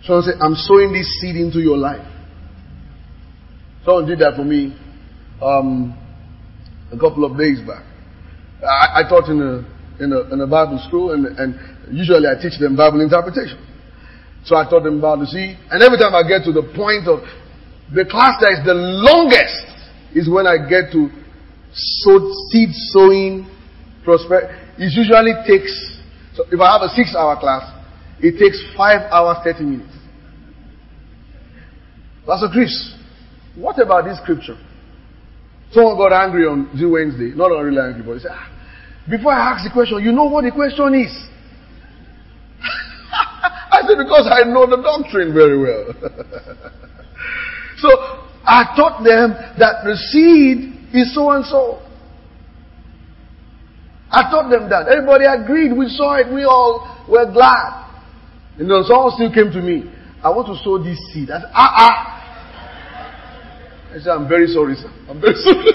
Someone said, I'm sowing this seed into your life. Someone did that for me um, a couple of days back. I, I taught in a, in, a, in a Bible school, and, and usually I teach them Bible interpretation. So I taught them about the seed. And every time I get to the point of the class that is the longest is when I get to sow, seed sowing, prosperity. It usually takes, so if I have a six hour class, it takes five hours, thirty minutes. Pastor Chris, what about this scripture? Someone got angry on Wednesday, not really angry, but he said, ah, before I ask the question, you know what the question is? I said, because I know the doctrine very well. So I taught them that the seed is so and so. I taught them that. Everybody agreed. We saw it. We all were glad. You know, someone still came to me. I want to sow this seed. I said, ah, ah. I said, I'm very sorry, sir. I'm very sorry.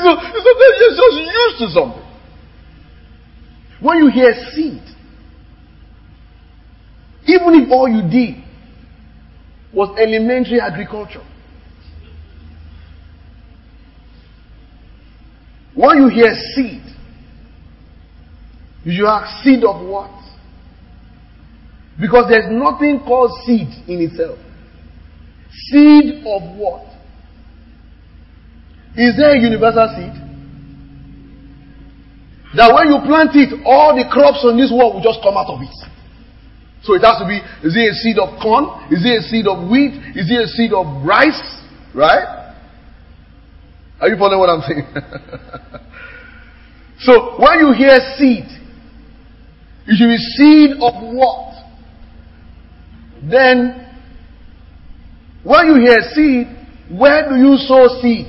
so, sometimes you're just used to something. When you hear seed, even if all you did was elementary agriculture, when you hear seed, you ask, seed of what? Because there's nothing called seed in itself. Seed of what? Is there a universal seed? That when you plant it, all the crops on this world will just come out of it. So it has to be, is it a seed of corn? Is it a seed of wheat? Is it a seed of rice? Right? Are you following what I'm saying? So, when you hear seed, it should be seed of what? Then, when you hear seed, where do you sow seed?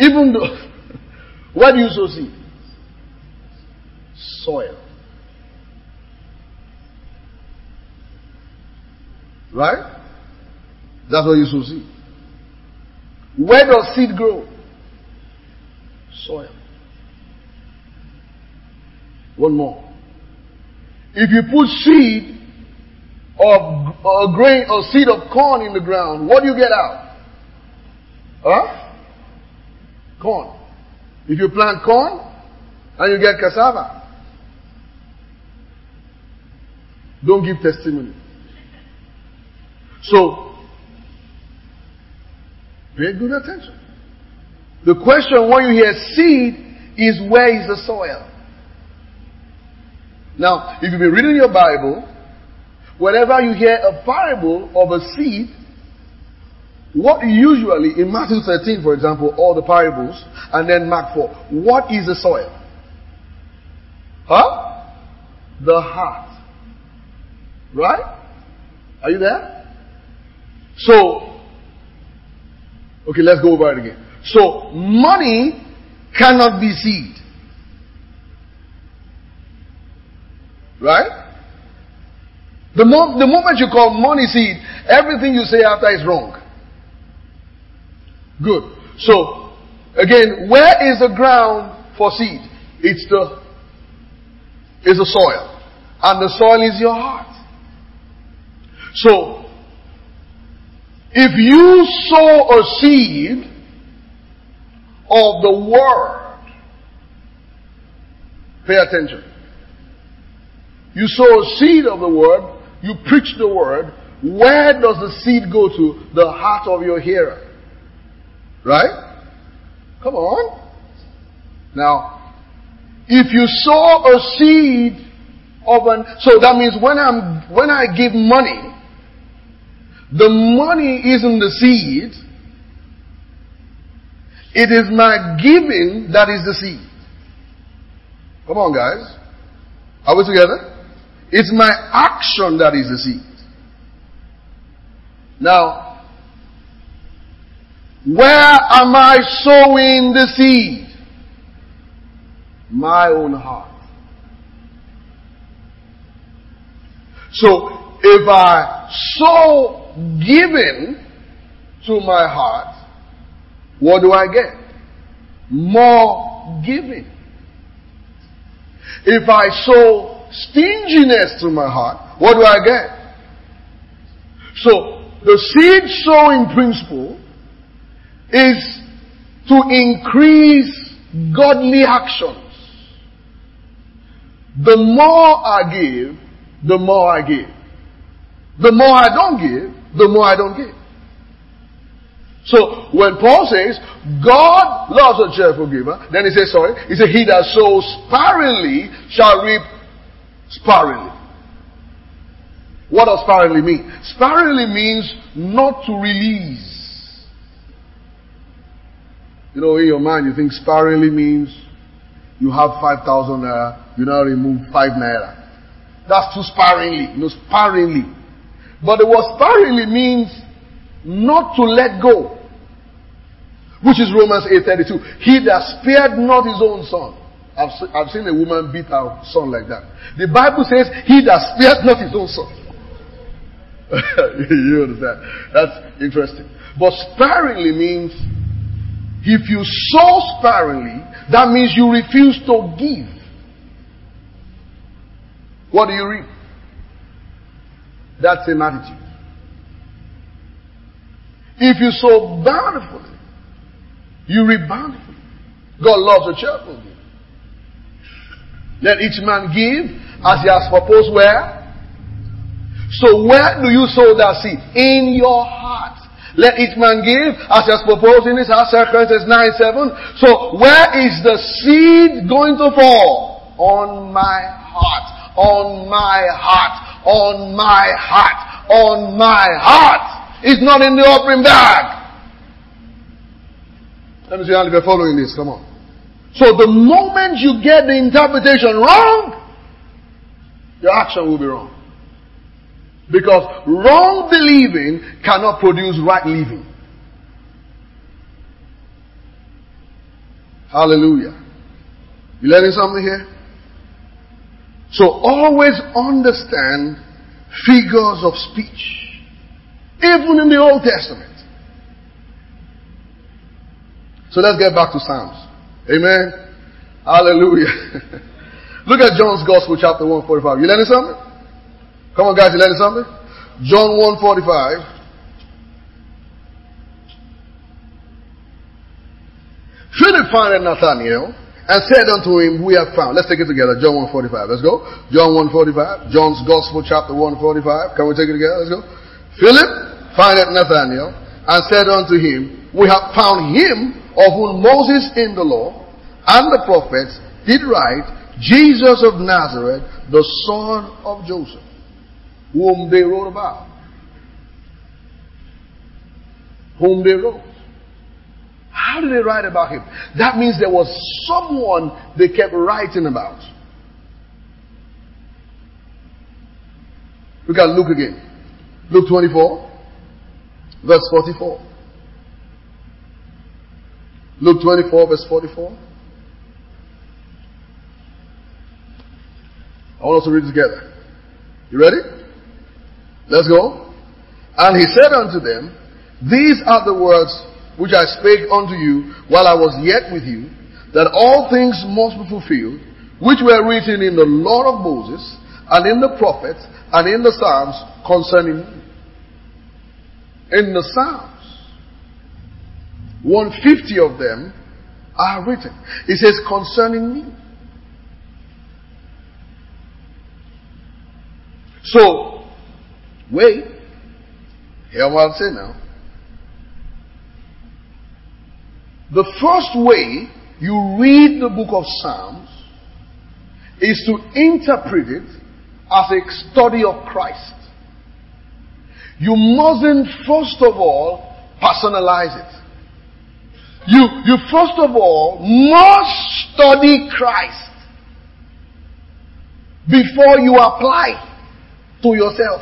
Even though, where do you sow seed? Soil. Right? That's what you should see. Where does seed grow? Soil. One more. If you put seed of a grain or seed of corn in the ground, what do you get out? Huh? Corn. If you plant corn, and you get cassava. Don't give testimony. So, pay good attention. The question when you hear seed is, where is the soil? Now, if you've been reading your Bible, whenever you hear a parable of a seed, what usually, in Matthew thirteen, for example, all the parables, and then Mark four, what is the soil? Huh? The heart. Right? Are you there? So, okay, let's go over it again. So, money cannot be seed. Right? The, mo- the moment you call money seed, everything you say after is wrong. Good. So, again, where is the ground for seed? It's the, it's the soil. And the soil is your heart. So, if you sow a seed of the word, pay attention. You sow a seed of the word, you preach the word, where does the seed go to? The heart of your hearer. Right? Come on. Now, if you sow a seed of an... So that means when, I'm, when I give money, the money isn't the seed. It is my giving that is the seed. Come on, guys. Are we together? It's my action that is the seed. Now, where am I sowing the seed? My own heart. So, if I sow giving to my heart, what do I get? More giving. If I sow stinginess to my heart, what do I get? So, the seed sowing principle is to increase godly actions. The more I give, the more I give. The more I don't give, the more I don't give. So, when Paul says, God loves a cheerful giver, then he says, sorry, he says, he that sows sparingly shall reap sparingly. What does sparingly mean? Sparingly means not to release. You know, in your mind, you think sparingly means you have five thousand naira, you now remove five naira. That's too sparingly. No, sparingly. But the word sparingly means not to let go. Which is Romans eight thirty-two. He that spared not his own son. I've, I've seen a woman beat her son like that. The Bible says, he that spared not his own son. You understand? That's interesting. But sparingly means... If you sow sparingly, that means you refuse to give. What do you reap? That's an attitude. If you sow bountifully, you reap bountifully. God loves a cheerful giver. Let each man give as he has proposed where? So where do you sow that seed? In your heart. Let each man give as he has proposed in his house, Second Corinthians nine seven. So, where is the seed going to fall? On my heart. On my heart. On my heart. On my heart. It's not in the offering bag. Let me see if you're following this. Come on. So, the moment you get the interpretation wrong, your action will be wrong. Because wrong believing cannot produce right living. Hallelujah. You learning something here? So always understand figures of speech. Even in the Old Testament. So let's get back to Psalms. Amen. Hallelujah. Look at John's Gospel, chapter one forty-five. You learning something? Come on, guys, you learning something? John one forty-five. Philip found at Nathanael and said unto him, we have found. Let's take it together. John one forty-five. Let's go. John one forty-five. John's Gospel, chapter one forty-five. Can we take it together? Let's go. Philip found at Nathanael and said unto him, we have found him of whom Moses in the law and the prophets did write, Jesus of Nazareth, the son of Joseph, whom they wrote about. Whom they wrote. How did they write about him? That means there was someone they kept writing about. Look at Luke again. Luke twenty-four, verse forty-four. Luke twenty-four, verse forty-four. I want us to read together. You ready? Let's go. And he said unto them, these are the words which I spake unto you while I was yet with you, that all things must be fulfilled, which were written in the law of Moses, and in the prophets, and in the Psalms concerning me. In the Psalms, one hundred fifty of them are written. It says, concerning me. So, wait. Hear what I'm saying now. The first way you read the book of Psalms is to interpret it as a study of Christ. You mustn't first of all personalize it. You, you first of all must study Christ before you apply to yourself.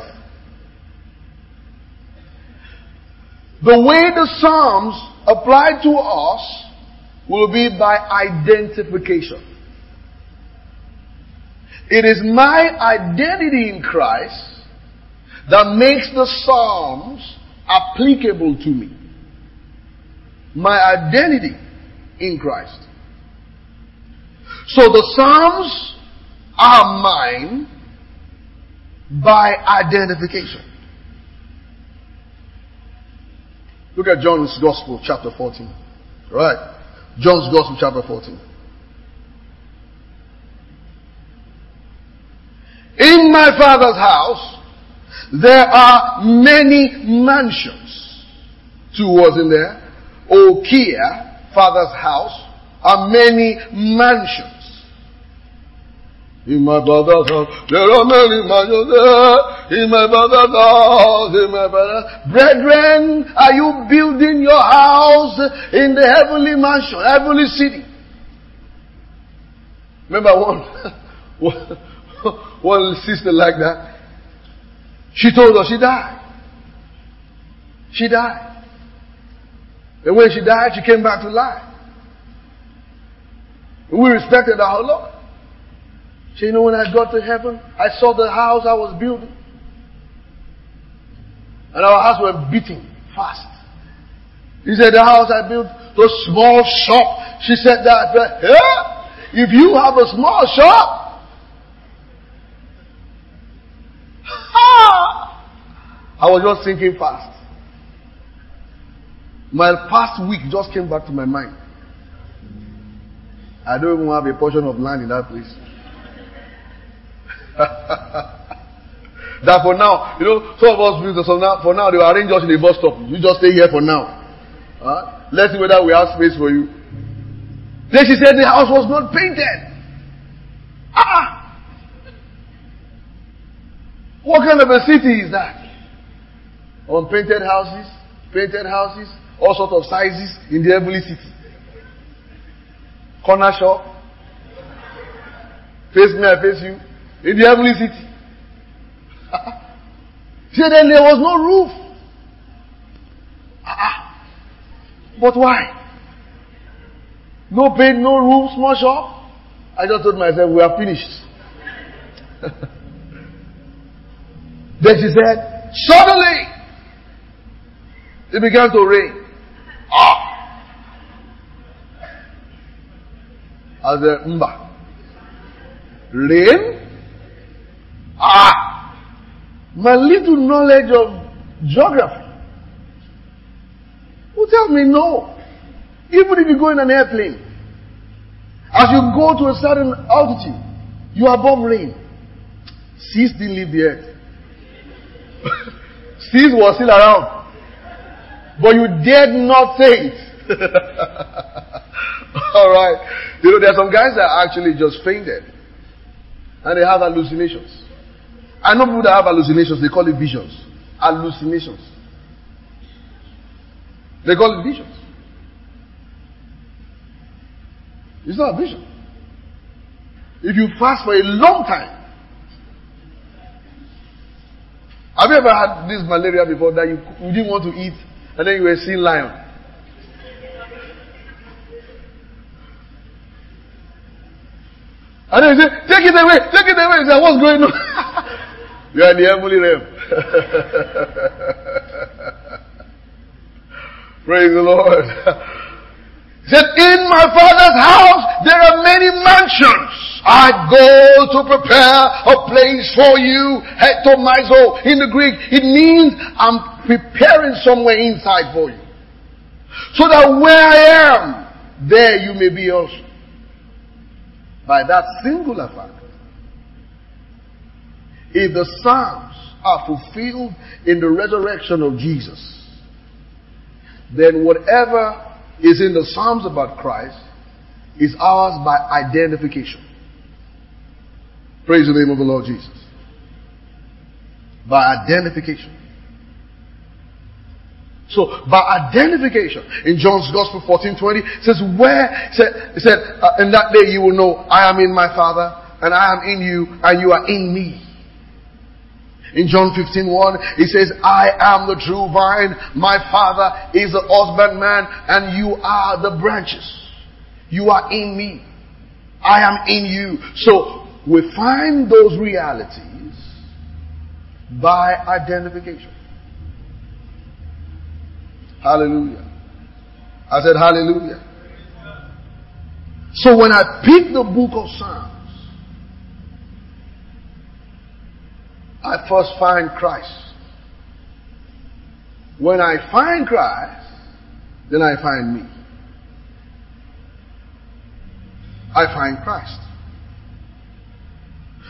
The way the Psalms applied to us will be by identification. It is my identity in Christ that makes the Psalms applicable to me. My identity in Christ. So the Psalms are mine by identification. Look at John's Gospel, chapter fourteen. All right. John's Gospel, chapter fourteen. In my Father's house, there are many mansions. Two words in there. Okia, Father's house, are many mansions. In my Father's house, there are many mansions there. In my brother's house, in my brother. Brethren, are you building your house in the heavenly mansion, heavenly city? Remember one, one sister like that. She told us she died. She died. And when she died, she came back to life. We respected our Lord. She said, you know, when I got to heaven, I saw the house I was building. And our house were beating fast. He said, the house I built, the small shop. She said that, yeah, if you have a small shop, I was just thinking fast. My past week just came back to my mind. I don't even have a portion of land in that place. That for now, you know, some of us, so now, for now, they will arrange us in the bus stop. You just stay here for now. Huh? Let's see whether we have space for you. Then she said the house was not painted. Ah! What kind of a city is that? Unpainted houses, painted houses, all sorts of sizes in the heavenly city. Corner shop. Face me, I face you. In the heavenly city. See, then there was no roof. Ah, but why? No paint, no roof, small shop. I just told myself, we are finished. Then she said, suddenly, It began to rain. Ah! As a mba. Rain? Ah! My little knowledge of geography will tell me no. Even if you go in an airplane, as you go to a certain altitude, you are above rain. Seas didn't leave the earth. Seas were still around. But you dared not say it. Alright. You know, there are some guys that actually just fainted. And they have hallucinations. I know people that have hallucinations, they call it visions. Hallucinations. They call it visions. It's not a vision. If you fast for a long time. Have you ever had this malaria before that you, you didn't want to eat and then you were seeing lion? And then you say, take it away, take it away. You say, what's going on? You are in the heavenly realm. Praise the Lord. He said, in my Father's house there are many mansions. I go to prepare a place for you. Hectomaizo in the Greek. It means I'm preparing somewhere inside for you. So that where I am, there you may be also. By that singular fact, if the Psalms are fulfilled in the resurrection of Jesus, then whatever is in the Psalms about Christ is ours by identification. Praise the name of the Lord Jesus. By identification. So, by identification, in John's Gospel fourteen twenty, it says, where, it said, uh, in that day you will know, I am in my Father, and I am in you, and you are in me. In John fifteen one, it says, I am the true vine, my Father is the husbandman, and you are the branches. You are in me. I am in you. So, we find those realities by identification. Hallelujah. I said hallelujah. So when I picked the book of Psalms, I first find Christ. When I find Christ, then I find me. I find Christ.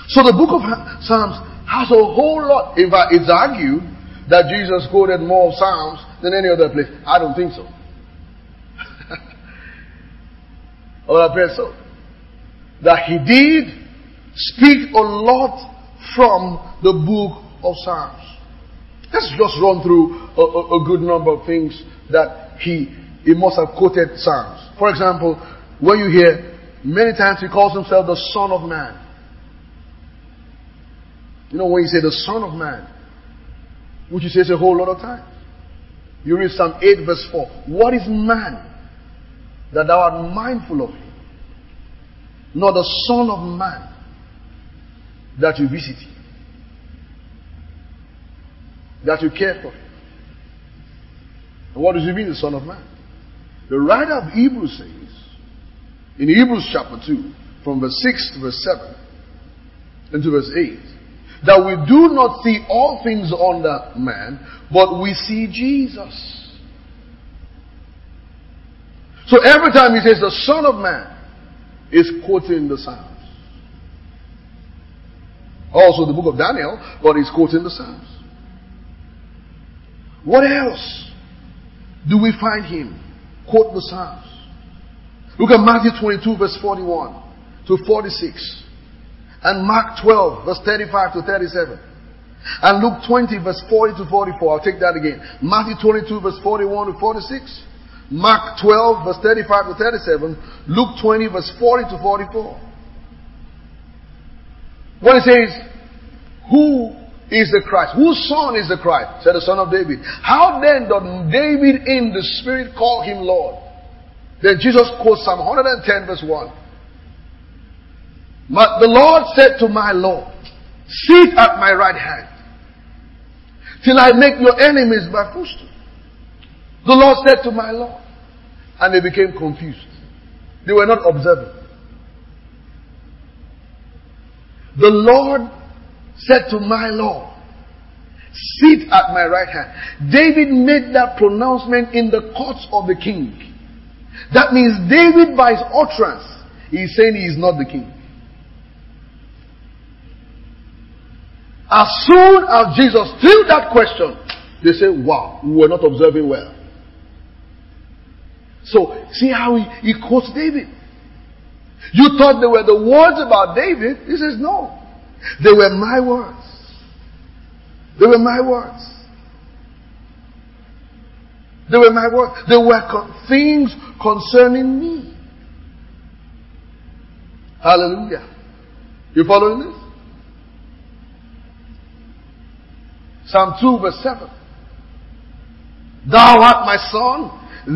So the book of Psalms has a whole lot. In fact, it's argued that Jesus quoted more Psalms than any other place. I don't think so. Or I pray so. That he did speak a lot from the book of Psalms. Let's just run through a, a, a good number of things that he, he must have quoted Psalms. For example, when you hear, many times he calls himself the Son of Man. You know, when you say the Son of Man, which he says a whole lot of times. You read Psalm eight verse four. What is man that thou art mindful of him? Nor the Son of Man that you visit him, that you care for him. And what does he mean, the Son of Man? The writer of Hebrews says, in Hebrews chapter two, from verse six to verse seven, and to verse eight, that we do not see all things under man, but we see Jesus. So every time he says the Son of Man, is quoting the Psalms. Also the book of Daniel, but he's quoting the Psalms. What else do we find him quote the Psalms? Look at Matthew twenty-two verse forty-one to forty-six. And Mark twelve verse thirty-five to thirty-seven. And Luke twenty verse forty to forty-four. I'll take that again. Matthew twenty-two verse forty-one to forty-six. Mark twelve verse thirty-five to thirty-seven. Luke twenty verse forty to forty-four. When it says, who is the Christ? Whose son is the Christ? Said the Son of David. How then doth David in the Spirit call him Lord? Then Jesus quotes Psalm one hundred ten verse one. But the Lord said to my Lord, sit at my right hand, till I make your enemies my footstool. The Lord said to my Lord. And they became confused. They were not observing. The Lord said to my Lord, sit at my right hand. David made that pronouncement in the courts of the king. That means David, by his utterance, he is saying he is not the king. As soon as Jesus threw that question, they say, wow, we were not observing well. So, see how he, he quotes David. You thought they were the words about David. He says, no. They were my words. They were my words. They were my words. They were con- things concerning me. Hallelujah. You following this? Psalm two verse seven. Thou art my son,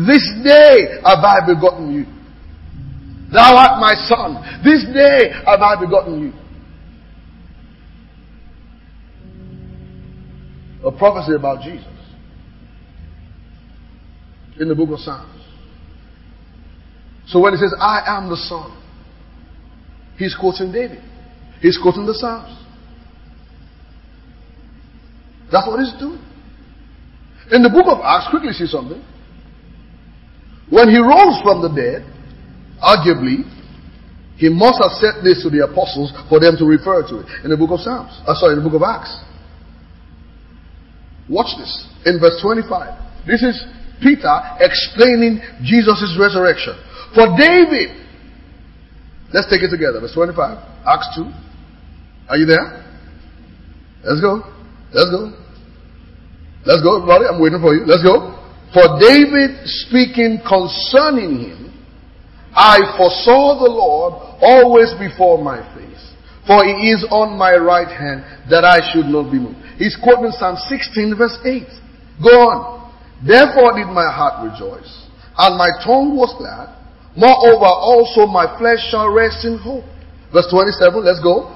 this day have I begotten you. Thou art my son, this day have I begotten you. A prophecy about Jesus in the book of Psalms. So when he says, I am the Son, he's quoting David. He's quoting the Psalms. That's what he's doing. In the book of Acts, quickly see something. When he rose from the dead, arguably, he must have said this to the apostles for them to refer to it in the book of Psalms. Uh, sorry, in the book of Acts. Watch this. In verse twenty-five. This is Peter explaining Jesus' resurrection. For David. Let's take it together. Verse twenty-five. Acts two. Are you there? Let's go. Let's go. Let's go, everybody. I'm waiting for you. Let's go. For David speaking concerning him, I foresaw the Lord always before my face. For he is on my right hand that I should not be moved. He's quoting Psalm sixteen verse eight. Go on. Therefore did my heart rejoice, and my tongue was glad. Moreover also my flesh shall rest in hope. Verse twenty-seven, let's go.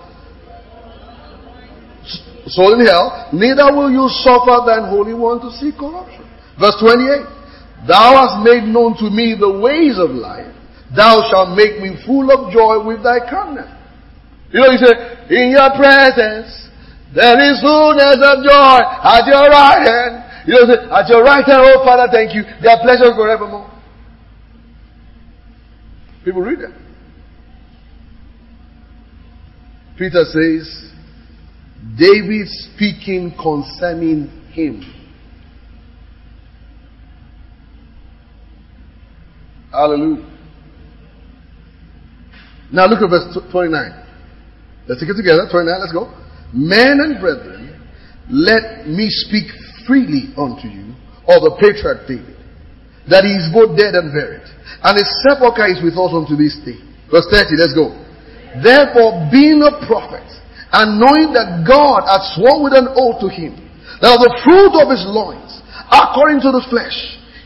So in hell, neither will you suffer thine Holy One to see corruption. Verse twenty-eight, thou hast made known to me the ways of life. Thou shalt make me full of joy with thy countenance. You know, he said, in your presence there is fullness of joy at your right hand. You know, at your right hand, oh Father, thank you. There are pleasures forevermore. People read that. Peter says, David speaking concerning him. Hallelujah. Now look at verse twenty-nine. Let's take it together. twenty-nine, let's go. Men and brethren, let me speak freely unto you of the patriarch David, that he is both dead and buried, and his sepulchre is with us unto this day. Verse thirty, let's go. Therefore, being a prophet, and knowing that God had sworn with an oath to him, that of the fruit of his loins, according to the flesh,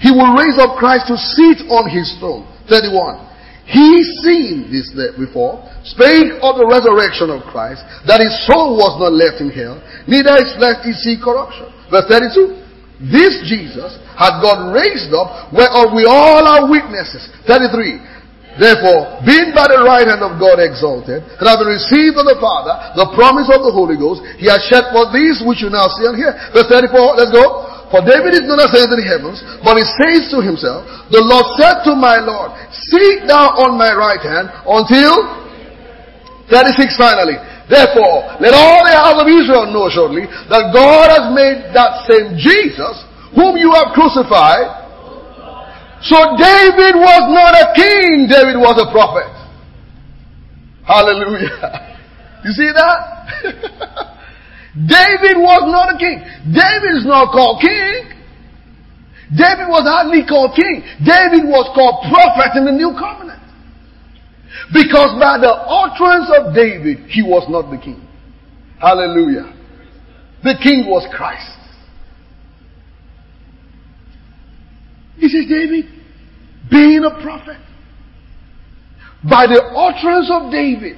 he will raise up Christ to sit on his throne. thirty-one. He seen this before, spake of the resurrection of Christ, that his soul was not left in hell, neither his flesh did see corruption. Verse thirty-two. This Jesus had God raised up, whereof we all are witnesses. thirty-three. Therefore, being by the right hand of God exalted, and having received of the Father the promise of the Holy Ghost, he has shed for these which you now see and hear. Verse thirty-four. Let's go. For David is not ascended in the heavens, but he says to himself, the Lord said to my Lord, sit thou on my right hand until... thirty-six finally. Therefore, let all the house of Israel know shortly that God has made that same Jesus, whom you have crucified. So David was not a king, David was a prophet. Hallelujah. You see that? David was not a king. David is not called king. David was hardly called king. David was called prophet in the new covenant. Because by the utterance of David, he was not the king. Hallelujah. The king was Christ. He says, David, being a prophet, by the utterance of David,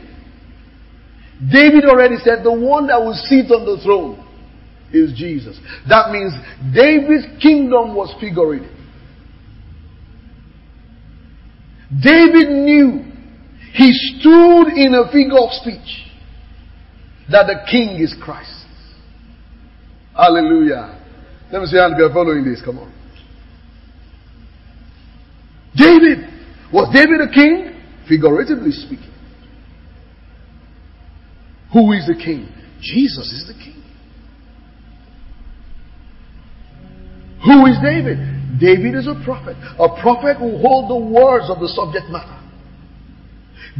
David already said, the one that will sit on the throne is Jesus. That means David's kingdom was figurative. David knew. He stood in a figure of speech that the king is Christ. Hallelujah. Let me see hands if you are following this. Come on. David. Was David a king? Figuratively speaking. Who is the king? Jesus is the king. Who is David? David is a prophet. A prophet will hold the words of the subject matter.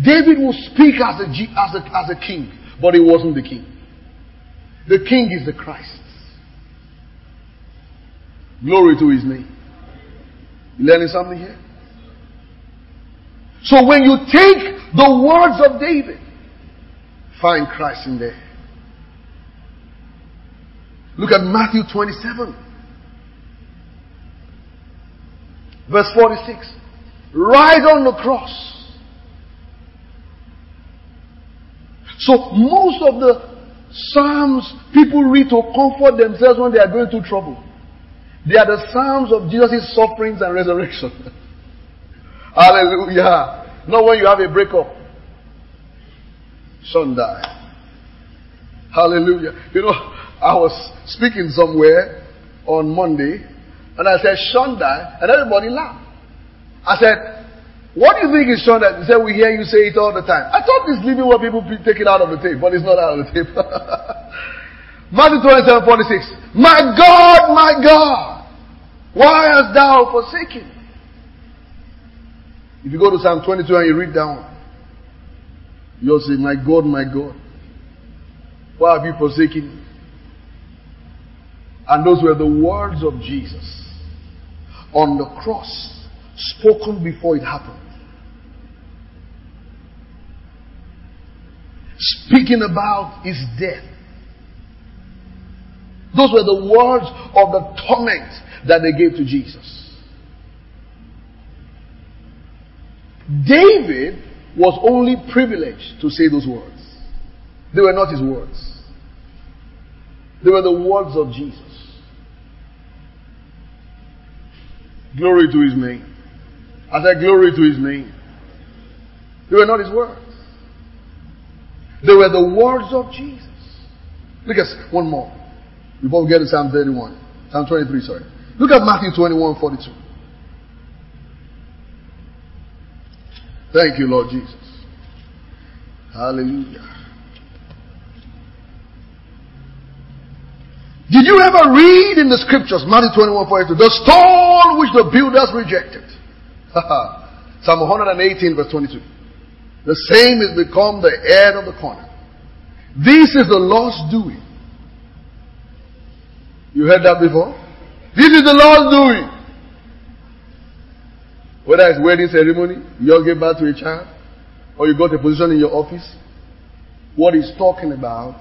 David will speak as a, as a, as a king, but he wasn't the king. The king is the Christ. Glory to his name. You learning something here? So when you take the words of David, find Christ in there. Look at Matthew twenty-seven. Verse forty-six. Right on the cross. So most of the Psalms people read to comfort themselves when they are going through trouble. They are the Psalms of Jesus' sufferings and resurrection. Hallelujah. Not when you have a breakup. Sunday. Hallelujah. You know, I was speaking somewhere on Monday. And I said, Shonda, and everybody laughed. I said, what do you think is Shonda? He said, we hear you say it all the time. I thought this leaving where people take it out of the tape, but it's not out of the tape. Matthew twenty-seven, forty-six. My God, my God, why hast thou forsaken me? If you go to Psalm twenty-two and you read down, you'll say, my God, my God, why have you forsaken me? And those were the words of Jesus on the cross, spoken before it happened. Speaking about his death. Those were the words of the torment that they gave to Jesus. David was only privileged to say those words. They were not his words. They were the words of Jesus. Glory to his name. I said glory to his name. They were not his words. They were the words of Jesus. Look at one more. Before we get to Psalm thirty-one. Psalm twenty-three, sorry. Look at Matthew twenty-one, forty-two. Thank you, Lord Jesus. Hallelujah. Did you ever read in the scriptures, Matthew twenty-one, forty-two, the stone which the builders rejected? Psalm one eighteen, verse twenty-two. The same is become the head of the corner. This is the Lord's doing. You heard that before? This is the Lord's doing. Whether it's wedding ceremony, you all give birth to a child, or you got a position in your office, what he's talking about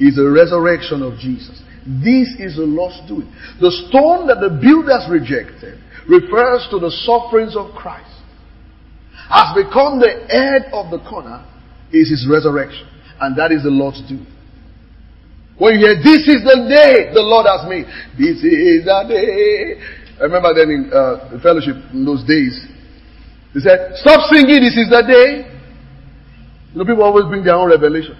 is the resurrection of Jesus. This is the Lord's doing. The stone that the builders rejected refers to the sufferings of Christ. Has become the head of the corner is his resurrection. And that is the Lord's doing. When you hear, this is the day the Lord has made. This is the day. I remember then in uh, the fellowship in those days, they said, stop singing, this is the day. You know, people always bring their own revelation.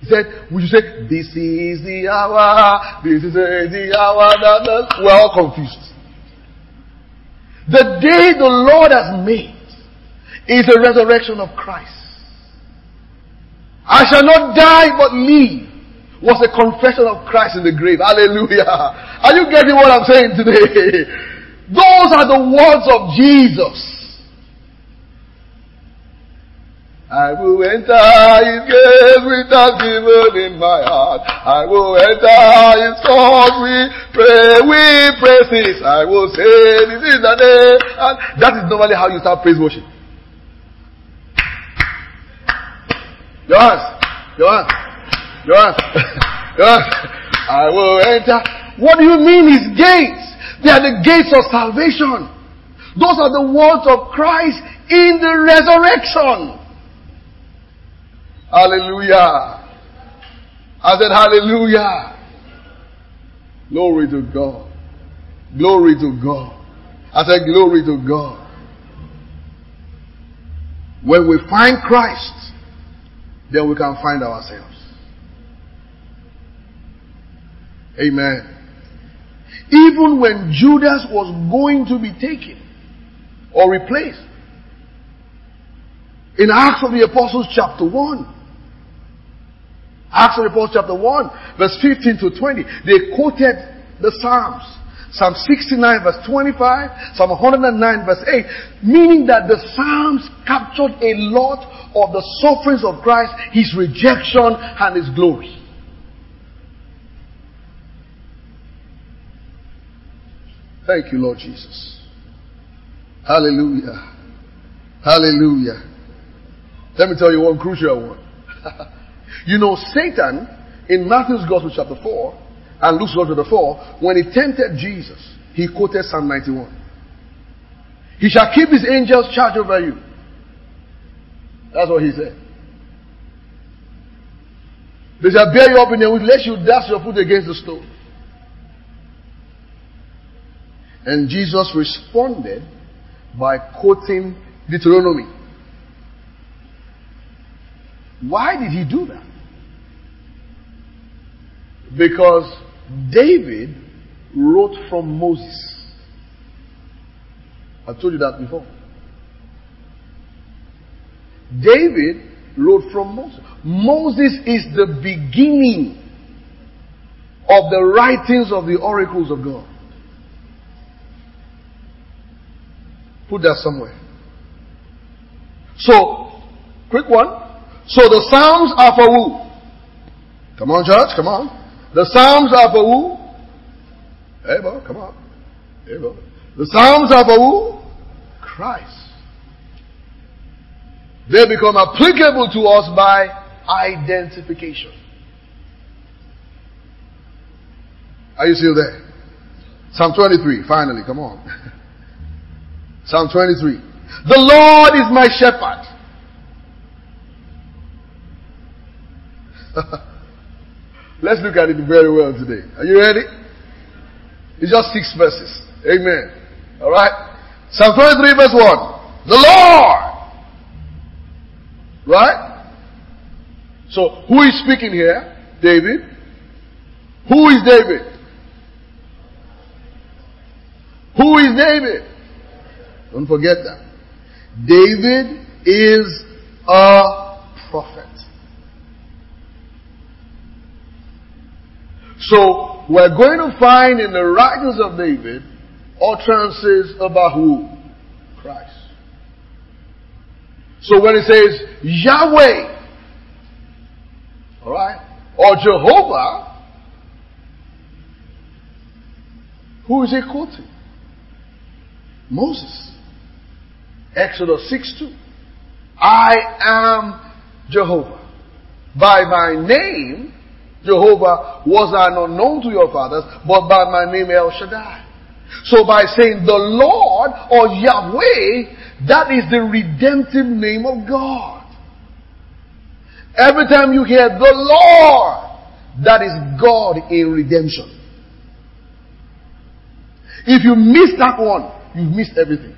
He said, would you say, this is the hour, this is the hour, da, da. We're all confused. The day the Lord has made is the resurrection of Christ. I shall not die but live was the confession of Christ in the grave. Hallelujah. Are you getting what I'm saying today? Those are the words of Jesus. I will enter his gates with thanksgiving in my heart. I will enter his courts with praise, with praises. I will say, this is the day. And that is normally how you start praise worship. Your hands, your hands, your hands, your hands. I will enter. What do you mean his gates? They are the gates of salvation. Those are the words of Christ in the resurrection. Hallelujah. I said hallelujah. Glory to God. Glory to God. I said glory to God. When we find Christ, then we can find ourselves. Amen. Even when Judas was going to be taken or replaced, in Acts of the Apostles chapter one, Acts of the Apostles chapter one, verse fifteen to twenty, they quoted the Psalms. Psalm sixty-nine verse twenty-five, Psalm one hundred nine verse eight, meaning that the Psalms captured a lot of the sufferings of Christ, His rejection and His glory. Thank you, Lord Jesus. Hallelujah. Hallelujah. Let me tell you one crucial one. You know, Satan, in Matthew's Gospel chapter four, and Luke's Gospel chapter four, when he tempted Jesus, he quoted Psalm ninety-one. He shall keep his angels charge over you. That's what he said. They shall bear you up in their wings, lest you dash your foot against the stone. And Jesus responded by quoting Deuteronomy. Why did he do that? Because David wrote from Moses. I told you that before. David wrote from Moses. Moses is the beginning of the writings of the oracles of God. Put that somewhere. So, quick one. So the Psalms are for who? Come on, church, come on. The Psalms are for who? Hey, bro, come on. Hey, bro. The Psalms are for who? Christ. They become applicable to us by identification. Are you still there? Psalm twenty-three, finally, come on. Psalm twenty-three. The Lord is my shepherd. Let's look at it very well today. Are you ready? It's just six verses. Amen. Alright. Psalm twenty-three verse one. The Lord. Right? So, who is speaking here? David. Who is David? Who is David? Don't forget that. David is a prophet. So, we're going to find in the writings of David utterances about who? Christ. So when it says Yahweh, alright, or Jehovah, who is he quoting? Moses. Exodus six two. I am Jehovah. By my name, Jehovah was I not known to your fathers, but by my name El Shaddai. So by saying the Lord or Yahweh, that is the redemptive name of God. Every time you hear the Lord, that is God in redemption. If you miss that one, you've missed everything.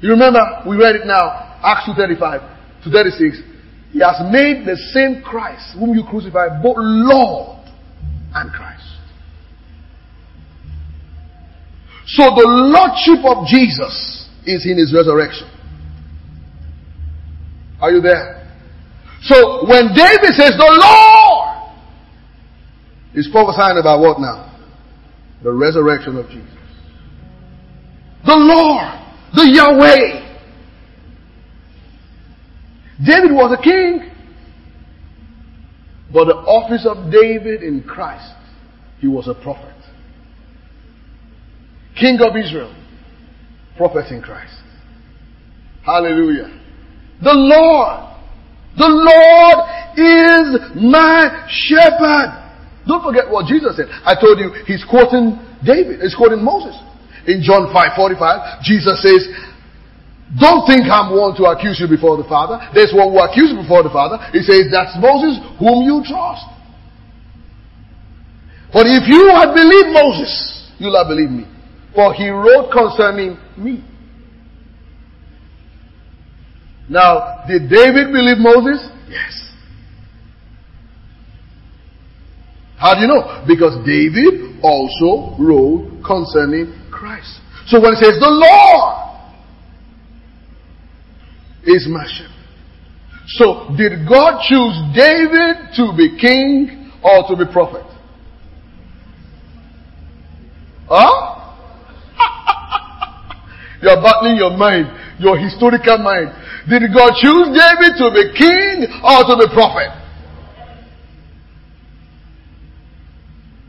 You remember, we read it now, Acts two thirty-five to thirty-six. He has made the same Christ whom you crucified, both Lord and Christ. So the Lordship of Jesus is in His resurrection. Are you there? So when David says the Lord, he's prophesying about what now? The resurrection of Jesus. The Lord, the Yahweh. David was a king, but the office of David in Christ, he was a prophet. King of Israel, prophet in Christ. Hallelujah. The Lord, the Lord is my shepherd. Don't forget what Jesus said. I told you, he's quoting David, he's quoting Moses. In John five forty-five, Jesus says, don't think I'm one to accuse you before the Father. There's one who accused you before the Father. He says, that's Moses whom you trust. But if you had believed Moses, you'll have believed me. For he wrote concerning me. Now, did David believe Moses? Yes. How do you know? Because David also wrote concerning Christ. So when it says the Lord is my shepherd. So did God choose David to be king or to be prophet? Huh? You're battling your mind, your historical mind. Did God choose David to be king or to be prophet?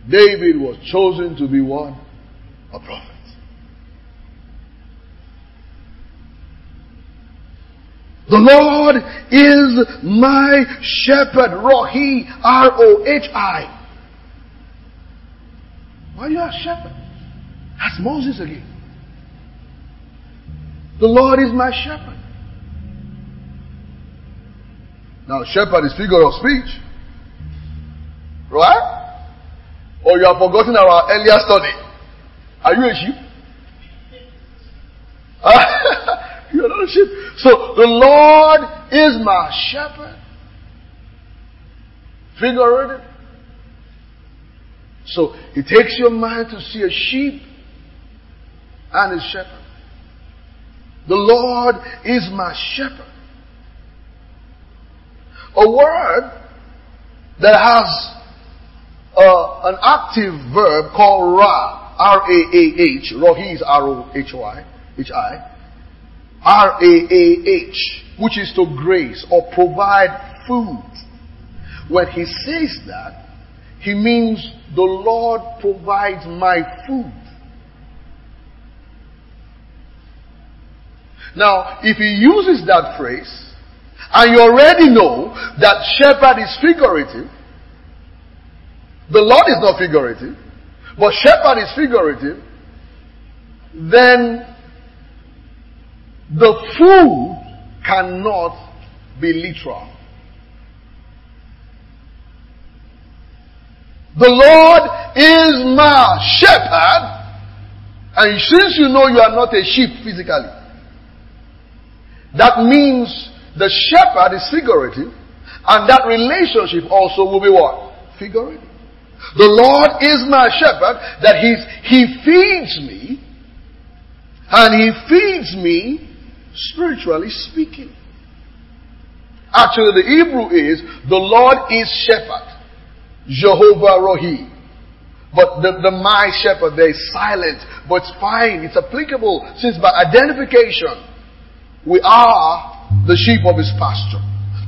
David was chosen to be what? A prophet. The Lord is my shepherd. Rohi, R O H I. Why do you have shepherd? That's Moses again. The Lord is my shepherd. Now, shepherd is figure of speech. Right? Or you have forgotten our earlier study. Are you a sheep? You're not a sheep. So, the Lord is my shepherd. Figurative. So, it takes your mind to see a sheep and his shepherd. The Lord is my shepherd. A word that has uh, an active verb called Ra, R A A H. Rohi is R O H Y, H I. R A A H, which is to grace or provide food. When he says that, he means the Lord provides my food. Now, if he uses that phrase, and you already know that shepherd is figurative, the Lord is not figurative, but shepherd is figurative, then the food cannot be literal. The Lord is my shepherd, and since you know you are not a sheep physically, that means the shepherd is figurative, and that relationship also will be what? Figurative. The Lord is my shepherd, that he's, he feeds me, and he feeds me spiritually speaking. Actually, the Hebrew is, the Lord is shepherd. Jehovah Rohi. But the, the my shepherd there is silent, but it's fine, it's applicable, since by identification, we are the sheep of his pasture.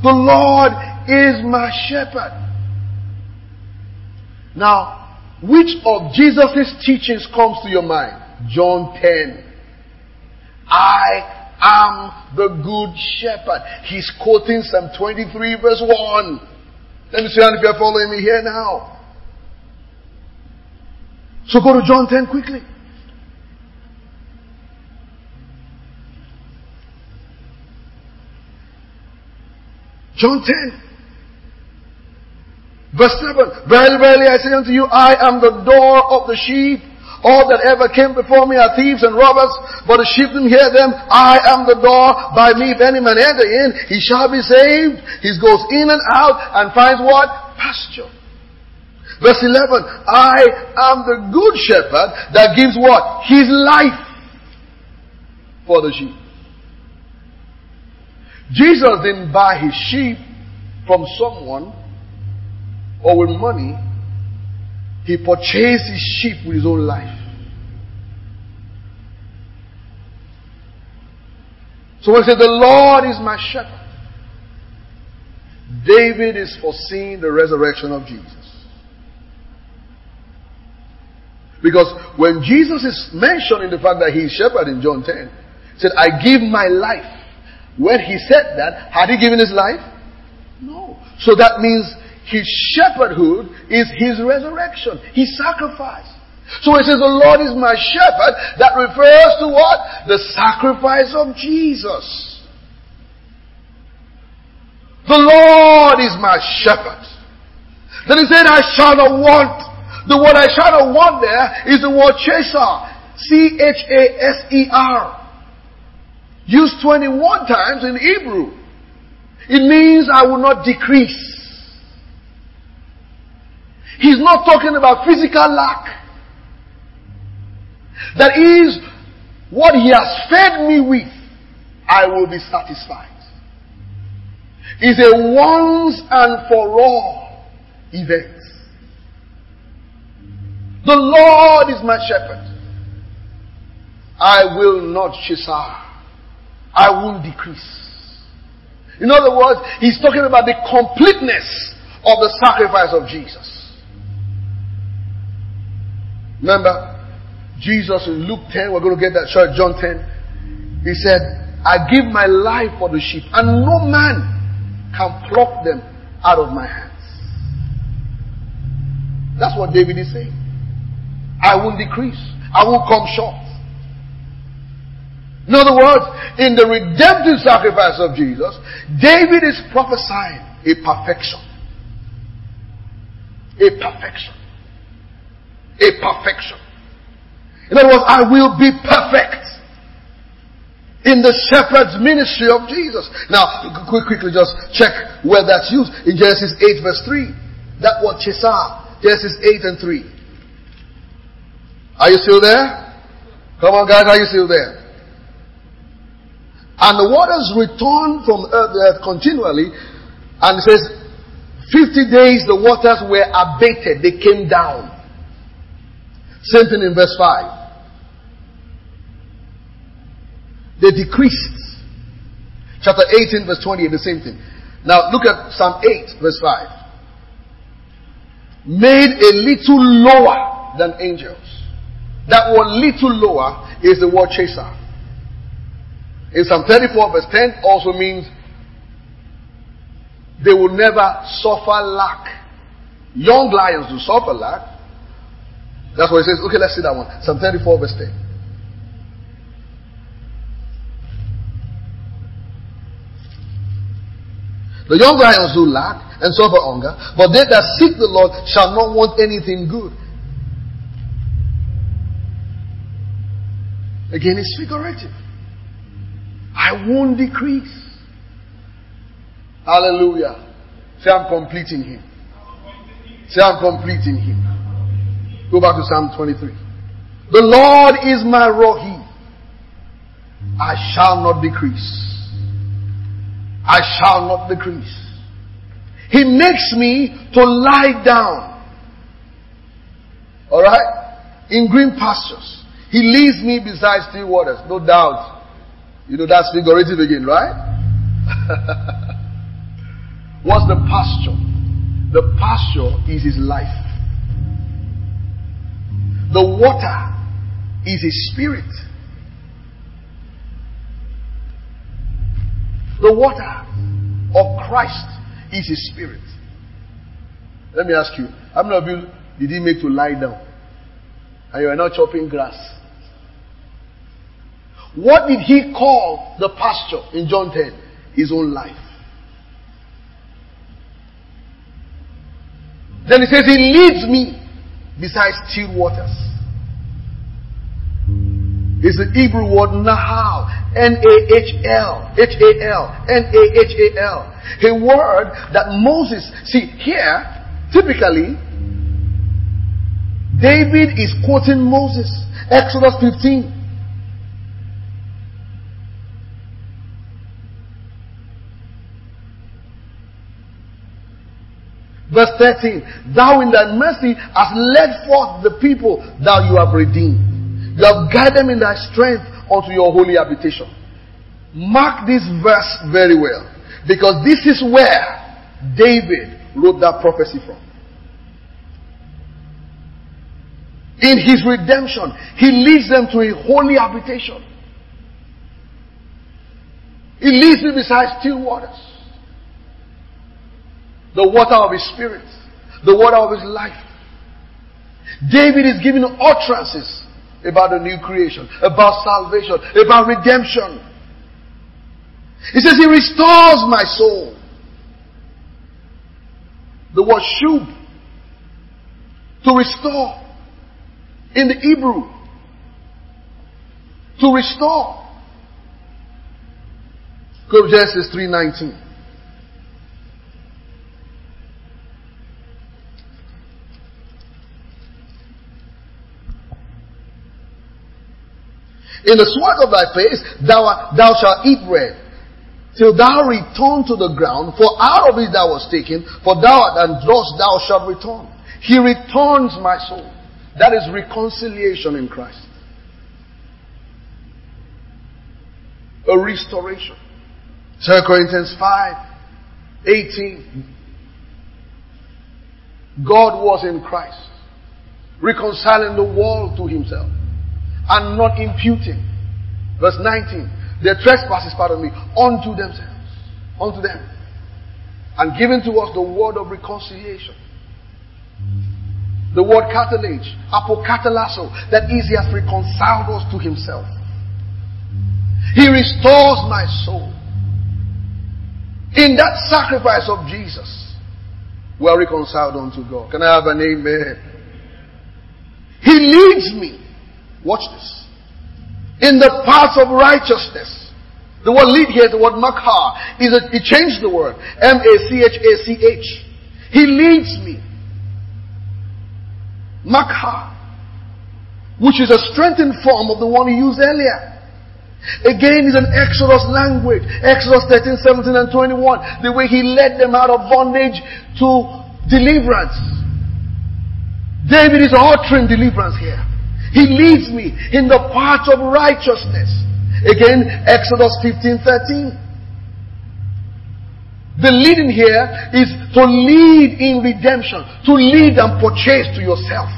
The Lord is my shepherd. Now, which of Jesus' teachings comes to your mind? John ten. I am the good shepherd. He's quoting Psalm twenty-three verse one. Let me see if you're following me here now. So go to John ten quickly. John ten, verse seven. Verily, verily, I say unto you, I am the door of the sheep. All that ever came before me are thieves and robbers, but the sheep didn't hear them. I am the door. By me, if any man enter in, he shall be saved. He goes in and out and finds what? Pasture. Verse eleven. I am the good shepherd that gives what? His life for the sheep. Jesus didn't buy his sheep from someone or with money. He purchased his sheep with his own life. So when I say the Lord is my shepherd, David is foreseeing the resurrection of Jesus. Because when Jesus is mentioning the fact that he is shepherd in John ten, he said, I give my life. When he said that, had he given his life? No. So that means his shepherdhood is his resurrection, his sacrifice. So it says the Lord is my shepherd, that refers to what? The sacrifice of Jesus. The Lord is my shepherd. Then he said, I shall not want. The word I shall not want there is the word chaser. C H A S E R. used twenty-one times in Hebrew. It means I will not decrease. He's not talking about physical lack. That is, what he has fed me with, I will be satisfied. It's a once and for all event. The Lord is my shepherd. I will not chesar. I won't decrease. In other words, he's talking about the completeness of the sacrifice of Jesus. Remember, Jesus in Luke ten, we're going to get that short, John ten. He said, I give my life for the sheep, and no man can pluck them out of my hands. That's what David is saying. I won't decrease. I won't come short. In other words, in the redemptive sacrifice of Jesus, David is prophesying a perfection. A perfection. A perfection. In other words, I will be perfect in the shepherd's ministry of Jesus. Now, quickly just check where that's used. In Genesis eight verse three. That was Chesar. Genesis eight and three. Are you still there? Come on guys, are you still there? And the waters returned from earth, earth continually. And it says, fifty days the waters were abated. They came down. Same thing in verse five. They decreased. Chapter eighteen verse twenty-eight, the same thing. Now look at Psalm eight verse five. Made a little lower than angels. That word little lower is the word chaser. In Psalm thirty-four verse ten also means they will never suffer lack. Young lions do suffer lack. That's what it says. Okay, let's see that one. Psalm thirty-four verse ten. The young lions do lack and suffer hunger, but they that seek the Lord shall not want anything good. Again, it's figurative. I won't decrease. Hallelujah. Say, I'm completing him. Say, I'm completing him. Go back to Psalm twenty-three. The Lord is my rohi. I shall not decrease. I shall not decrease. He makes me to lie down. Alright? In green pastures. He leads me beside still waters. No doubt. You know, that's figurative again, right? What's the pasture? The pasture is his life. The water is his spirit. The water of Christ is his spirit. Let me ask you, how many of you did he make to lie down? And you are not chopping grass. What did he call the pasture in John ten? His own life. Then he says, he leads me beside still waters. It's the Hebrew word nahal. N A H L. H A L. N A H A L. A word that Moses... See, here, typically, David is quoting Moses. Exodus fifteen. Verse thirteen, thou in thy mercy hast led forth the people thou you have redeemed. You have guided them in thy strength unto your holy habitation. Mark this verse very well, because this is where David wrote that prophecy from. In his redemption, he leads them to a holy habitation. He leads them beside still waters. The water of his spirit. The water of his life. David is giving utterances about the new creation, about salvation, about redemption. He says, he restores my soul. The word shub, to restore. In the Hebrew, to restore. Go to Genesis three nineteen. In the sweat of thy face thou, thou shalt eat bread, till thou return to the ground, for out of it thou wast taken, for thou art and dust thou shalt return. He returns my soul. That is reconciliation in Christ. A restoration. Second Corinthians five eighteen. God was in Christ, reconciling the world to himself, and not imputing. Verse nineteen. Their trespasses, pardon me, unto themselves. Unto them. And given to us the word of reconciliation. The word katalage, apokatalasso, that is, he has reconciled us to himself. He restores my soul. In that sacrifice of Jesus, we are reconciled unto God. Can I have an amen? He leads me. Watch this. In the paths of righteousness. The word lead here, the word makar, is a, he changed the word. M A C H A C H. He leads me. Makar. Which is a strengthened form of the one he used earlier. Again, is an Exodus language. Exodus thirteen, seventeen, and twenty-one. The way he led them out of bondage to deliverance. David is uttering deliverance here. He leads me in the path of righteousness. Again, Exodus fifteen thirteen. The leading here is to lead in redemption. To lead and purchase to yourself.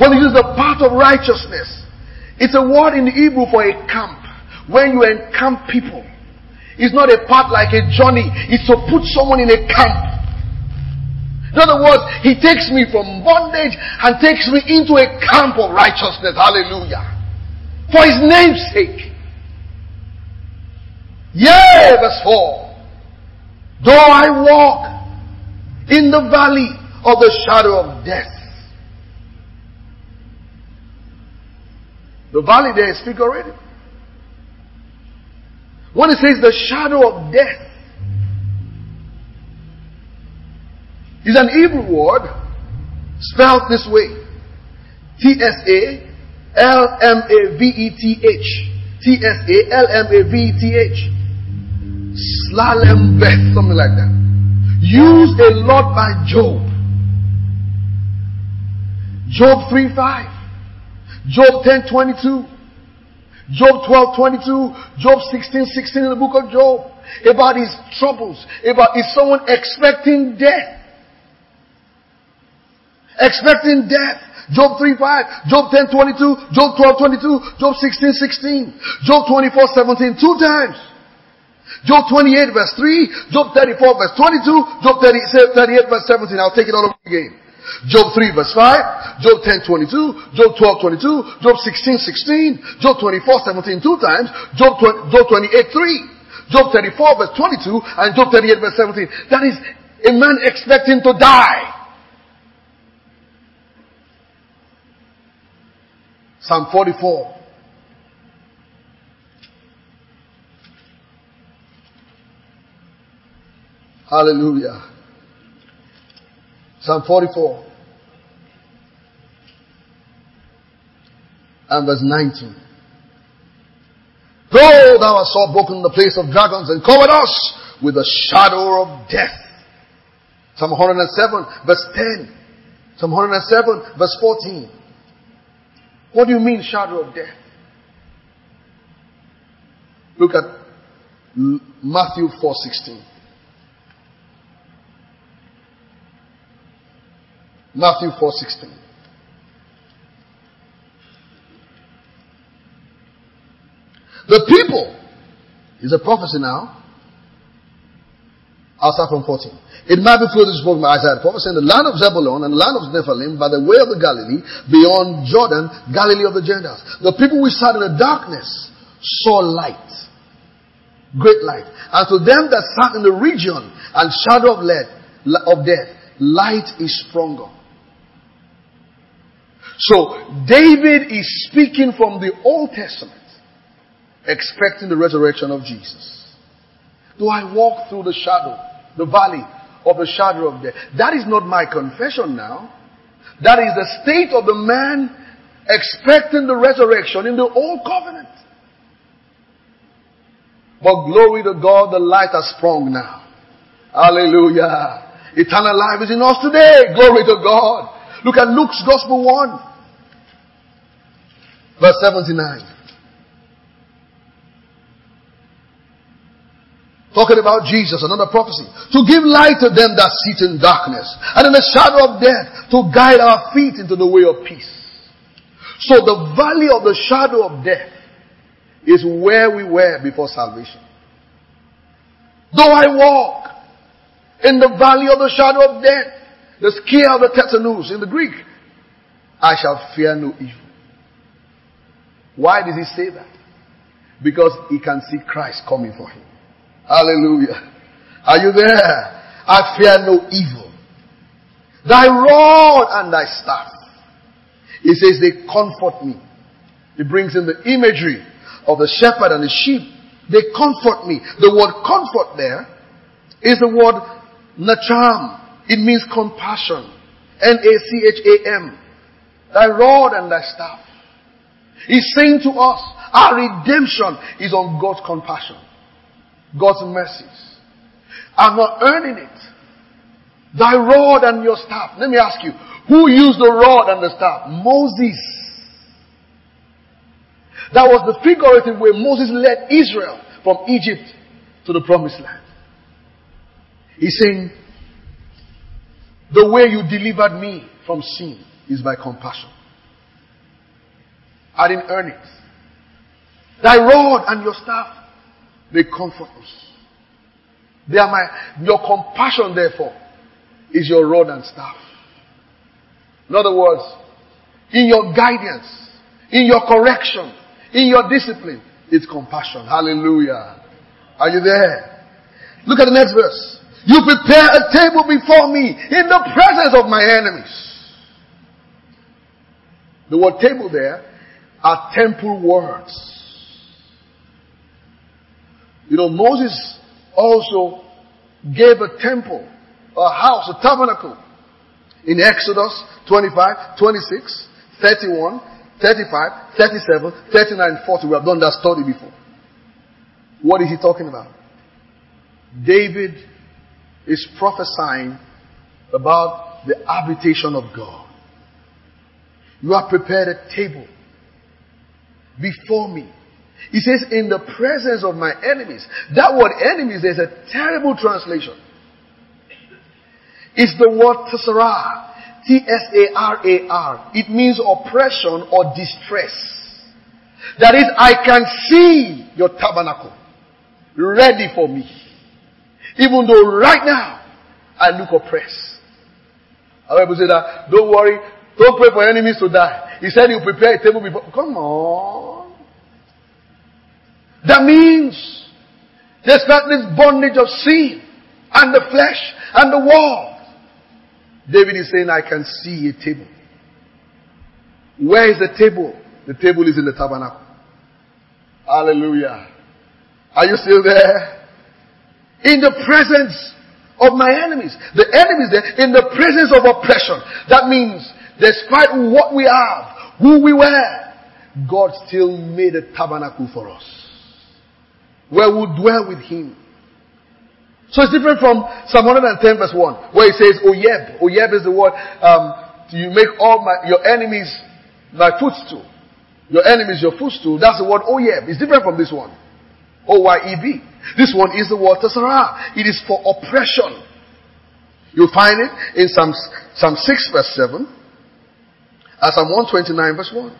When you use the path of righteousness, it's a word in Hebrew for a camp. When you encamp people, it's not a path like a journey. It's to put someone in a camp. In other words, he takes me from bondage and takes me into a camp of righteousness. Hallelujah. For his name's sake. Yea, verse four. Though I walk in the valley of the shadow of death. The valley there is figurative. When it says the shadow of death, it's an Hebrew word spelled this way. T S A L M A V E T H. T S A L M A V E T H. Slalembeth, something like that. Used a lot by Job. Job three five. Job ten twenty-two. Job twelve twenty-two. Job sixteen sixteen in the book of Job. About his troubles. About is someone expecting death. Expecting death. Job three five, Job ten twenty-two, Job twelve twenty-two, Job sixteen sixteen, Job twenty-four seventeen, two times. Job twenty-eight verse three, Job thirty-four verse twenty-two, Job thirty-eight verse seventeen. I'll take it all over again. Job three verse five, Job ten twenty-two, Job twelve twenty-two, Job sixteen sixteen, Job twenty-four seventeen, two times. Job twenty-eight three, Job thirty-four verse twenty-two, and Job thirty-eight verse seventeen. That is a man expecting to die. Psalm forty-four. Hallelujah. Psalm forty-four. And verse nineteen. Though thou hast broken the place of dragons and covered us with the shadow of death. Psalm one oh seven verse ten. Psalm one oh seven verse fourteen. What do you mean shadow of death? Look at Matthew four sixteen. Matthew four sixteen. The people is a prophecy now. I'll start from fourteen. It might be fulfilled this book by Isaiah the prophet, saying, the land of Zebulun and the land of Nephilim, by the way of the Galilee, beyond Jordan, Galilee of the Gentiles. The people which sat in the darkness saw light. Great light. And to them that sat in the region and shadow of, lead, of death, light is stronger. So, David is speaking from the Old Testament expecting the resurrection of Jesus. Though I walk through the shadow, the valley of the shadow of death. That is not my confession now. That is the state of the man expecting the resurrection in the old covenant. But glory to God, the light has sprung now. Hallelujah. Eternal life is in us today. Glory to God. Look at Luke's Gospel one. Verse seventy-nine. Talking about Jesus, another prophecy. To give light to them that sit in darkness and in the shadow of death, to guide our feet into the way of peace. So the valley of the shadow of death is where we were before salvation. Though I walk in the valley of the shadow of death, the scare of the tetanus in the Greek, I shall fear no evil. Why did he say that? Because he can see Christ coming for him. Hallelujah. Are you there? I fear no evil. Thy rod and thy staff. He says they comfort me. He brings in the imagery of the shepherd and the sheep. They comfort me. The word comfort there is the word nacham. It means compassion. N A C H A M. Thy rod and thy staff. He's saying to us, our redemption is on God's compassion. God's mercies. I'm not earning it. Thy rod and your staff. Let me ask you, who used the rod and the staff? Moses. That was the figurative way Moses led Israel from Egypt to the promised land. He's saying, the way you delivered me from sin is by compassion. I didn't earn it. Thy rod and your staff, they comfort us. They are my, your compassion, therefore, is your rod and staff. In other words, in your guidance, in your correction, in your discipline, it's compassion. Hallelujah. Are you there? Look at the next verse. You prepare a table before me in the presence of my enemies. The word table there are temple words. You know, Moses also gave a temple, a house, a tabernacle in Exodus twenty-five, twenty-six, thirty-one, thirty-five, thirty-seven, thirty-nine, forty. We have done that study before. What is he talking about? David is prophesying about the habitation of God. You have prepared a table before me. He says, in the presence of my enemies. That word enemies is a terrible translation. It's the word tsarar. T S A R A R. It means oppression or distress. That is, I can see your tabernacle ready for me. Even though right now I look oppressed. I will say that, don't worry, don't pray for enemies to die. He said, you prepare a table before. Come on. That means there's not this bondage of sin and the flesh and the world. David is saying, I can see a table. Where is the table? The table is in the tabernacle. Hallelujah. Are you still there? In the presence of my enemies. The enemies there, in the presence of oppression. That means despite what we have, who we were, God still made a tabernacle for us, where we we'll dwell with him. So it's different from Psalm one hundred ten verse one, where it says, Oyeb. Oyeb is the word, um, you make all my, your enemies my footstool. Your enemies your footstool. That's the word Oyeb. It's different from this one. O Y E B. This one is the word Tessarah. It is for oppression. You'll find it in Psalm, Psalm six verse seven, and Psalm one twenty-nine verse one.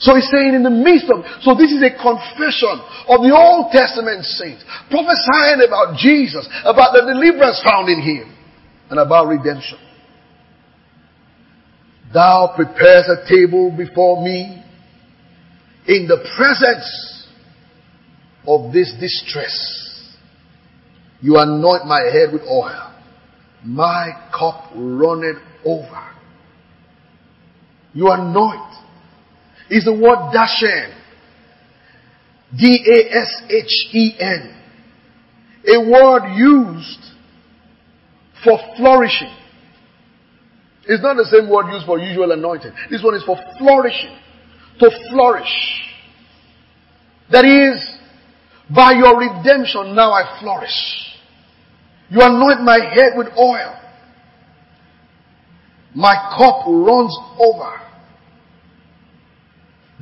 So he's saying in the midst of, so this is a confession of the Old Testament saints, prophesying about Jesus, about the deliverance found in him, and about redemption. Thou preparest a table before me in the presence of this distress. You anoint my head with oil. My cup runneth over. You anoint. is the word Dashen. D A S H E N. A word used for flourishing. It's not the same word used for usual anointing. This one is for flourishing. To flourish. That is, by your redemption now I flourish. You anoint my head with oil. My cup runs over.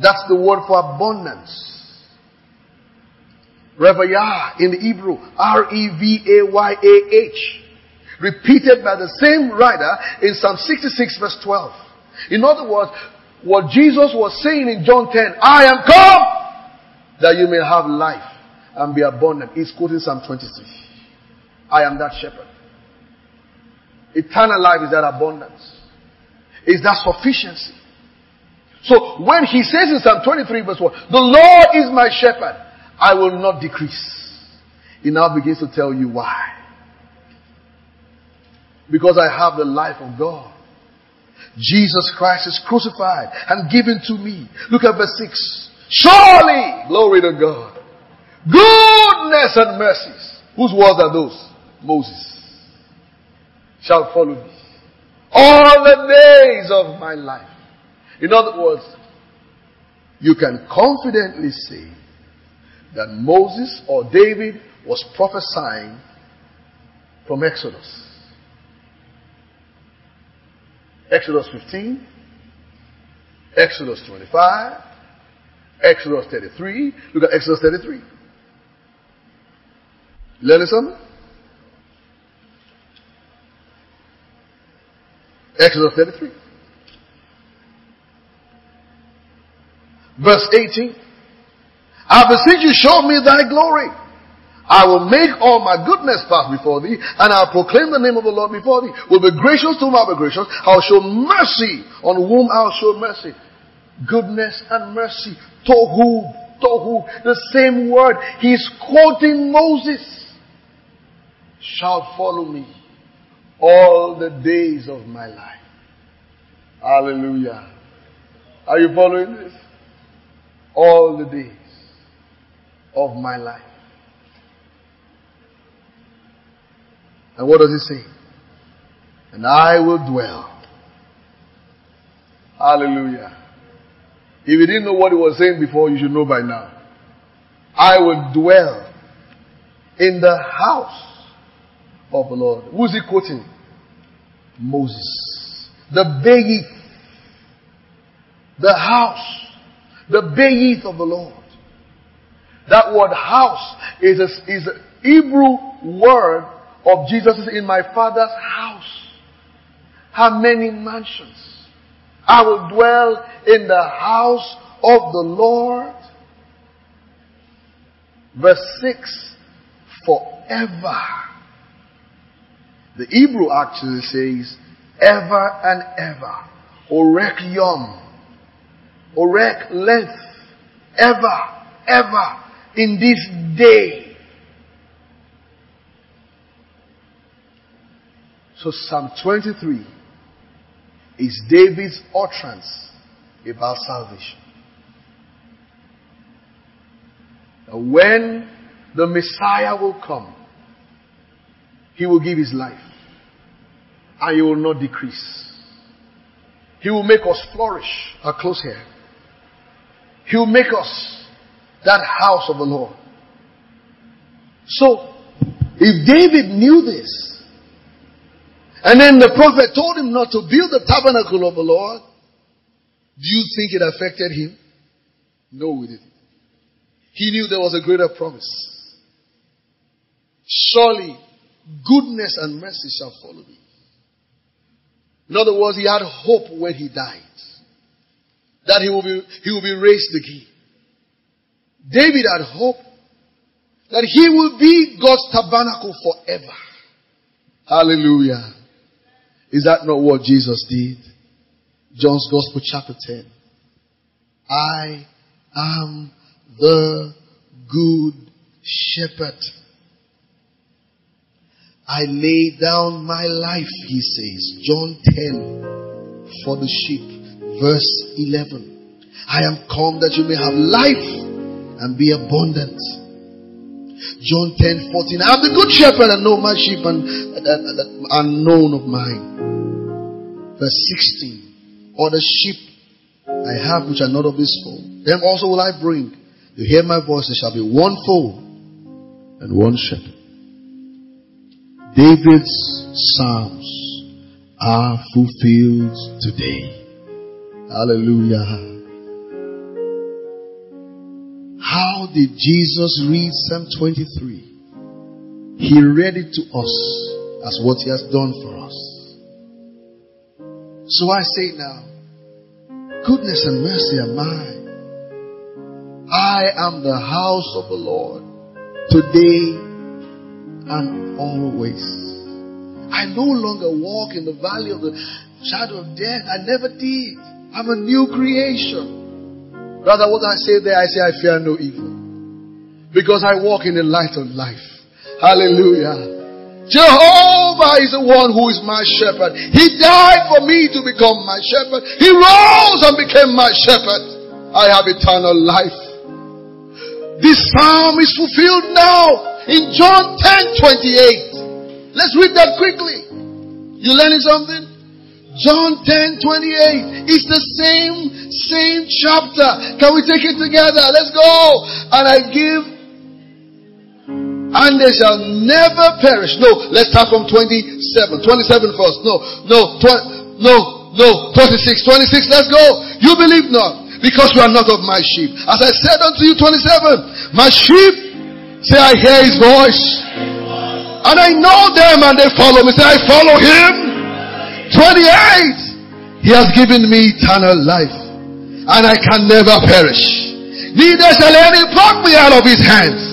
That's the word for abundance. Revayah in the Hebrew. R E V A Y A H. Repeated by the same writer in Psalm sixty-six verse twelve. In other words, what Jesus was saying in John ten. I am come that you may have life and be abundant. He's quoting Psalm twenty-three. I am that shepherd. Eternal life is that abundance. Is that sufficiency. So when he says in Psalm twenty-three verse one, the Lord is my shepherd, I will not decrease. He now begins to tell you why. Because I have the life of God. Jesus Christ is crucified and given to me. Look at verse six. Surely, glory to God, goodness and mercies. Whose words are those? Moses. Shall follow me all the days of my life. In other words, you can confidently say that Moses or David was prophesying from Exodus. Exodus fifteen, Exodus twenty-five, Exodus thirty-three. Look at Exodus thirty-three. Learning something? Exodus thirty-three. Verse eighteen. I beseech you, show me thy glory. I will make all my goodness pass before thee, and I'll proclaim the name of the Lord before thee. Will be gracious to whom I'll be gracious. I'll show mercy on whom I'll show mercy. Goodness and mercy. Tohu, tohu. The same word. He's quoting Moses. Shall follow me all the days of my life. Hallelujah. Are you following this? All the days of my life. And what does he say? And I will dwell. Hallelujah. If you didn't know what he was saying before, you should know by now. I will dwell in the house of the Lord. Who's he quoting? Moses. The Be'ith. The house. The Be'ith of the Lord. That word house is a, is a Hebrew word of Jesus is in my Father's house. How many mansions? I will dwell in the house of the Lord. Verse six. Forever. The Hebrew actually says, ever and ever. Orek yom. Orek length. Ever, ever. In this day. So Psalm twenty-three is David's utterance about salvation. And when the Messiah will come, he will give his life. And he will not decrease. He will make us flourish. I'll close here. He will make us that house of the Lord. So, if David knew this, and then the prophet told him not to build the tabernacle of the Lord, do you think it affected him? No, it didn't. He knew there was a greater promise. Surely, goodness and mercy shall follow me. In other words, he had hope when he died. That he will be, he will be raised again. David had hope that he will be God's tabernacle forever. Hallelujah. Is that not what Jesus did? John's Gospel chapter ten. I am the good shepherd. I lay down my life, he says. John ten, for the sheep. Verse eleven. I am come that you may have life and be abundant. John ten fourteen. I am the good shepherd, and know my sheep and, and, and are known of mine. Verse sixteen. All the sheep I have which are not of this fold, them also will I bring. You hear my voice, there shall be one fold and one shepherd. David's Psalms are fulfilled today. Hallelujah. How did Jesus read Psalm twenty-three? He read it to us as what he has done for us. So I say now, goodness and mercy are mine. I am the house of the Lord today and always. I no longer walk in the valley of the shadow of death. I never did. I'm a new creation. Rather, what I say there, I say, I fear no evil. Because I walk in the light of life. Hallelujah. Jehovah is the one who is my shepherd. He died for me to become my shepherd. He rose and became my shepherd. I have eternal life. This psalm is fulfilled now in John ten twenty-eight. Let's read that quickly. You learning something? John ten twenty-eight. It's the same, same chapter. Can we take it together? Let's go. And I give, and they shall never perish. No, let's start from twenty-seven. twenty-seven first. No, no, tw- no, no. twenty-six, twenty-six. Let's go. You believe not, because you are not of my sheep. As I said unto you, twenty-seven. My sheep, say, I hear his voice, and I know them, and they follow me. Say, I follow him. twenty-eight. He has given me eternal life, and I can never perish. Neither shall any pluck me out of his hands.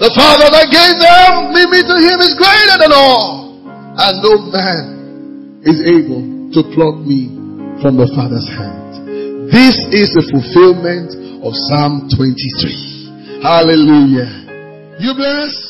The Father that gave them me to him is greater than all, and no man is able to pluck me from the Father's hand. This is the fulfillment of Psalm twenty-three. Hallelujah. You bless.